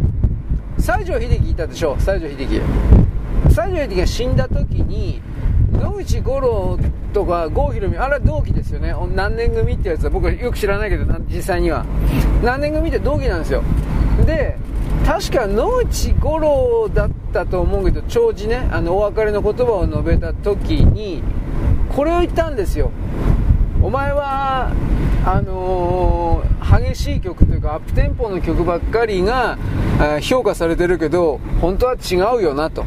西城秀樹いたでしょ。西城秀樹西城秀樹が死んだ時に野口五郎とか郷ひろみ、あれは同期ですよね。何年組ってやつは僕はよく知らないけど、実際には何年組って同期なんですよ。で確か野口五郎だったと思うけど、弔辞ね、あのお別れの言葉を述べた時にこれを言ったんですよ。お前はあのー、激しい曲というかアップテンポの曲ばっかりが、えー、評価されてるけど本当は違うよなと。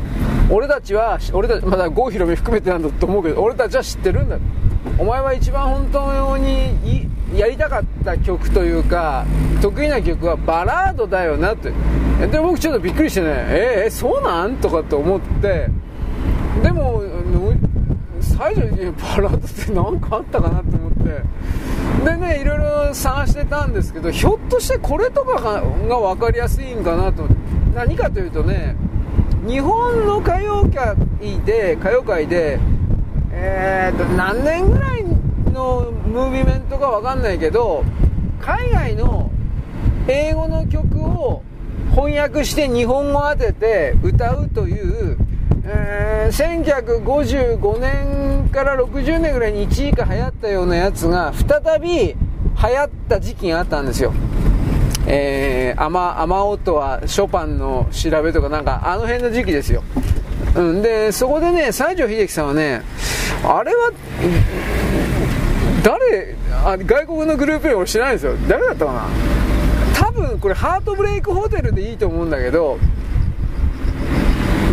俺たちは俺たちまだ郷ひろみ含めてなんだと思うけど、俺たちは知ってるんだと。お前は一番本当にやりたかった曲というか得意な曲はバラードだよなと。で僕ちょっとびっくりしてね、えー、そうなんとかと思って、でも最初にバラードって何かあったかなと思ってでね、いろいろ探してたんですけど、ひょっとしてこれとかが分かりやすいんかなと思って。何かというとね、日本の歌謡界で歌謡界で、えー、と何年ぐらいのムービーメントか分かんないけど、海外の英語の曲を翻訳して日本語を当てて歌うという、えー、せんきゅうひゃくごじゅうごねんからろくじゅうねんぐらいに一時期流行ったようなやつが再び流行った時期があったんですよ。えー、雨, 雨音はショパンの調べとかなんかあの辺の時期ですよ。うん、でそこでね西城秀樹さんはねあれは誰あ外国のグループより俺知らないんですよ。誰だったかな。多分これハートブレイクホテルでいいと思うんだけど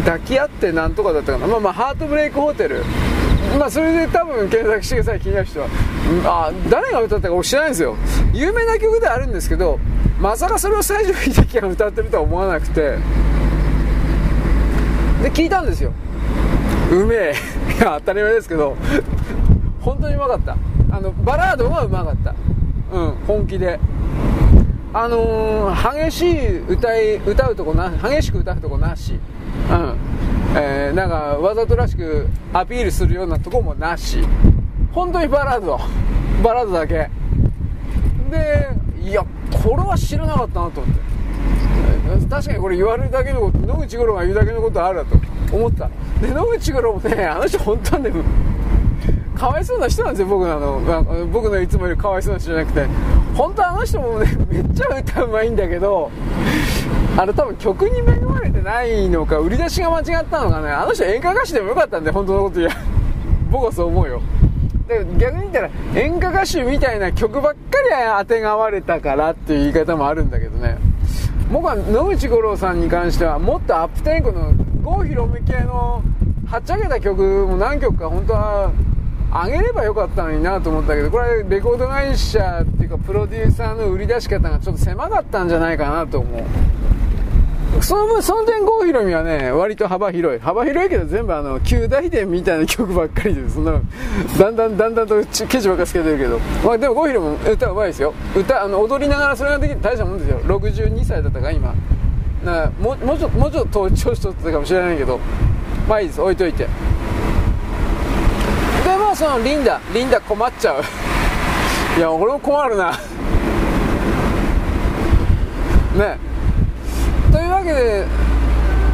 抱き合ってなんとかだったかな。まあまあハートブレイクホテル、まあそれで多分検索してください気になる人は。あ誰が歌ったか俺知らないんですよ。有名な曲ではあるんですけどまさかそれを西城秀樹が歌ってるとは思わなくてで聞いたんですよ。うめえいや当たり前ですけど本当にうまかった。あのバラードがうまかった。うん本気であのー、激しい歌い歌うとこな激しく歌うとこなし、うんえー、なんかわざとらしくアピールするようなとこもなし、本当にバラードバラードだけで、いやこれは知らなかったなと思って、確かにこれ言われるだけのこと野口五郎が言うだけのことあるだと思った。で野口五郎もねあの人本当にねかわいそうな人なんですよ。僕のあの僕のいつもよりかわいそうな人じゃなくて本当あの人もねめっちゃ歌うまいんだけどあの多分曲に恵まれてないのか売り出しが間違ったのかね。あの人演歌歌手でもよかったんで本当のこと言え僕はそう思うよ。で逆に言ったら演歌歌手みたいな曲ばっかり当てがわれたからっていう言い方もあるんだけどね。僕は野口五郎さんに関してはもっとアップテンポの郷ひろみ系のはっちゃけた曲も何曲か本当は上げればよかったのになと思ったけど、これはレコード会社っていうかプロデューサーの売り出し方がちょっと狭かったんじゃないかなと思う。その分その点郷ひろみはね割と幅広い幅広いけど全部あの旧大伝みたいな曲ばっかりでそんなだんだんだんだんとケチばっかりつけてるけど、まあ、でも郷ひろみも歌うまいですよ。歌あの踊りながらそれができる大したもんですよ。ろくじゅうにさいだったか今な も, もうちょっともうちょっと調子取ってたかもしれないけどまあいいです置いといて。そのリンダリンダ困っちゃういや俺も困るなねえ。というわけで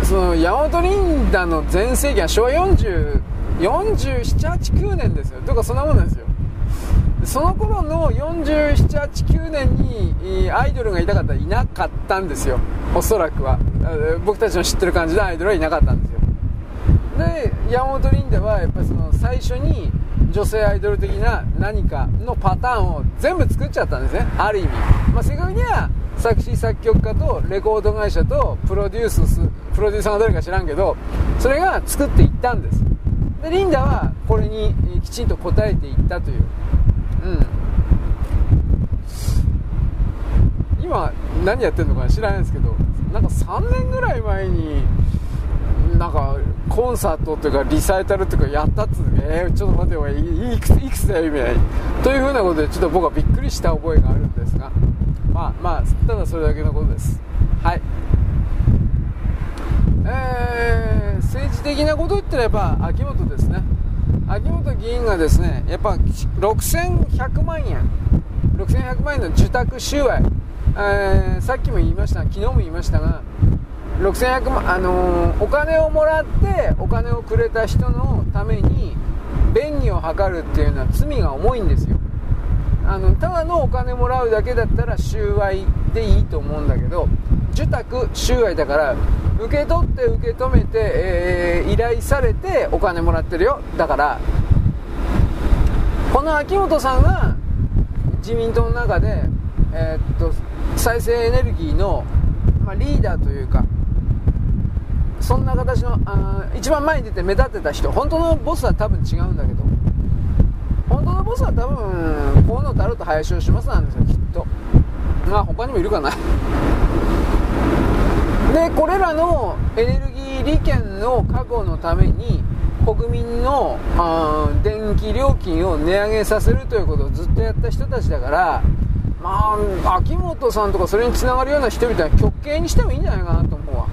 その大和リンダの全盛期は昭和よんじゅうなな、はち、きゅうねんですよとかそんなもんなんですよ。その頃のよんじゅうなな、はち、きゅうねんにアイドルがいたかったらいなかったんですよおそらくは。僕たちの知ってる感じのアイドルはいなかったんですよ。で山本リンダはやっぱりその最初に女性アイドル的な何かのパターンを全部作っちゃったんですねある意味、まあ、正確には作詞作曲家とレコード会社とプロデュースプロデューサーが誰か知らんけどそれが作っていったんです。でリンダはこれにきちんと応えていったという、うん、今何やってるのか知らないんですけどなんかさんねんぐらい前になんかコンサートというかリサイタルというかやったっつって、えー、ちょっと待ってお前 い, いくついくつだよみたいなというふうなことでちょっと僕はびっくりした覚えがあるんですが、まあまあただそれだけのことです。はい。えー、政治的なことを言ったらやっぱ秋元ですね。秋元議員がですねやっぱろくせんひゃくまんえんろくせんひゃくまんえんの受託収賄、えー、さっきも言いました昨日も言いましたがろくせんひゃくまん、あのー、お金をもらってお金をくれた人のために便宜を図るっていうのは罪が重いんですよ。あのただのお金もらうだけだったら収賄でいいと思うんだけど受託収賄だから受け取って受け止めて、えー、依頼されてお金もらってるよ。だからこの秋元さんが自民党の中で、えーっと再生エネルギーの、まあ、リーダーというかそんな形のあ一番前に出て目立ってた人本当のボスは多分違うんだけど本当のボスは多分河野太郎と林芳正なんですよきっと。まあ他にもいるかなでこれらのエネルギー利権の確保のために国民のあ電気料金を値上げさせるということをずっとやった人たちだからまあ秋元さんとかそれにつながるような人々は極刑にしてもいいんじゃないかなと思うわ。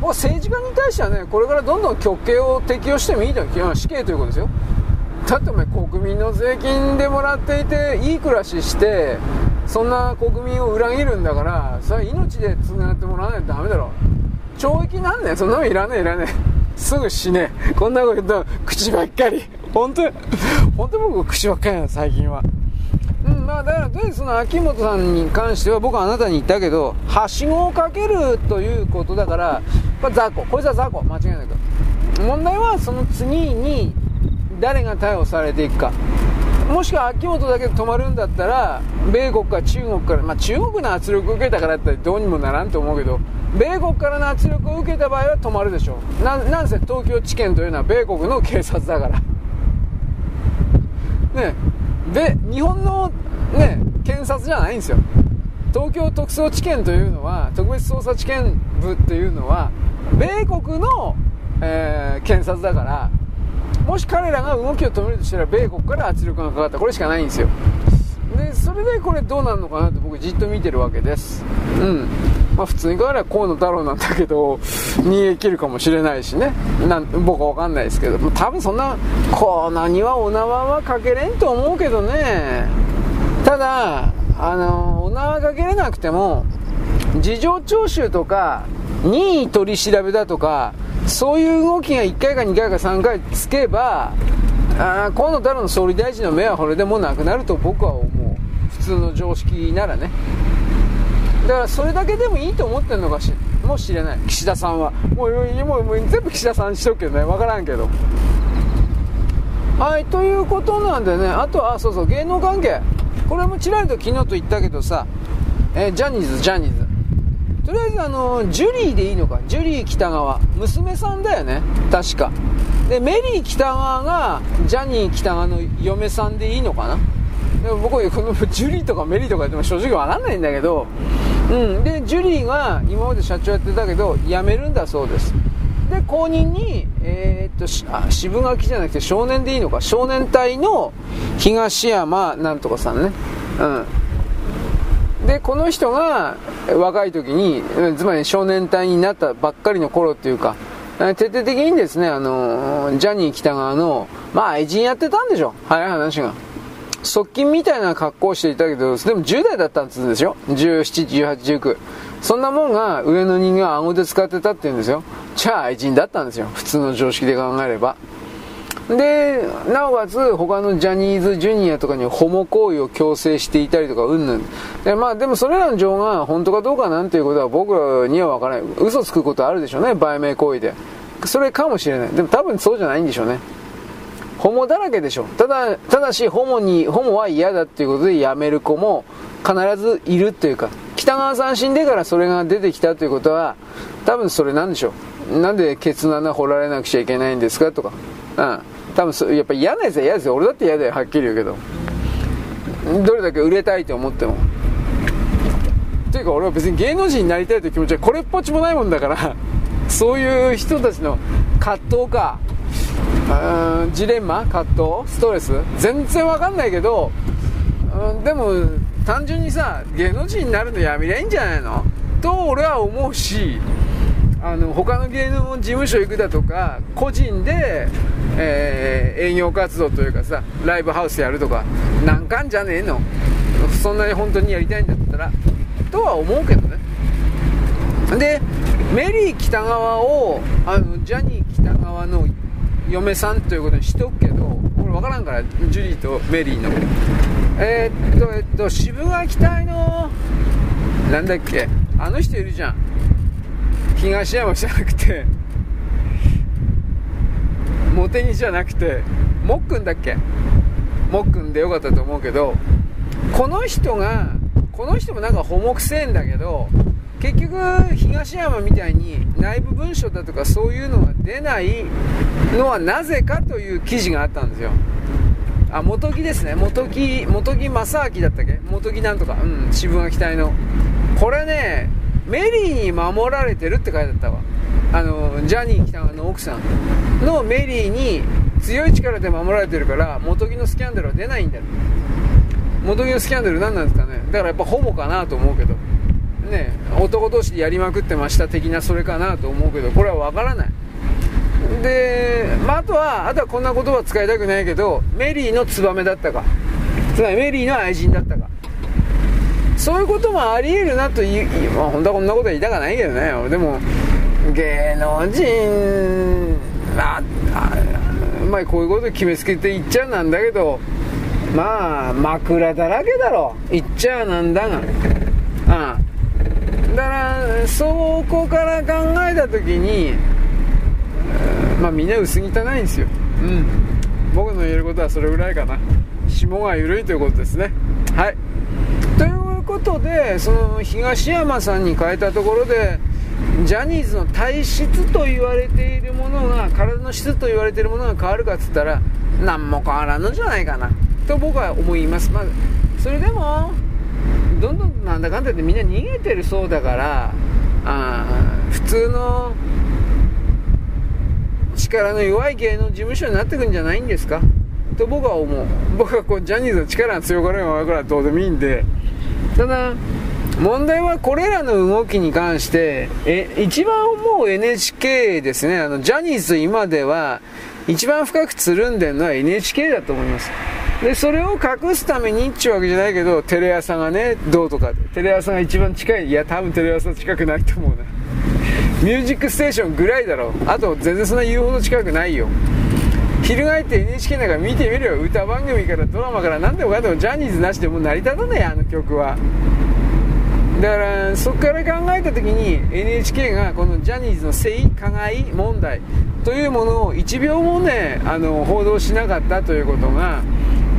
もう政治家に対してはねこれからどんどん極刑を適用してもいいという死刑ということですよ。だってお前国民の税金でもらっていていい暮らししてそんな国民を裏切るんだから、それは命で償ってもらわないとダメだろ。懲役なんねん、そんなのいらねえいらねえすぐ死ねえ。こんなこと言ったら口ばっかり、本当に本当に僕口ばっかりなの最近は。うん、まあだからとりあえずその秋元さんに関しては僕はあなたに言ったけど、はしごをかけるということだから、まあ、雑魚、こいつは雑魚間違いないけど、問題はその次に誰が逮捕されていくか、もしくは秋元だけで止まるんだったら米国か中国から、まあ、中国の圧力を受けたからってどうにもならんと思うけど、米国からの圧力を受けた場合は止まるでしょ。 な, なんせ東京地検というのは米国の警察だからねえ。で日本の、ね、検察じゃないんですよ。東京特捜地検というのは、特別捜査地検部というのは米国の、えー、検察だから、もし彼らが動きを止めるとしたら米国から圧力がかかった、これしかないんですよ。でそれでこれどうなるのかなって僕じっと見てるわけです。うん、まあ、普通に彼らは河野太郎なんだけど逃げ切るかもしれないしね、なん僕は分かんないですけど、多分そんなこんなにはお縄はかけれんと思うけどね。ただあのお縄かけれなくても事情聴取とか任意取り調べだとか、そういう動きがいっかいかにかいかさんかいつけば、あ河野太郎の総理大臣の目はこれでもうなくなると僕は思う、普通の常識ならね。だからそれだけでもいいと思ってるのかしもしれない、岸田さんはもう、もう、もう全部岸田さんにしとくけどね、分からんけど。はい、ということなんでね。あとはそうそう芸能関係、これもちらりと昨日と言ったけどさ、えー、ジャニーズジャニーズとりあえずあのジュリーでいいのか、ジュリー北川娘さんだよね確かで、メリー北川がジャニー北川の嫁さんでいいのかな。でも僕はこのジュリーとかメリーとか言っても正直分かんないんだけど、うん、でジュリーが今まで社長やってたけど辞めるんだそうです。で後任に、えー、っとあ渋垣じゃなくて少年でいいのか、少年隊の東山なんとかさんね、うん、でこの人が若い時につまり少年隊になったばっかりの頃っていうか、徹底的にですね、あのジャニー喜多川のまあ愛人やってたんでしょ、早い話が側近みたいな格好をしていたけど、でもじゅう代だったんつうんですよ、じゅうなな、じゅうはち、じゅうきゅう、そんなもんが上の人間は顎で使ってたっていうんですよ。じゃあ愛人だったんですよ普通の常識で考えれば。でなおかつ他のジャニーズジュニアとかにホモ行為を強制していたりとかうんぬんで、まあでもそれらの情報が本当かどうかなんていうことは僕らには分からない。嘘つくことあるでしょうね、売名行為で、それかもしれない。でも多分そうじゃないんでしょうね、ホモだらけでしょ。ただ、ただしホモに、ホモは嫌だっていうことで辞める子も必ずいるっていうか、北川さん死んでからそれが出てきたということは多分それなんでしょう。なんでケツの穴掘られなくちゃいけないんですかとか、うん、多分そやっぱり嫌なやつは嫌ですよ。俺だって嫌だよ、はっきり言うけど、どれだけ売れたいと思っても。っていうか俺は別に芸能人になりたいという気持ちはこれっぽっちもないもんだからそういう人たちの葛藤かうんジレンマ、葛藤、ストレス全然わかんないけど、うん、でも単純にさ芸能人になるのやめりゃいいんじゃないのと俺は思うし、あの他の芸能事務所行くだとか個人で、えー、営業活動というかさライブハウスやるとかなんかんじゃねえの、そんなに本当にやりたいんだったらとは思うけどね。でメリー北川をあのジャニー北川の嫁さんということにしとくけど、これ分からんからジュリーとメリーのえー、っとえっと渋垣隊のなんだっけあの人いるじゃん、東山じゃなくて茂木じゃなくてもっくんだっけ、もっくんでよかったと思うけど、この人がこの人もなんかホモくせえんだけど、結局東山みたいに内部文書だとかそういうのが出ないのはなぜかという記事があったんですよ。あ、元木ですね、元木元木正明だったっけ、元木なんとか、うん、渋垣隊のこれねメリーに守られてるって書いてあったわ。あのジャニー喜多川の奥さんのメリーに強い力で守られてるから元木のスキャンダルは出ないんだよ。元木のスキャンダル何なんですかね、だからやっぱホモかなと思うけどね、男同士でやりまくってました的なそれかなと思うけど、これは分からない。で、まあ、あとはあとはこんな言葉使いたくないけどメリーのツバメだったかつまりメリーの愛人だったかそういうこともありえるなという、まあ、本当はこんなことは言いたくないけどね。でも芸能人、まあ、まあこういうこと決めつけて言っちゃなんだけど、まあ枕だらけだろ言っちゃなんだが、ああ、だからそこから考えた時に、まあみんな薄汚いんですよ。うん、僕の言えることはそれぐらいかな。霜が緩いということですね。はい。ということで、その東山さんに変えたところで、ジャニーズの体質と言われているものが、体の質と言われているものが変わるかっつったら、何も変わらんのじゃないかなと僕は思います。まあ、それでもどんどんなんだかんだってみんな逃げてるそうだから、あ普通の力の弱い芸能事務所になってくんじゃないんですかと僕は思う。僕はこうジャニーズの力が強がるようなわけはどうでもいいんで、ただ問題はこれらの動きに関して、え一番もう エヌエイチケー ですね。あのジャニーズと今では一番深くつるんでるのは エヌエイチケー だと思います。でそれを隠すためにっちゅうわけじゃないけど、テレ朝がねどうとか、テレ朝が一番近い、いや多分テレ朝近くないと思うな、ミュージックステーションぐらいだろう。あと全然そんな言うほど近くないよ。翻って エヌエイチケー なんか見てみるよ。歌番組からドラマから何でもかんでもジャニーズなしでもう成り立たない、あの曲は。だからそこから考えた時に エヌエイチケー がこのジャニーズの性加害問題というものをいちびょうもねあの報道しなかったということが、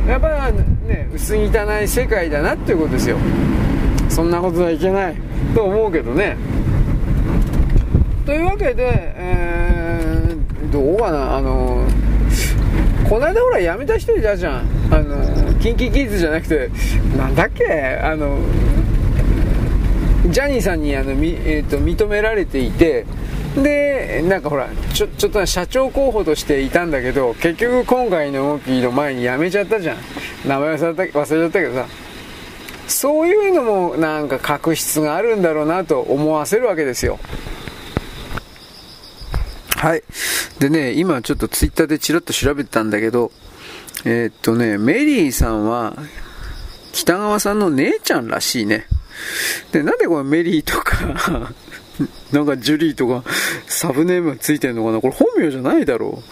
やっぱね薄汚い世界だなということですよ。そんなことはいけないと思うけどね。というわけで、えー、どうかな、あのこの間ほら辞めた人いたじゃん、あのキンキキッズじゃなくてなんだっけ、あのジャニーさんにあの、み、えーと、認められていて、でなんかほらちょ、ちょっと社長候補としていたんだけど、結局今回の動きの前に辞めちゃったじゃん。名前忘れた、忘れちゃったけどさ、そういうのもなんか確執があるんだろうなと思わせるわけですよ。はい。でね、今ちょっとツイッターでチラッと調べてたんだけど、えー、っとね、メリーさんは北川さんの姉ちゃんらしいね。で、なんでこれメリーとか、なんかジュリーとかサブネームがついてるのかな、これ本名じゃないだろ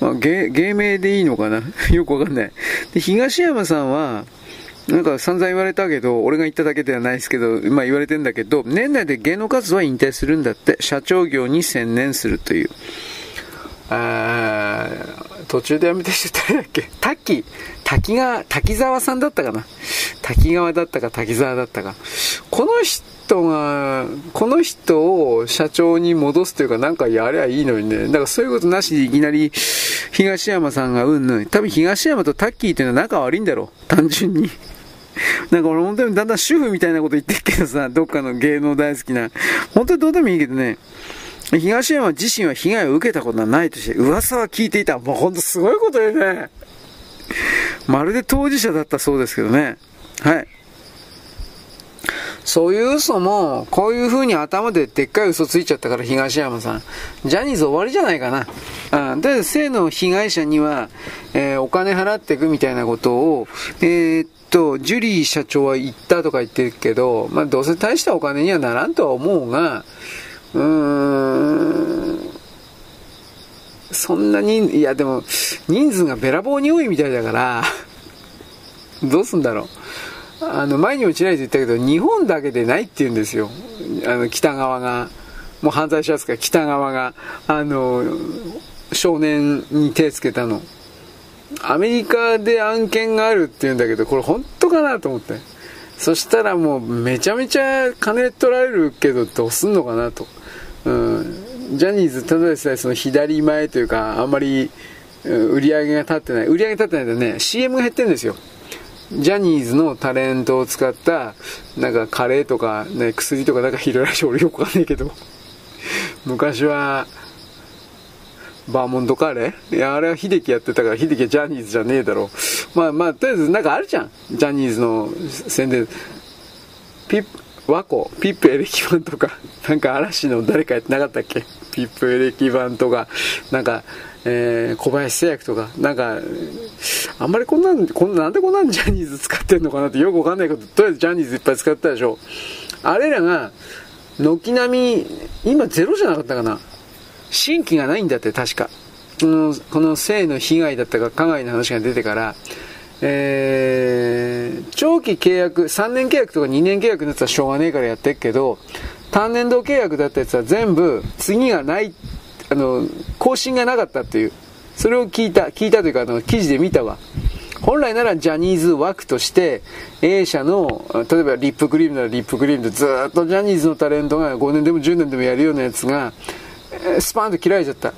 う。まあ、芸、芸名でいいのかなよくわかんない。で、東山さんは、なんか散々言われたけど、俺が言っただけではないですけど、まあ言われてんだけど、年内で芸能活動は引退するんだって、社長業に専念するという。あー、途中で辞めてして誰だっけ、滝、滝が、滝沢さんだったかな、滝川だったか滝沢だったか。この人が、この人を社長に戻すというか、なんかやればいいのにね。だからそういうことなしでいきなり、東山さんがうんぬん。多分東山とタッキーっていうのは仲悪いんだろう、単純に。なんか俺本当にだんだん主婦みたいなこと言ってるけどさ、どっかの芸能大好きな、本当にどうでもいいけどね。東山自身は被害を受けたことはないとして、噂は聞いていた。もう本当すごいことよね。まるで当事者だったそうですけどね。はい。そういう嘘も、こういう風に頭ででっかい嘘ついちゃったから、東山さん。ジャニーズ終わりじゃないかな。あで、性の被害者には、えー、お金払っていくみたいなことを、えー、っと、ジュリー社長は言ったとか言ってるけど、まあ、どうせ大したお金にはならんとは思うが、うーん、そんなに、いやでも、人数がべらぼうに多いみたいだから、どうすんだろう。あの前にもちらりと言ったけど、日本だけでないって言うんですよ。あの北側がもう犯罪者ですから、北側があの少年に手つけたの、アメリカで案件があるって言うんだけど、これ本当かなと思って、そしたらもうめちゃめちゃ金取られるけどどうすんのかなと、うん、ジャニーズただでさえその左前というか、あんまり売り上げが立ってない、売り上げ立ってないとね シーエム が減ってるんですよ。ジャニーズのタレントを使ったなんかカレーとか、ね、薬とかなんかいろいろあるし、俺よくわかんないけど昔はバーモントカレー、いやあれは秀樹やってたから、秀樹はジャニーズじゃねえだろう。まあまあとりあえずなんかあるじゃん、ジャニーズの宣伝、ピ和子、ピップエレキ版とか、なんか嵐の誰かやってなかったっけ、ピップエレキ版とか、なんか、えー、小林製薬とか、なんか、あんまりこんなん、こんな、なんでこんなんジャニーズ使ってんのかなってよくわかんないけど、とりあえずジャニーズいっぱい使ってたでしょ。あれらが、軒並み、今ゼロじゃなかったかな。新規がないんだって、確か。この、この性の被害だったか、加害の話が出てから、えー、長期契約、さんねん契約とかにねん契約のやつはしょうがねえからやってっけど、単年度契約だったやつは全部、次がない、あの、更新がなかったっていう、それを聞いた、聞いたというか、あの、記事で見たわ。本来ならジャニーズ枠として A 社の、例えばリップクリームならリップクリームでずっとジャニーズのタレントがごねんでもじゅうねんでもやるようなやつがスパーンと切られちゃった。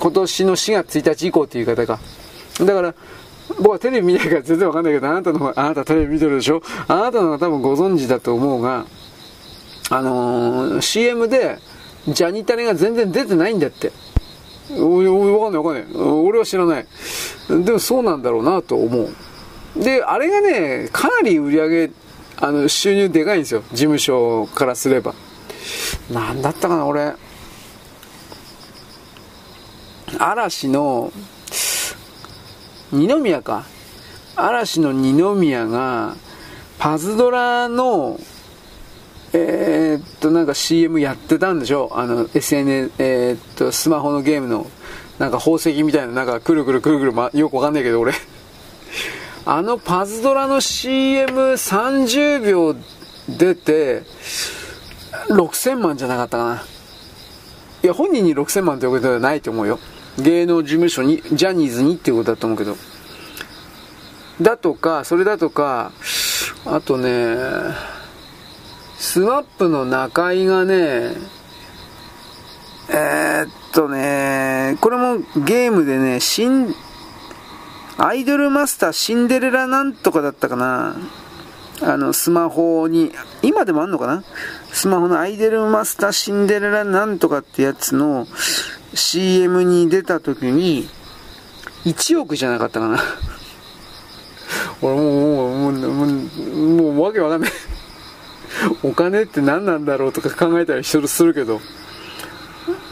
今年のしがつついたち以降っていう言い方か。だから僕はテレビ見ないから全然わかんないけど、あなたの方、あなたテレビ見てるでしょ、あなたの方が多分ご存知だと思うが、あのー、シーエム でジャニタレが全然出てないんだって。わかんないわかんない。俺は知らない。でもそうなんだろうなと思う。で、あれがね、かなり売り上げ、あの、収入でかいんですよ。事務所からすれば。なんだったかな、俺。嵐の、二宮か。嵐の二宮が、パズドラの、えー、っとなんか シーエム やってたんでしょ、あの エスエヌエス、えー、っとスマホのゲームのなんか宝石みたいな、なんかくるくるくるくる、ま、よくわかんないけど俺あのパズドラの シーエムさんじゅうびょう出てろくせんまんじゃなかったかな。いや本人にろくせんまんってことではないと思うよ。芸能事務所に、ジャニーズにっていうことだと思うけど、だとかそれだとか、あとねスワップの中井がね、えー、っとね、これもゲームでね、シン、アイドルマスターシンデレラなんとかだったかな。あの、スマホに、今でもあんのかな？スマホのアイドルマスターシンデレラなんとかってやつの シーエム に出た時に、いちおくじゃなかったかな。俺もう、もう、もう、もう、もうわけわかんない。お金って何なんだろうとか考えたりするけど、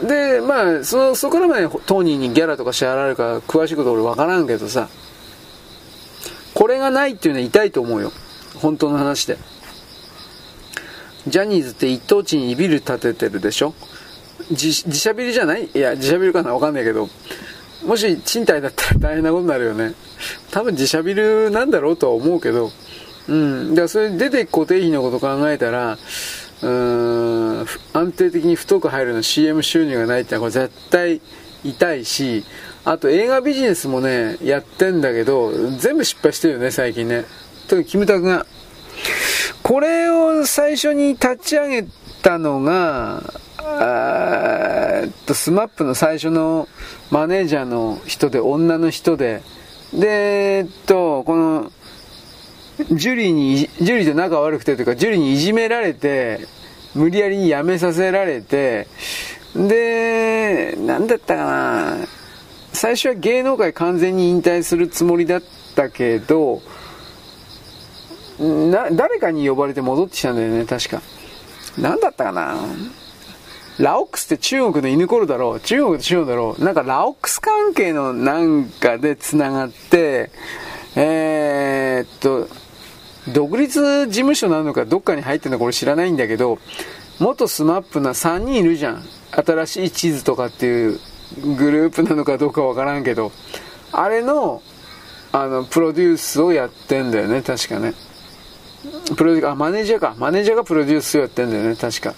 でまあそこからまで当人にギャラとか支払われるから詳しいこと俺分からんけどさ、これがないっていうのは痛いと思うよ、本当の話で。ジャニーズって一等地にビル建ててるでしょ。 自, 自社ビルじゃない、いや自社ビルかな、分かんないけど、もし賃貸だったら大変なことになるよね。多分自社ビルなんだろうとは思うけど、うん、だからそれ出ていく固定費のことを考えたら、うーん、安定的に太く入るの シーエム 収入がないってのはこれ絶対痛いし、あと映画ビジネスもねやってんだけど全部失敗してるよね最近ね。特にキムタクがこれを最初に立ち上げたのが、あーっとスマップの最初のマネージャーの人で、女の人で、でえっとこのジュリーに、ジュリーと仲悪くてというか、ジュリーにいじめられて、無理やりに辞めさせられて、で、なんだったかな、最初は芸能界完全に引退するつもりだったけど、な、誰かに呼ばれて戻ってきたんだよね、確か。なんだったかな、ラオックスって中国の犬コロだろう、中国と中国だろう、なんかラオックス関係のなんかでつながって、えー、っと、独立事務所なのかどっかに入ってるのか俺知らないんだけど、元スマップなさんにんいるじゃん。新しい地図とかっていうグループなのかどうかわからんけど、あれの、あの、プロデュースをやってんだよね、確かね。プロデュース、あ、マネージャーか。マネージャーがプロデュースをやってんだよね、確か。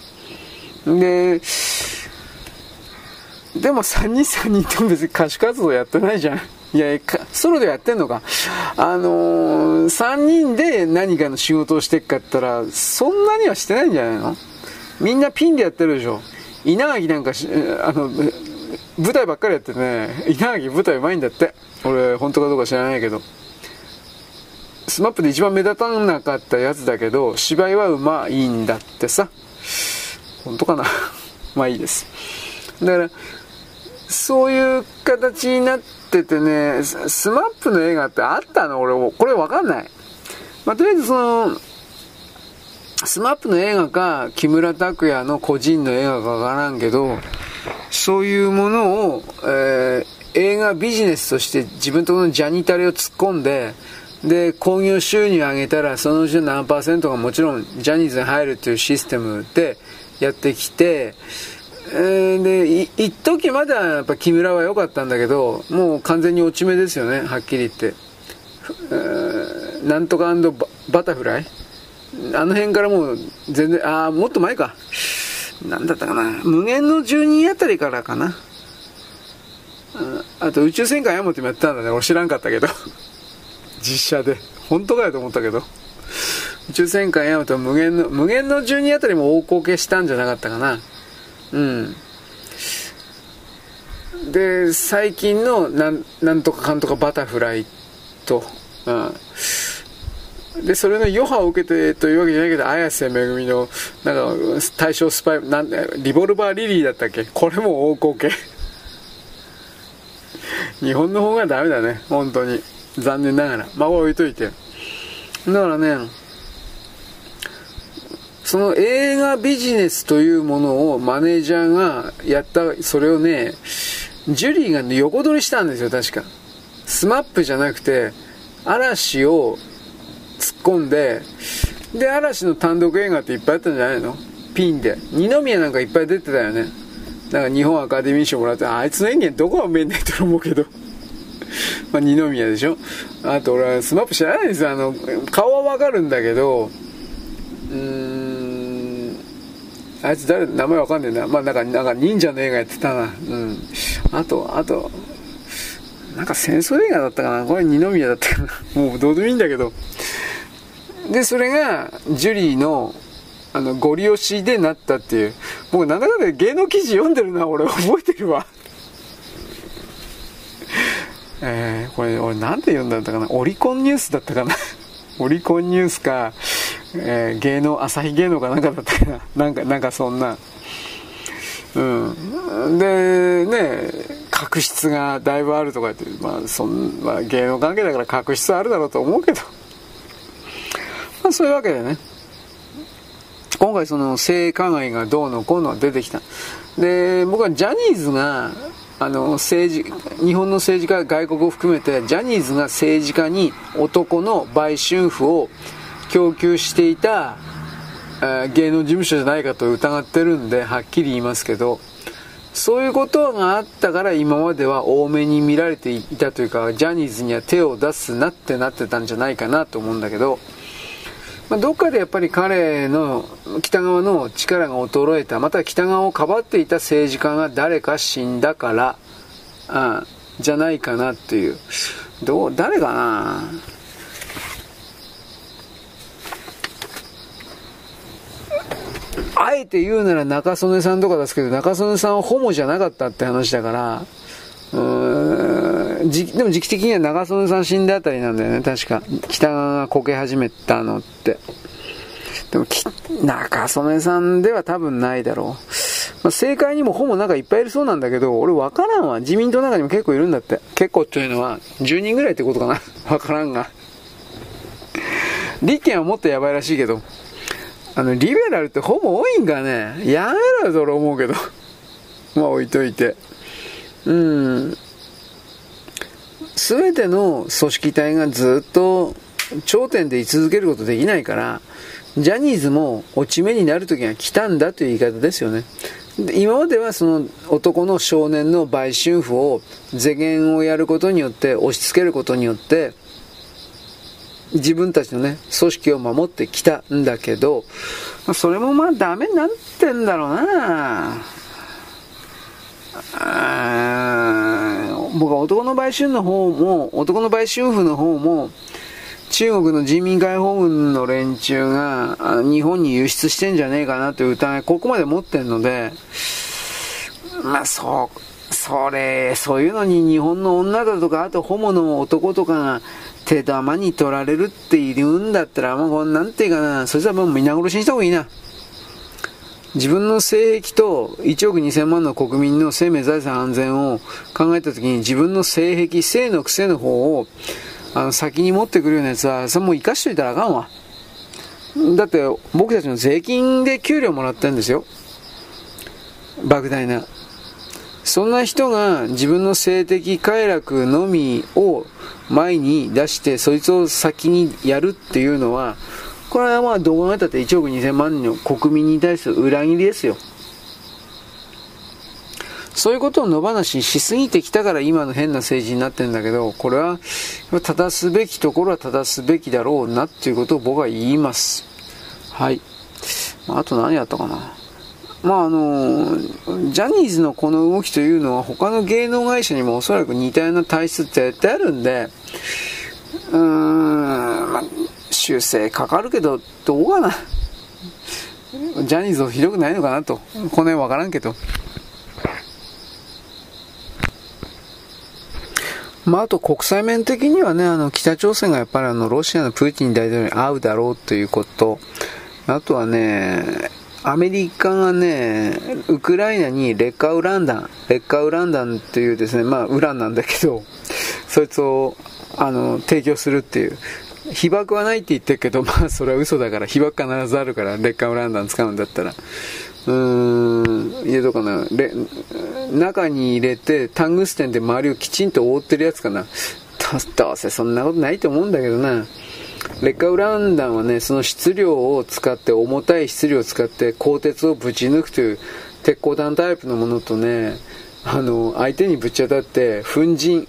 で、でもさんにんさんにんとも別に歌手活動やってないじゃん。いや、ソロでやってんのか。あのー、さんにんで何かの仕事をしてっかったら、そんなにはしてないんじゃないの？みんなピンでやってるでしょ。稲垣なんか、あの、舞台ばっかりやってね、稲垣舞台うまいんだって。俺、本当かどうか知らないけど。スマップで一番目立たなかったやつだけど、芝居はうまいんだってさ。本当かな。まあいいです。だから、そういう形になっててね、スマップの映画ってあったの？俺、これわかんない。まあ、とりあえずその、スマップの映画か木村拓哉の個人の映画かわからんけど、そういうものを、えー、映画ビジネスとして自分とこのジャニタリを突っ込んで、で興行収入上げたらそのうちの何パーセントがもちろんジャニーズに入るというシステムでやってきて、えー、で一時まだやっぱ木村は良かったんだけど、もう完全に落ち目ですよね、はっきり言って。えー、なんとか&バ、バタフライあの辺からもう全然、ああ、もっと前か。なんだったかな。無限の住人あたりからかな。あ, あと、宇宙戦艦ヤモテもやってたんだね。俺知らんかったけど。実写で。本当かよと思ったけど。宇宙戦艦ヤモテは無限の、無限の住人あたりも大こけしたんじゃなかったかな。うん。で、最近のなん、なんとかかんとかバタフライと、うん。でそれの余波を受けてというわけじゃないけど、綾瀬めぐみのなんか対象スパイなんリボルバーリリーだったっけ、これも大こけ日本の方がダメだね本当に、残念ながら。まあ置いといて、だからね、その映画ビジネスというものをマネージャーがやった。それをね、ジュリーが横取りしたんですよ確か。スマップじゃなくて嵐を突っ込んで、で嵐の単独映画っていっぱいあったんじゃないの、ピンで。二宮なんかいっぱい出てたよね。なんか日本アカデミー賞もらって、 あ, あいつの演技はどこが見えないと思うけどまあ二宮でしょ。あと俺はスマップ知らないんですよ。あの顔はわかるんだけど、うーん、あいつ誰、名前わかんねえな。まあなんかなんか忍者の映画やってたな。うん。あとあとなんか戦争映画だったかな、これ二宮だったかなもうどうでもいいんだけど。でそれがジュリーのあのゴリ押しでなったっていう。僕なんだかんだ芸能記事読んでるな俺、覚えてるわえー、これ俺なんで読んだんだかな、オリコンニュースだったかなオリコンニュースか、えー、芸能朝日芸能かなんかだったかな、なんかなんかそんな、うん。でね、確執がだいぶあるとか言って、まあそん、まあ、芸能関係だから確執あるだろうと思うけど、まあ、そういうわけでね、今回その性加害がどうのこうの出てきた。で僕はジャニーズがあの政治、日本の政治家、外国を含めてジャニーズが政治家に男の売春婦を供給していた、えー、芸能事務所じゃないかと疑ってるんで、はっきり言いますけど、そういうことがあったから今までは多めに見られていたというか、ジャニーズには手を出すなってなってたんじゃないかなと思うんだけど、まあ、どっかでやっぱり彼の北側の力が衰えた、また北側をかばっていた政治家が誰か死んだから、うん、じゃないかなっていう。どう、誰かな、あえて言うなら中曽根さんとかですけど、中曽根さんはホモじゃなかったって話だから、うーん、じでも時期的には中曽根さん死んだあたりなんだよね確か、北側がこけ始めたのって。でもき中曽根さんでは多分ないだろう、まあ、政界にもホモなんかいっぱいいるそうなんだけど、俺分からんわ。自民党の中にも結構いるんだって。結構というのはじゅうにんぐらいってことかな分からんが立憲はもっとやばいらしいけど、あのリベラルってホモ多いんかね、やめろよと俺思うけどまあ置いといて、うん、全ての組織体がずっと頂点で居続けることできないから、ジャニーズも落ち目になる時が来たんだという言い方ですよね。で今まではその男の少年の売春婦を世間をやることによって、押し付けることによって自分たちのね組織を守ってきたんだけど、それもまあダメになってんだろうな。あ、僕は男の売春の方も男の売春婦の方も中国の人民解放軍の連中が日本に輸出してんじゃねえかなという疑いここまで持ってんので、まあそうそれそういうのに日本の女だとか、あとホモの男とかが手玉に取られるって言うんだったら、もうこんなんていうかな、そしたらもう皆殺しにした方がいいな。自分の性癖といちおくにせんまんの国民の生命財産安全を考えた時に、自分の性癖、性の癖の方をあの先に持ってくるようなやつは、それもう生かしといたらあかんわ。だって僕たちの税金で給料もらってるんですよ、莫大な。そんな人が自分の性的快楽のみを前に出してそいつを先にやるっていうのは、これはまあどうなったっていちおくにせんまんの国民に対する裏切りですよ。そういうことを野放ししすぎてきたから今の変な政治になってるんだけど、これは正すべきところは正すべきだろうなっていうことを僕は言います。はい。あと何やったかな。まああのジャニーズのこの動きというのは他の芸能会社にもおそらく似たような体質って絶対あるんで、うーん、まあ、修正かかるけどどうかな。ジャニーズはひどくないのかなと、この辺わからんけど。まあ、あと国際面的にはね、あの北朝鮮がやっぱりあのロシアのプーチン大統領に会うだろうということ、あとはねアメリカがね、ウクライナに劣化ウラン弾、劣化ウラン弾というですね、まあウランなんだけど、そいつをあの提供するっていう。被爆はないって言ってるけど、まあそれは嘘だから、被爆必ずあるから、劣化ウラン弾使うんだったら。うーん、いやどうかな。れ中に入れて、タングステンで周りをきちんと覆ってるやつかな。どうせそんなことないと思うんだけどな。劣化ウラン弾はね、その質量を使って、重たい質量を使って鋼鉄をぶち抜くという鉄鋼弾タイプのものとね、あの相手にぶち当たって粉塵、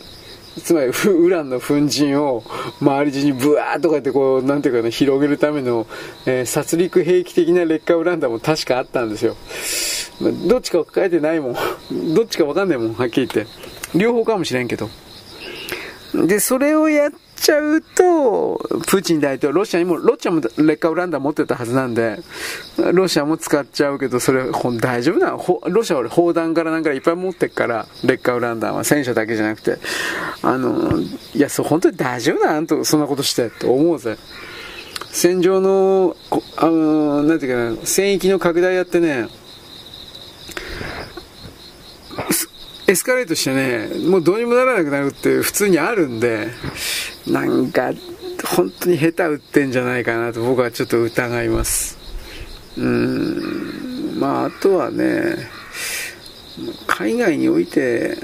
つまりウランの粉塵を周り中にブワーッとかってこう、なんていうかね、広げるための、えー、殺戮兵器的な劣化ウラン弾も確かあったんですよ。どっちかを抱えてないもんどっちか分かんないもん、はっきり言って両方かもしれんけど。でそれをやっちゃうとプーチン大統領、ロシアにもロシアも劣化ウラン弾持ってたはずなんで、ロシアも使っちゃうけど、それほん大丈夫なの。ロシアは砲弾からなんかいっぱい持ってっから、劣化ウラン弾は戦車だけじゃなくて、あのいやそう本当に大丈夫なのと、そんなことしてって思うぜ。戦場のあのなんていうかな、戦域の拡大やってね、エスカレートしてね、もうどうにもならなくなるって普通にあるんで、なんか本当に下手打ってんじゃないかなと僕はちょっと疑います。うーん、まああとはね、海外において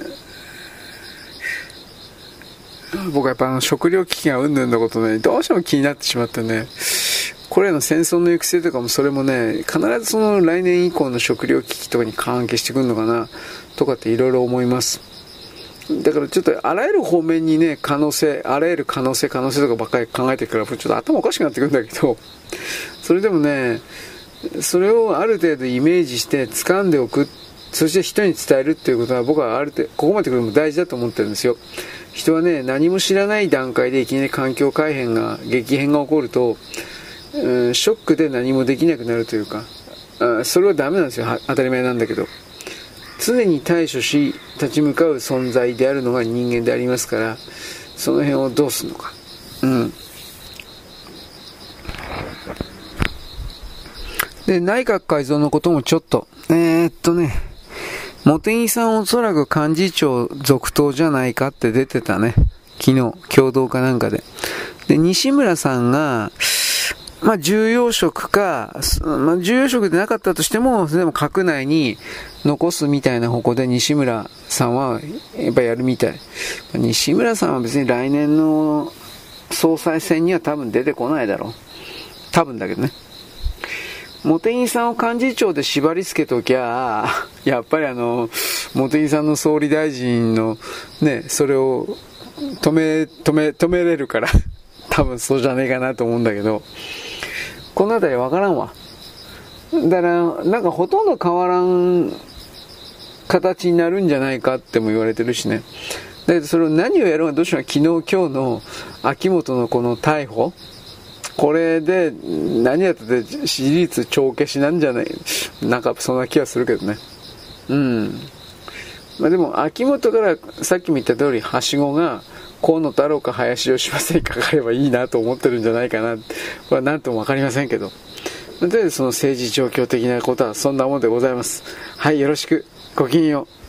僕はやっぱあの食糧危機がうんぬんのことね、どうしても気になってしまってね、これらの戦争の行く末とかもそれもね、必ずその来年以降の食糧危機とかに関係してくるのかなとかっていろいろ思います。だからちょっとあらゆる方面にね、可能性、あらゆる可能性可能性とかばっかり考えてるから、ちょっと頭おかしくなってくるんだけど、それでもね、それをある程度イメージして掴んでおく、そして人に伝えるっていうことは僕はある程度ここまで来るのも大事だと思ってるんですよ。人はね、何も知らない段階でいきなり環境改変が激変が起こると、うん、ショックで何もできなくなるというか、あ、それはダメなんですよ、当たり前なんだけど。常に対処し立ち向かう存在であるのが人間でありますから、その辺をどうするのか、うん、で内閣改造のこともちょっとえー、っとね茂木さんおそらく幹事長続投じゃないかって出てたね、昨日共同かなんかで。で西村さんがまあ重要職か、まあ、重要職でなかったとしても、でも閣内に残すみたいな方向で西村さんはやっぱやるみたい。西村さんは別に来年の総裁選には多分出てこないだろう。多分だけどね。茂木さんを幹事長で縛り付けときゃ、やっぱりあの、茂木さんの総理大臣のね、それを止め、止め、止めれるから。多分そうじゃねえかなと思うんだけど、この辺り分からんわ。だからなんかほとんど変わらん形になるんじゃないかっても言われてるしね。だけどそれを何をやろうがどうしようが、昨日今日の秋元のこの逮捕、これで何やったって支持率帳消しなんじゃない、なんかそんな気はするけどね。うん。まあでも秋元からさっきも言った通り、はしごが河野太郎か林芳正にかかればいいなと思ってるんじゃないかな。これは何とも分かりませんけど、とりあえずその政治状況的なことはそんなものでございます。はい、よろしく。ごきげんよう。